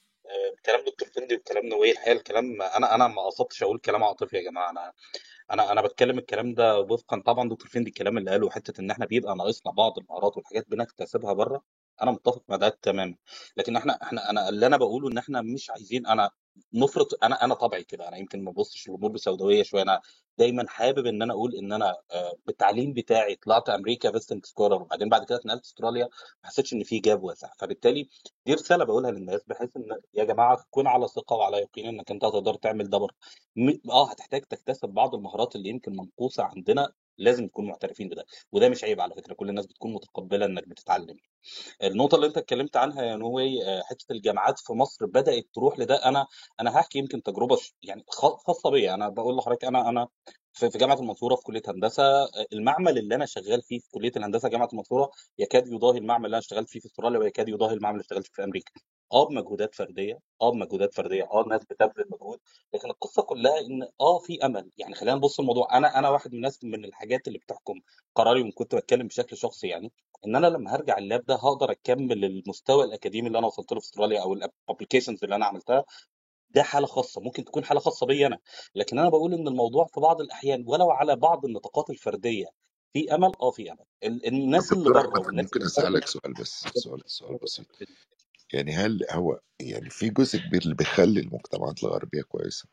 بكلام دكتور فندي وكلام نويل. الحقيقه الكلام انا انا ما قصدتش اقول كلام عاطفي يا جماعه. انا انا انا بتكلم الكلام ده وفقا طبعا دكتور فندي الكلام اللي قاله حته ان احنا بيبقى ناقصنا بعض المهارات والحاجات بنكتسبها بره. انا متفق مع ده تماما، لكن احنا احنا انا اللي انا بقوله ان احنا مش عايزين انا نفرط. انا انا طبعي كده، انا يمكن ما ببصش للامور بسوداويه شويه. انا دايما حابب ان انا اقول ان انا آه، بالتعليم بتاعي طلعت امريكا فيزيتنج سكولر، وبعدين بعد كده اتنقلت استراليا، ما حسيتش ان في جاب واسع. فبالتالي دي رساله بقولها للناس، بحيث ان يا جماعه تكون على ثقه وعلى يقين انك انت هتقدر تعمل ده بره. م- اه هتحتاج تكتسب بعض المهارات اللي يمكن منقوصه عندنا، لازم نكون معترفين بده، وده مش عيب على فكره. كل الناس بتكون متقبله انك بتتعلم. النقطه اللي انت اتكلمت عنها يا نوي، آه، حته الجامعات في مصر بدات تروح لده. انا انا هحكي يمكن تجربه ش- يعني خ- خاصه بيا. انا بقول لحضرتك انا انا في في جامعه المنصوره في كليه هندسه. آه، المعمل اللي انا شغال فيه في كليه الهندسه جامعه المنصوره يكاد يضاهي المعمل اللي انا اشتغلت فيه في استراليا، ويكاد يضاهي المعمل اللي اشتغلت فيه في امريكا. اه بمجهودات فرديه، اه بمجهودات فرديه، اه الناس بتبذل مجهود، لكن القصه كلها ان اه في امل. يعني خلينا نبص الموضوع. انا انا واحد من الناس من الحاجات اللي بتحكم قراري، وان كنت بتكلم بشكل شخصي يعني، ان انا لما هرجع اللاب ده هقدر اكمل المستوى الاكاديمي اللي انا وصلت له في استراليا، او الابلكيشنز اللي انا عملتها. ده حاله خاصه، ممكن تكون حاله خاصه بي انا، لكن انا بقول ان الموضوع في بعض الاحيان ولو على بعض النطاقات الفرديه في امل. اه في امل. ال- الناس اللي دكتور بره أحمد، والناس ممكن اللي أسألك سؤال بس سؤال سؤال بسيط؟ يعني هل هو يعني في جزء كبير اللي بيخلي المجتمعات الغربية كويسة،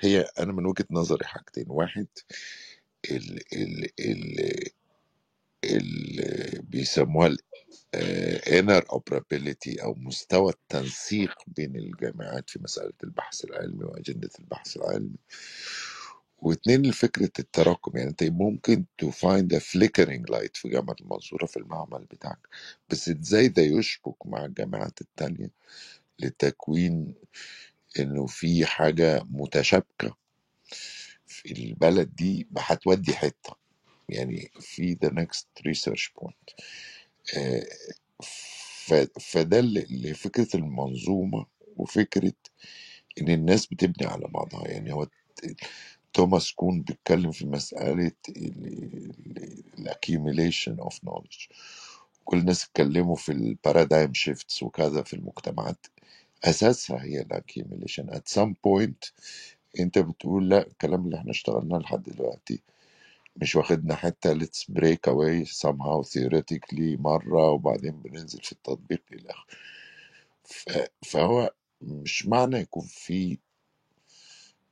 هي أنا من وجهة نظري حاجتين. واحد ال ال ال ال بيسموها ال آه، inner operability، أو مستوى التنسيق بين الجامعات في مسألة البحث العلمي وأجندة البحث العلمي. واثنين فكرة التراكم. يعني انت ممكن to find a flickering light في جامعة المنصورة في المعمل بتاعك، بس ازاي ده يشبك مع الجامعات التانية لتكوين انه في حاجة متشابكة في البلد دي هتودي حتة يعني في the next research point. آه، ف- فده اللي اللي فكرة المنظومة، وفكرة ان الناس بتبني على بعضها. يعني هو توماس كون بيتكلم في مسألة ال ال- accumulation of knowledge. كل الناس اتكلموا في ال paradigm shifts وكذا في المجتمعات، أساسها هي ال accumulation. at some point أنت بتقول لا، الكلام اللي احنا اشتغلناه لحد دلوقتي مش واخدنا حتى let's break away somehow theoretically مرة، وبعدين بننزل في التطبيق إلى آخره. ف- فهو مش معنى يكون في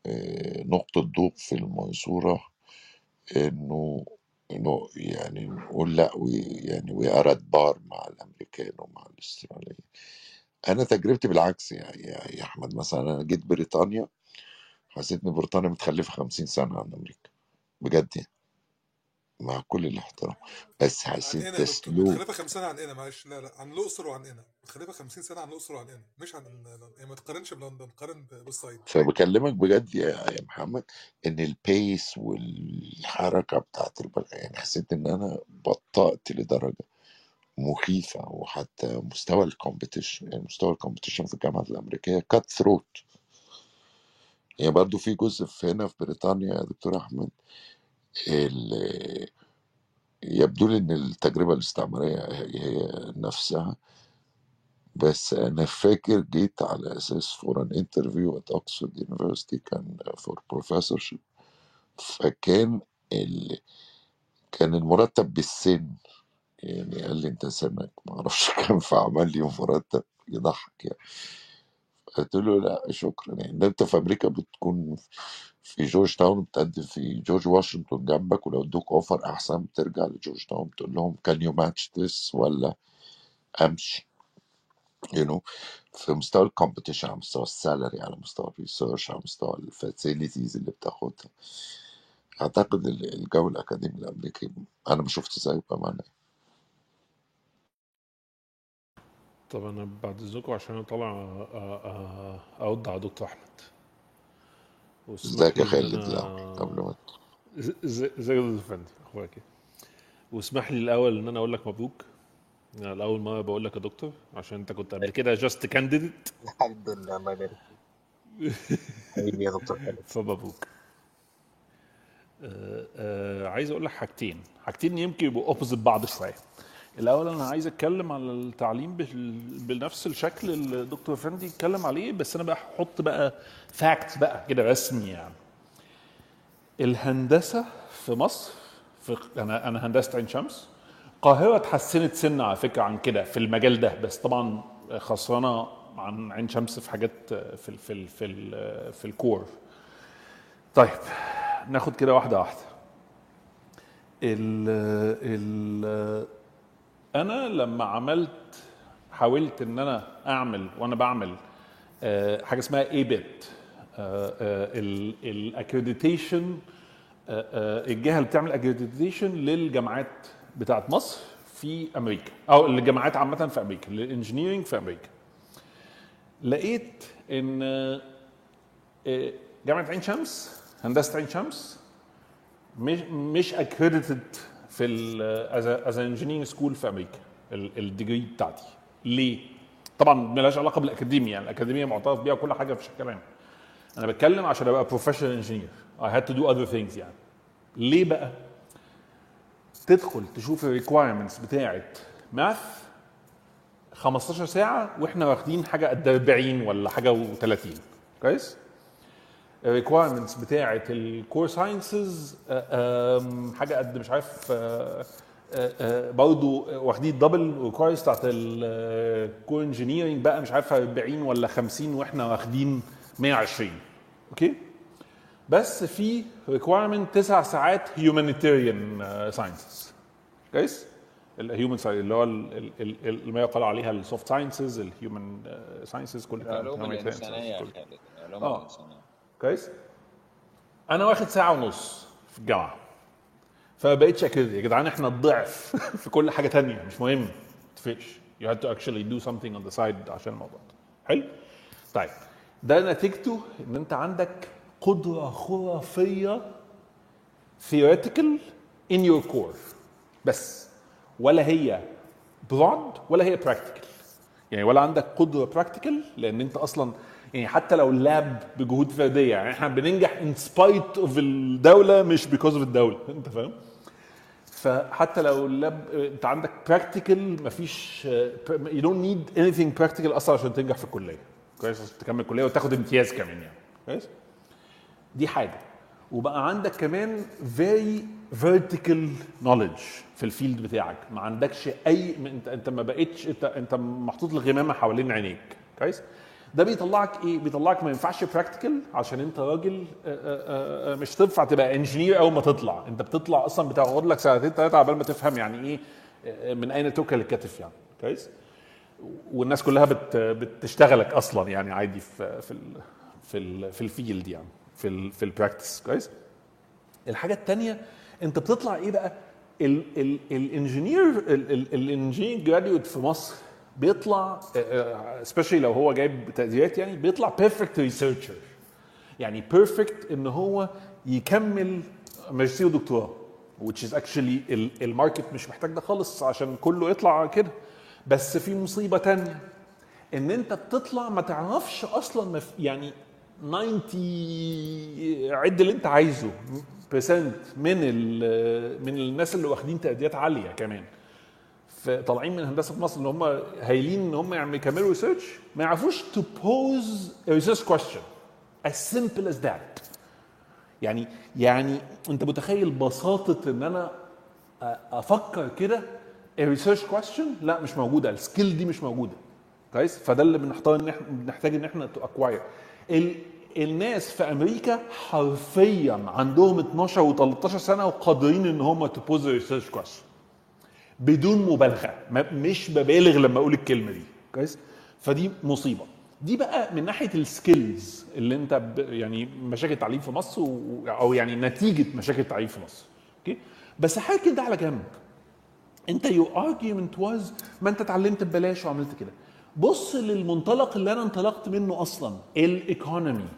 آه، نقطة ضوء في المنصورة انه انه يعني نقول لا، وي يعني وي ار ات بار مع الامريكان ومع الاستراليين. انا تجربتي بالعكس يا يا يا احمد. مثلا انا جيت بريطانيا، حسيت ان بريطانيا متخلفه خمسين سنه عن امريكا بجد يعني، مع كل الاحترام، بس عن حسيت انا يا دكتور تسلو متخلفه خمسين سنه عن انا، معلش. لا لا، عن الاقصر وعن انا متخلفه خمسين سنه عن الاقصر وعن انا، مش عن ال- يعني ما تقارنش بلندن، قارن ب- بالصعيد. فبكلمك بجد يا يا محمد ان البيس والحركه بتاعت البلد، يعني حسيت ان انا بطأت لدرجه مخيفة. وحتى مستوى الكومبيتيشن، يعني مستوى الكومبيتيشن في الجامعات الأمريكية كات ثروت. يعني برضو في جزء في هنا في بريطانيا يا دكتور أحمد، ال- يبدو لي إن التجربة الاستعمارية هي نفسها. بس أنا فاكر جيت على أساس فور an interview at Oxford University كان for professorship، فكان ال... كان المرتب بالسن. يعني قال لي أنت سنك معرفش كام، فعمل لي مرتب يضحك يعني. قلت له لا شكرا. يعني ده انت في امريكا بتكون في جورج تاون، بتقدم في جورج واشنطن جنبك، ولو ادوك اوفر احسن بترجع لجورج تاون تقول لهم كان يو ماتش ذس ولا امشي. يو نو في مستوى الكومبيتيشن، على مستوى السالري، على مستوى الريسيرش، على مستوى الفاسيلتيز اللي بتاخدها. اعتقد ال- الجو الاكاديمي الامريكي انا ما شفت زيه بامانه. طب انا بعد اذنكم عشان انا طالع أ- أ- اود على دكتور احمد، واسمح ازيك لي يا ان خالد؟ لا انا قبل ما إز- إز- ازيك يا دكتور فندي، اخبارك ايه؟ واسمح لي الاول ان انا اقول لك مبروك. انا الاول ما بقول لك يا دكتور عشان انت كنت قبل كده جاست كانديديت. الحمد لله الله يبارك فيك يا دكتور خالد. فمبروك. آه آه عايز اقول لك حاجتين حاجتين يمكن يبقوا اوبوزيت بعض شويه. الاول انا عايز اتكلم على التعليم بنفس الشكل اللي الدكتور فندي اتكلم عليه، بس انا بقى احط بقى فاكت بقى كده رسمي. يعني الهندسه في مصر، في انا انا هندسه عين شمس، القاهره اتحسنت سنه على فكره عن كده في المجال ده، بس طبعا خسرانه عن عين شمس في حاجات في ال في ال في, ال في الكور. طيب ناخد كده واحده واحده. ال ال انا لما عملت حاولت ان انا اعمل وانا بعمل حاجه اسمها ايبت الاكريديتيشن، الجهه اللي بتعمل اكريديتيشن للجامعات بتاعه مصر في امريكا او الجامعات عامه في امريكا للانجينيرنج في امريكا، لقيت ان جامعه عين شمس هندسه عين شمس مش مش اكريديتد في از انجينيرنج سكول في امريكا الديجري بتاعتي. ليه؟ طبعا ملهاش علاقه بالاكاديميه، يعني الاكاديميه معترف بيها كل حاجه في الكلام، انا بتكلم عشان ابقى بروفيشنال انجينير اي هاد تو دو اذر ثينجز. يعني ليه بقى؟ تدخل تشوف الريكوايرمنتس بتاعه ماث خمستاشر ساعه واحنا واخدين حاجه قد اربعين ولا حاجه وتلاتين. كويس. الريكوايرمنتس بتاعه الكور ساينسز حاجه قد مش عارف برضو واخدين دبل ريكوايرمنتس بتاعه الكور انجينيرنج بقى مش عارف اربعين ولا خمسين واحنا واخدين مية وعشرين. اوكي. بس في ريكوايرمنت تسع ساعات هيومانيتيريان ساينسز. كويس. الهيومن ساينس اللي هو ما يقال عليها السوفت ساينسز، الهيومن ساينسز، كل العلوم الانسانيه. اه كويس. انا واخد ساعه ونص في الجامعه، فبقيتش كده يا جدعان احنا الضعف في كل حاجه تانية مش مهم، متفقش you had to actually do something on the side عشان الموضوع ده. حلو. طيب ده نتيجته ان انت عندك قدره خرافيه theoretical in your core، بس ولا هي broad ولا هي practical، يعني ولا عندك قدره practical، لان انت اصلا يعني حتى لو اللاب بجهود فرديه، يعني احنا بننجح in spite of الدوله مش because of الدوله، انت فاهم؟ فحتى لو اللاب انت عندك practical مفيش you don't need anything practical اصلا عشان تنجح في الكليه. كويس. عشان تكمل كليه وتاخد امتياز كمان يعني. كويس. دي حاجه. وبقى عندك كمان very vertical knowledge في الفيلد بتاعك، ما عندكش اي انت انت ما بقتش انت انت محطوط الغمامه حوالين عينيك. كويس. ده بيطلعك ايه؟ بيطلعك ما ينفعش براكتيكال عشان انت راجل مش تنفع تبقى انجينير اول ما تطلع، انت بتطلع اصلا بتاخد لك سنتين ثلاثه عبال ما تفهم يعني ايه من اين توكل الكتف يعني. كويس. والناس كلها بت بتشتغلك اصلا يعني عادي في في في في الفيلد يعني في ال في البراكتس. كويس. الحاجه الثانيه انت بتطلع ايه بقى؟ الانجينير الانجينير جراديوت في مصر بيطلع سبيشالي لو هو جايب تقديرات يعني بيطلع بيرفكت ريسيرشر، يعني بيرفكت ان هو يكمل ماجستير ودكتوراه، which is actually الماركت مش محتاج ده خالص عشان كله يطلع كده. بس في مصيبه تانية ان انت بتطلع ما تعرفش اصلا يعني تسعين عد اللي انت عايزه بيرسنت من من الناس اللي واخدين تقديرات عاليه كمان طالعين من هندسه مصر اللي هم هايلين ان هم يعملوا يكملوا ريسيرش ما يعرفوش تو بوز ريسيرش كويستشن as simple as that. يعني يعني انت متخيل بساطه ان انا افكر كده الريسيرش كويستشن لا مش موجوده، السكيل دي مش موجوده. كويس. فده اللي بنحتاج ان احنا بنحتاج ان احنا تو اكواير. الناس في امريكا حرفيا عندهم اتناشر وتلتاشر سنه وقادرين ان هم تو بوز ريسيرش كويستشن بدون مبالغه، مش ببالغ لما اقول الكلمه دي. كويس. فدي مصيبه. دي بقى من ناحيه السكيلز اللي انت يعني مشاكل التعليم في مصر و... او يعني نتيجه مشاكل التعليم في مصر. اوكي. بس حاجه كده على جنب، انت يو argument was ما انت اتعلمت ببلاش وعملت كده. بص للمنطلق اللي انا انطلقت منه اصلا، الايكونومي.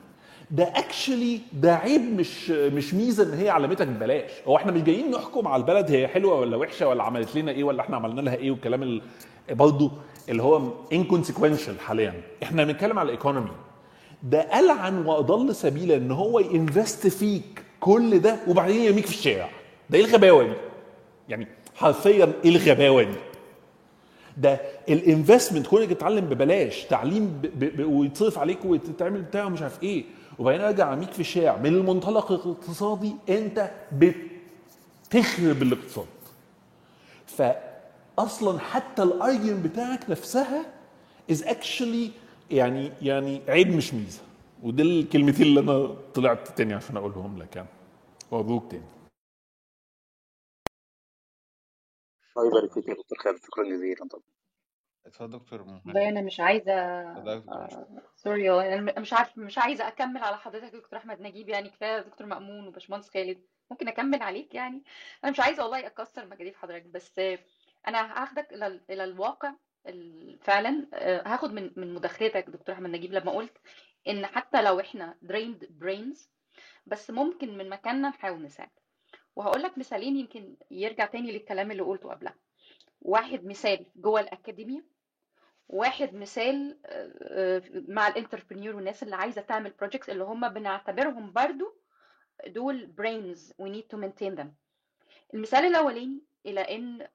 ده اكشلي ده عيب، مش مش ميزه ان هي علمتك ببلاش. هو احنا مش جايين نحكم على البلد هي حلوه ولا وحشه ولا عملت لنا ايه ولا احنا عملنا لها ايه والكلام برضه اللي هو inconsequential حاليا. احنا بنتكلم على الايكونومي. ده ألعن واضل سبيلا ان هو ينفست فيك كل ده وبعدين يرميك في الشارع. ده ايه الغباوه دي؟ يعني حرفيا ايه الغباوه دي؟ ده الانفستمنت كونك تتعلم ببلاش تعليم ب... ب... ويتصرف عليك وتتعمل بتاعه مش عارف ايه وبعدين ارجع عميك في الشارع. من المنطلق الاقتصادي انت بتخرب الاقتصاد. فاصلا حتى الارجن بتاعك نفسها is actually يعني يعني عيب مش ميزه. وده الكلمتين اللي انا طلعت تاني عشان اقولهم لك يعني. وابوك تاني الله يبارك فيك يا دكتور خالد. شكرا جزيلا. طب اتفضل دكتور مهند. والله انا مش عايزه آه... سوري انا مش عارف مش عايزه اكمل على حضرتك يا دكتور احمد نجيب، يعني كفايه دكتور مأمون وباشمهندس خالد، ممكن اكمل عليك يعني. انا مش عايزه والله اكسر مجاديف حضرتك، بس انا هاخدك الى الى الواقع فعلا. هاخد من من مداخلتك دكتور احمد نجيب لما قلت ان حتى لو احنا drained brains بس ممكن من مكاننا نحاول نساعد. وهقول لك مثالين يمكن يرجع تاني للكلام اللي قلته قبلها. واحد مثال جوه الاكاديمية، واحد مثال مع الانتربرنيور والناس اللي عايزه تعمل بروجكتس اللي هم بنعتبرهم برضو دول brains we need to maintain them. المثال الاولاني الى ان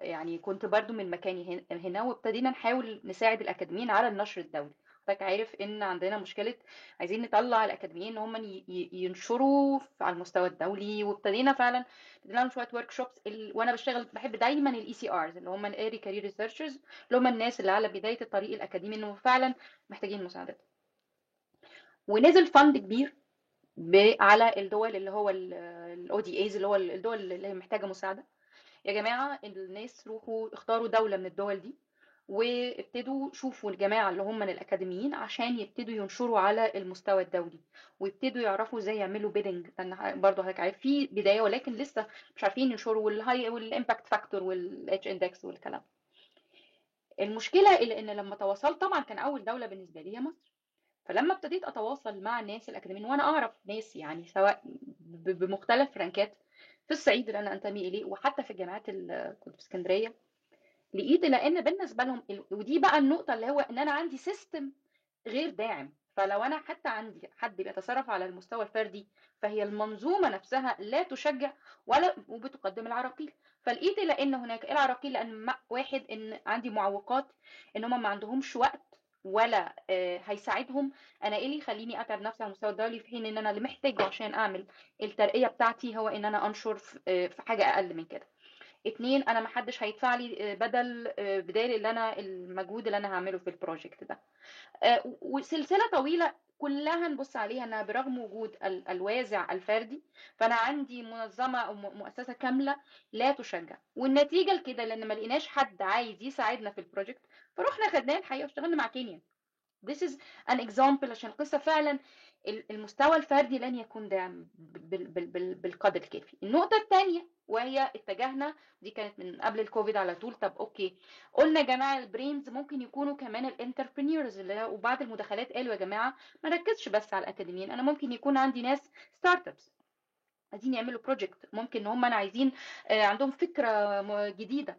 يعني كنت برضو من مكاني هنا وابتدينا نحاول نساعد الاكاديميين على النشر الدولي. حضرتك عارف ان عندنا مشكله عايزين نطلع الاكاديميين ان هم ينشروا على المستوى الدولي، وابتدينا فعلا ادينا لهم شويه ورك شوبس. وانا بشتغل بحب دايما الاي سي ارز اللي هم الايري كارير ريسيرشرز اللي هم الناس اللي على بدايه الطريق الاكاديمي انه فعلا محتاجين مساعدات. ونزل فند كبير على الدول اللي هو الاو دي ايز اللي هو الدول اللي محتاجه مساعده. يا جماعه الناس روحوا اختاروا دوله من الدول دي وابتدوا شوفوا الجماعه اللي هم من الاكاديميين عشان يبتدوا ينشروا على المستوى الدولي ويبتدوا يعرفوا ازاي يعملوا بيدنج. برضه حضرتك عارف في بدايه ولكن لسه مش عارفين ينشروا والهاي والامباكت فاكتور والاتش اندكس والكلام. المشكله إلى ان لما تواصلت طبعا كان اول دوله بالنسبه لي هي مصر. فلما ابتديت اتواصل مع الناس الاكاديميين وانا اعرف ناس يعني سواء بمختلف فرانكات في الصعيد اللي انا انتمي اليه وحتى في الجامعات اللي كنت في اسكندريه، لقيت لان بالنسبه لهم ودي بقى النقطه اللي هو ان انا عندي سيستم غير داعم. فلو انا حتى عندي حد بيتصرف على المستوى الفردي فهي المنظومه نفسها لا تشجع ولا وبتقدم العراقيل. فلقيت لان هناك العراقيل لان واحد ان عندي معوقات ان هم ما عندهمش وقت ولا هيساعدهم. انا ايه اللي يخليني اتعب نفسي على المستوى الدولي في حين ان انا اللي محتاجه عشان اعمل الترقيه بتاعتي هو ان انا انشر في حاجه اقل من كده. اتنين انا محدش هيدفع لي بدل بدال اللي انا المجهود اللي انا هعمله في البروجكت ده. وسلسله طويله كلها نبص عليها انها برغم وجود الوازع الفردي فانا عندي منظمه او مؤسسه كامله لا تشجع. والنتيجه لكده لان ما لقيناش حد عايز يساعدنا في البروجكت فروحنا خدناه الحقيقه واشتغلنا مع كينيا. This is an example عشان القصه فعلا المستوى الفردي لن يكون داعم بالقدر الكافي. النقطه الثانيه وهي اتجاهنا دي كانت من قبل الكوفيد على طول. طب اوكي قلنا يا جماعه البرينز ممكن يكونوا كمان الانتربرينورز اللي وبعض المداخلات قالوا يا جماعه ما نركزش بس على الاكاديميين، انا ممكن يكون عندي ناس ستارت ابس عايزين يعملوا بروجكت، ممكن هم انا عايزين عندهم فكره جديده.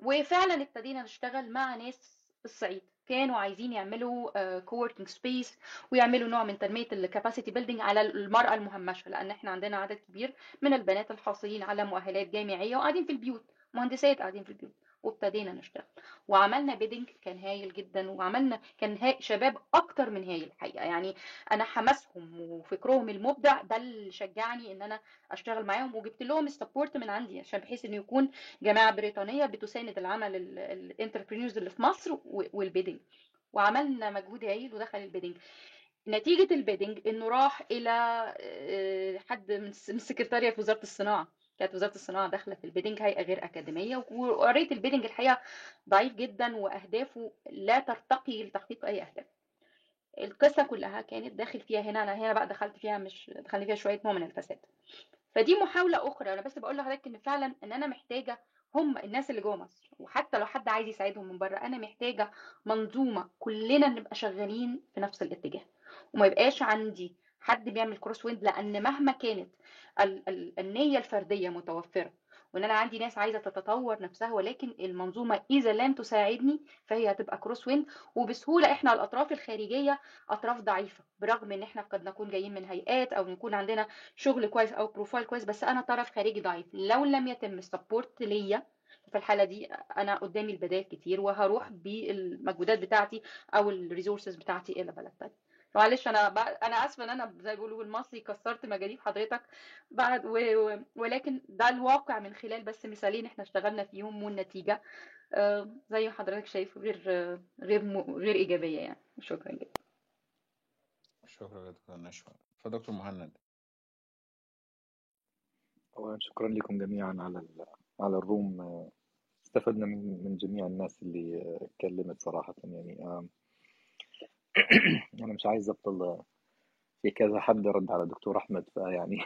وفعلا ابتدينا نشتغل مع ناس الصعيد كانوا عايزين يعملوا كووركينج سبيس ويعملوا نوع من تنميه الكاباسيتي بيلدينج على المراه المهمشه لان احنا عندنا عدد كبير من البنات الحاصلين على مؤهلات جامعيه وقاعدين في البيوت مهندسات قاعدين في البيوت. وابتدينا نشتغل وعملنا بيدنج كان هايل جدا وعملنا كان هاي شباب اكتر من هايل الحقيقه. يعني انا حماسهم وفكرهم المبدع ده اللي شجعني ان انا اشتغل معاهم وجبت لهم السبورت من عندي عشان بحيث ان يكون جماعه بريطانيه بتساند العمل الانتربرينورز اللي في مصر والبيدنج. وعملنا مجهود هايل ودخل البيدنج. نتيجه البيدنج انه راح الى حد من السكرتاريه في وزاره الصناعه. كانت وزارة الصناعة داخلة في البيدنج هيئة غير أكاديمية. وقريت البيدنج الحقيقة ضعيف جدا وأهدافه لا ترتقي لتحقيق أي أهداف. القصة كلها كانت داخل فيها هنا أنا هنا بقى دخلت فيها مش دخلنا فيها شوية نوع من الفساد. فدي محاولة أخرى. أنا بس بقول لحضرتك إن فعلا إن أنا محتاجة هم الناس اللي جوه مصر، وحتى لو حد عايز يساعدهم من بره انا محتاجه منظومه كلنا نبقى شغالين في نفس الاتجاه، وما يبقاش عندي حد بيعمل كروس ويند، لان مهما كانت ال ال النيه الفرديه متوفره وان انا عندي ناس عايزه تتطور نفسها، ولكن المنظومه اذا لم تساعدني فهي هتبقى كروس ويند. وبسهوله احنا الاطراف الخارجيه اطراف ضعيفه، برغم ان احنا قد نكون جايين من هيئات او نكون عندنا شغل كويس او بروفايل كويس، بس انا طرف خارجي ضعيف. لو لم يتم السبورت ليا في الحاله دي انا قدامي البدائل كتير، وهروح بالمجهودات بتاعتي او الريسورسز بتاعتي الى بلد ثاني. معلش انا ب... انا اسفه ان انا زي ما بيقولوا بالمصري كسرت مجاديف حضرتك بعد و... و... ولكن ده الواقع من خلال بس مثالين احنا اشتغلنا فيهم، والنتيجه آه زي ما حضرتك شايف غير غير م... غير ايجابيه يعني. شكرا جدا. شكرا جدا نشوى. فدكتور مهند، اولا شكرا لكم جميعا على ال... على الروم، استفدنا من من جميع الناس اللي اتكلمت صراحه يعني. آه... أنا مش عايز أبطل، في كذا حد رد على دكتور أحمد فيعني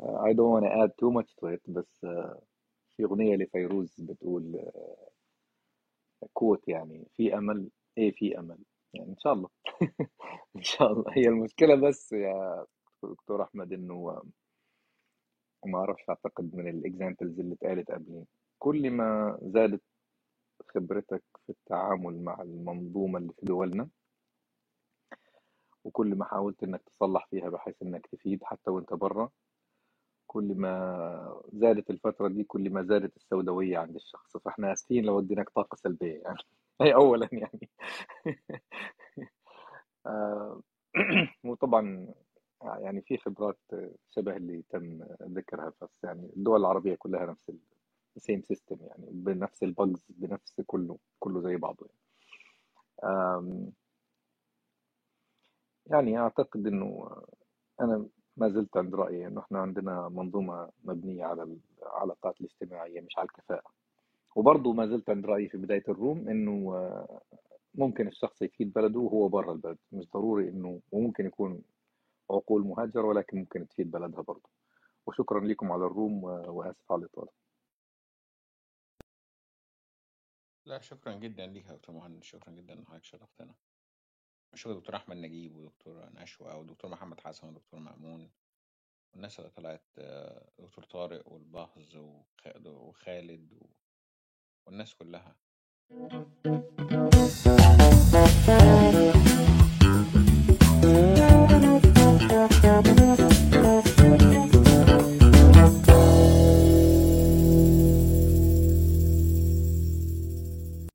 I don't want to add too much to it، بس في أغنية لفيروز بتقول كوت يعني في أمل، إيه في أمل يعني إن شاء الله إن شاء الله. هي المشكلة بس يا دكتور أحمد إنه ما أعرفش، أعتقد من الإكزامبلز اللي اتقالت قبلين، كل ما زادت خبرتك في التعامل مع المنظومة اللي في دولنا، وكل ما حاولت انك تصلح فيها بحيث انك تفيد حتى وانت برا، كل ما زادت الفترة دي كل ما زادت السوداوية عند الشخص. فاحنا اسفين لو اديناك طاقة سلبية يعني، هي اولا يعني وطبعا يعني في خبرات شبه اللي تم ذكرها، بس يعني الدول العربية كلها نفس ال same system يعني، بنفس البجز بنفس كله كله زي بعضه يعني. يعني اعتقد انه انا ما زلت عند رايي انه احنا عندنا منظومه مبنيه على العلاقات الاجتماعيه مش على الكفاءه، وبرضه ما زلت عند رايي في بدايه الروم انه ممكن الشخص يفيد بلده وهو بره البلد، مش ضروري انه، وممكن يكون عقول مهاجر ولكن ممكن تفيد بلدها برضه. وشكرا لكم على الروم واسف على الاطاله. لا شكرا جدا ليك يا دكتور مهند، شكرا جدا انك شرفتنا. شكرا دكتور احمد نجيب ودكتور نشوى ودكتور محمد حسن ودكتور مأمون والناس اللي طلعت، دكتور طارق والبهز وخالد والناس كلها.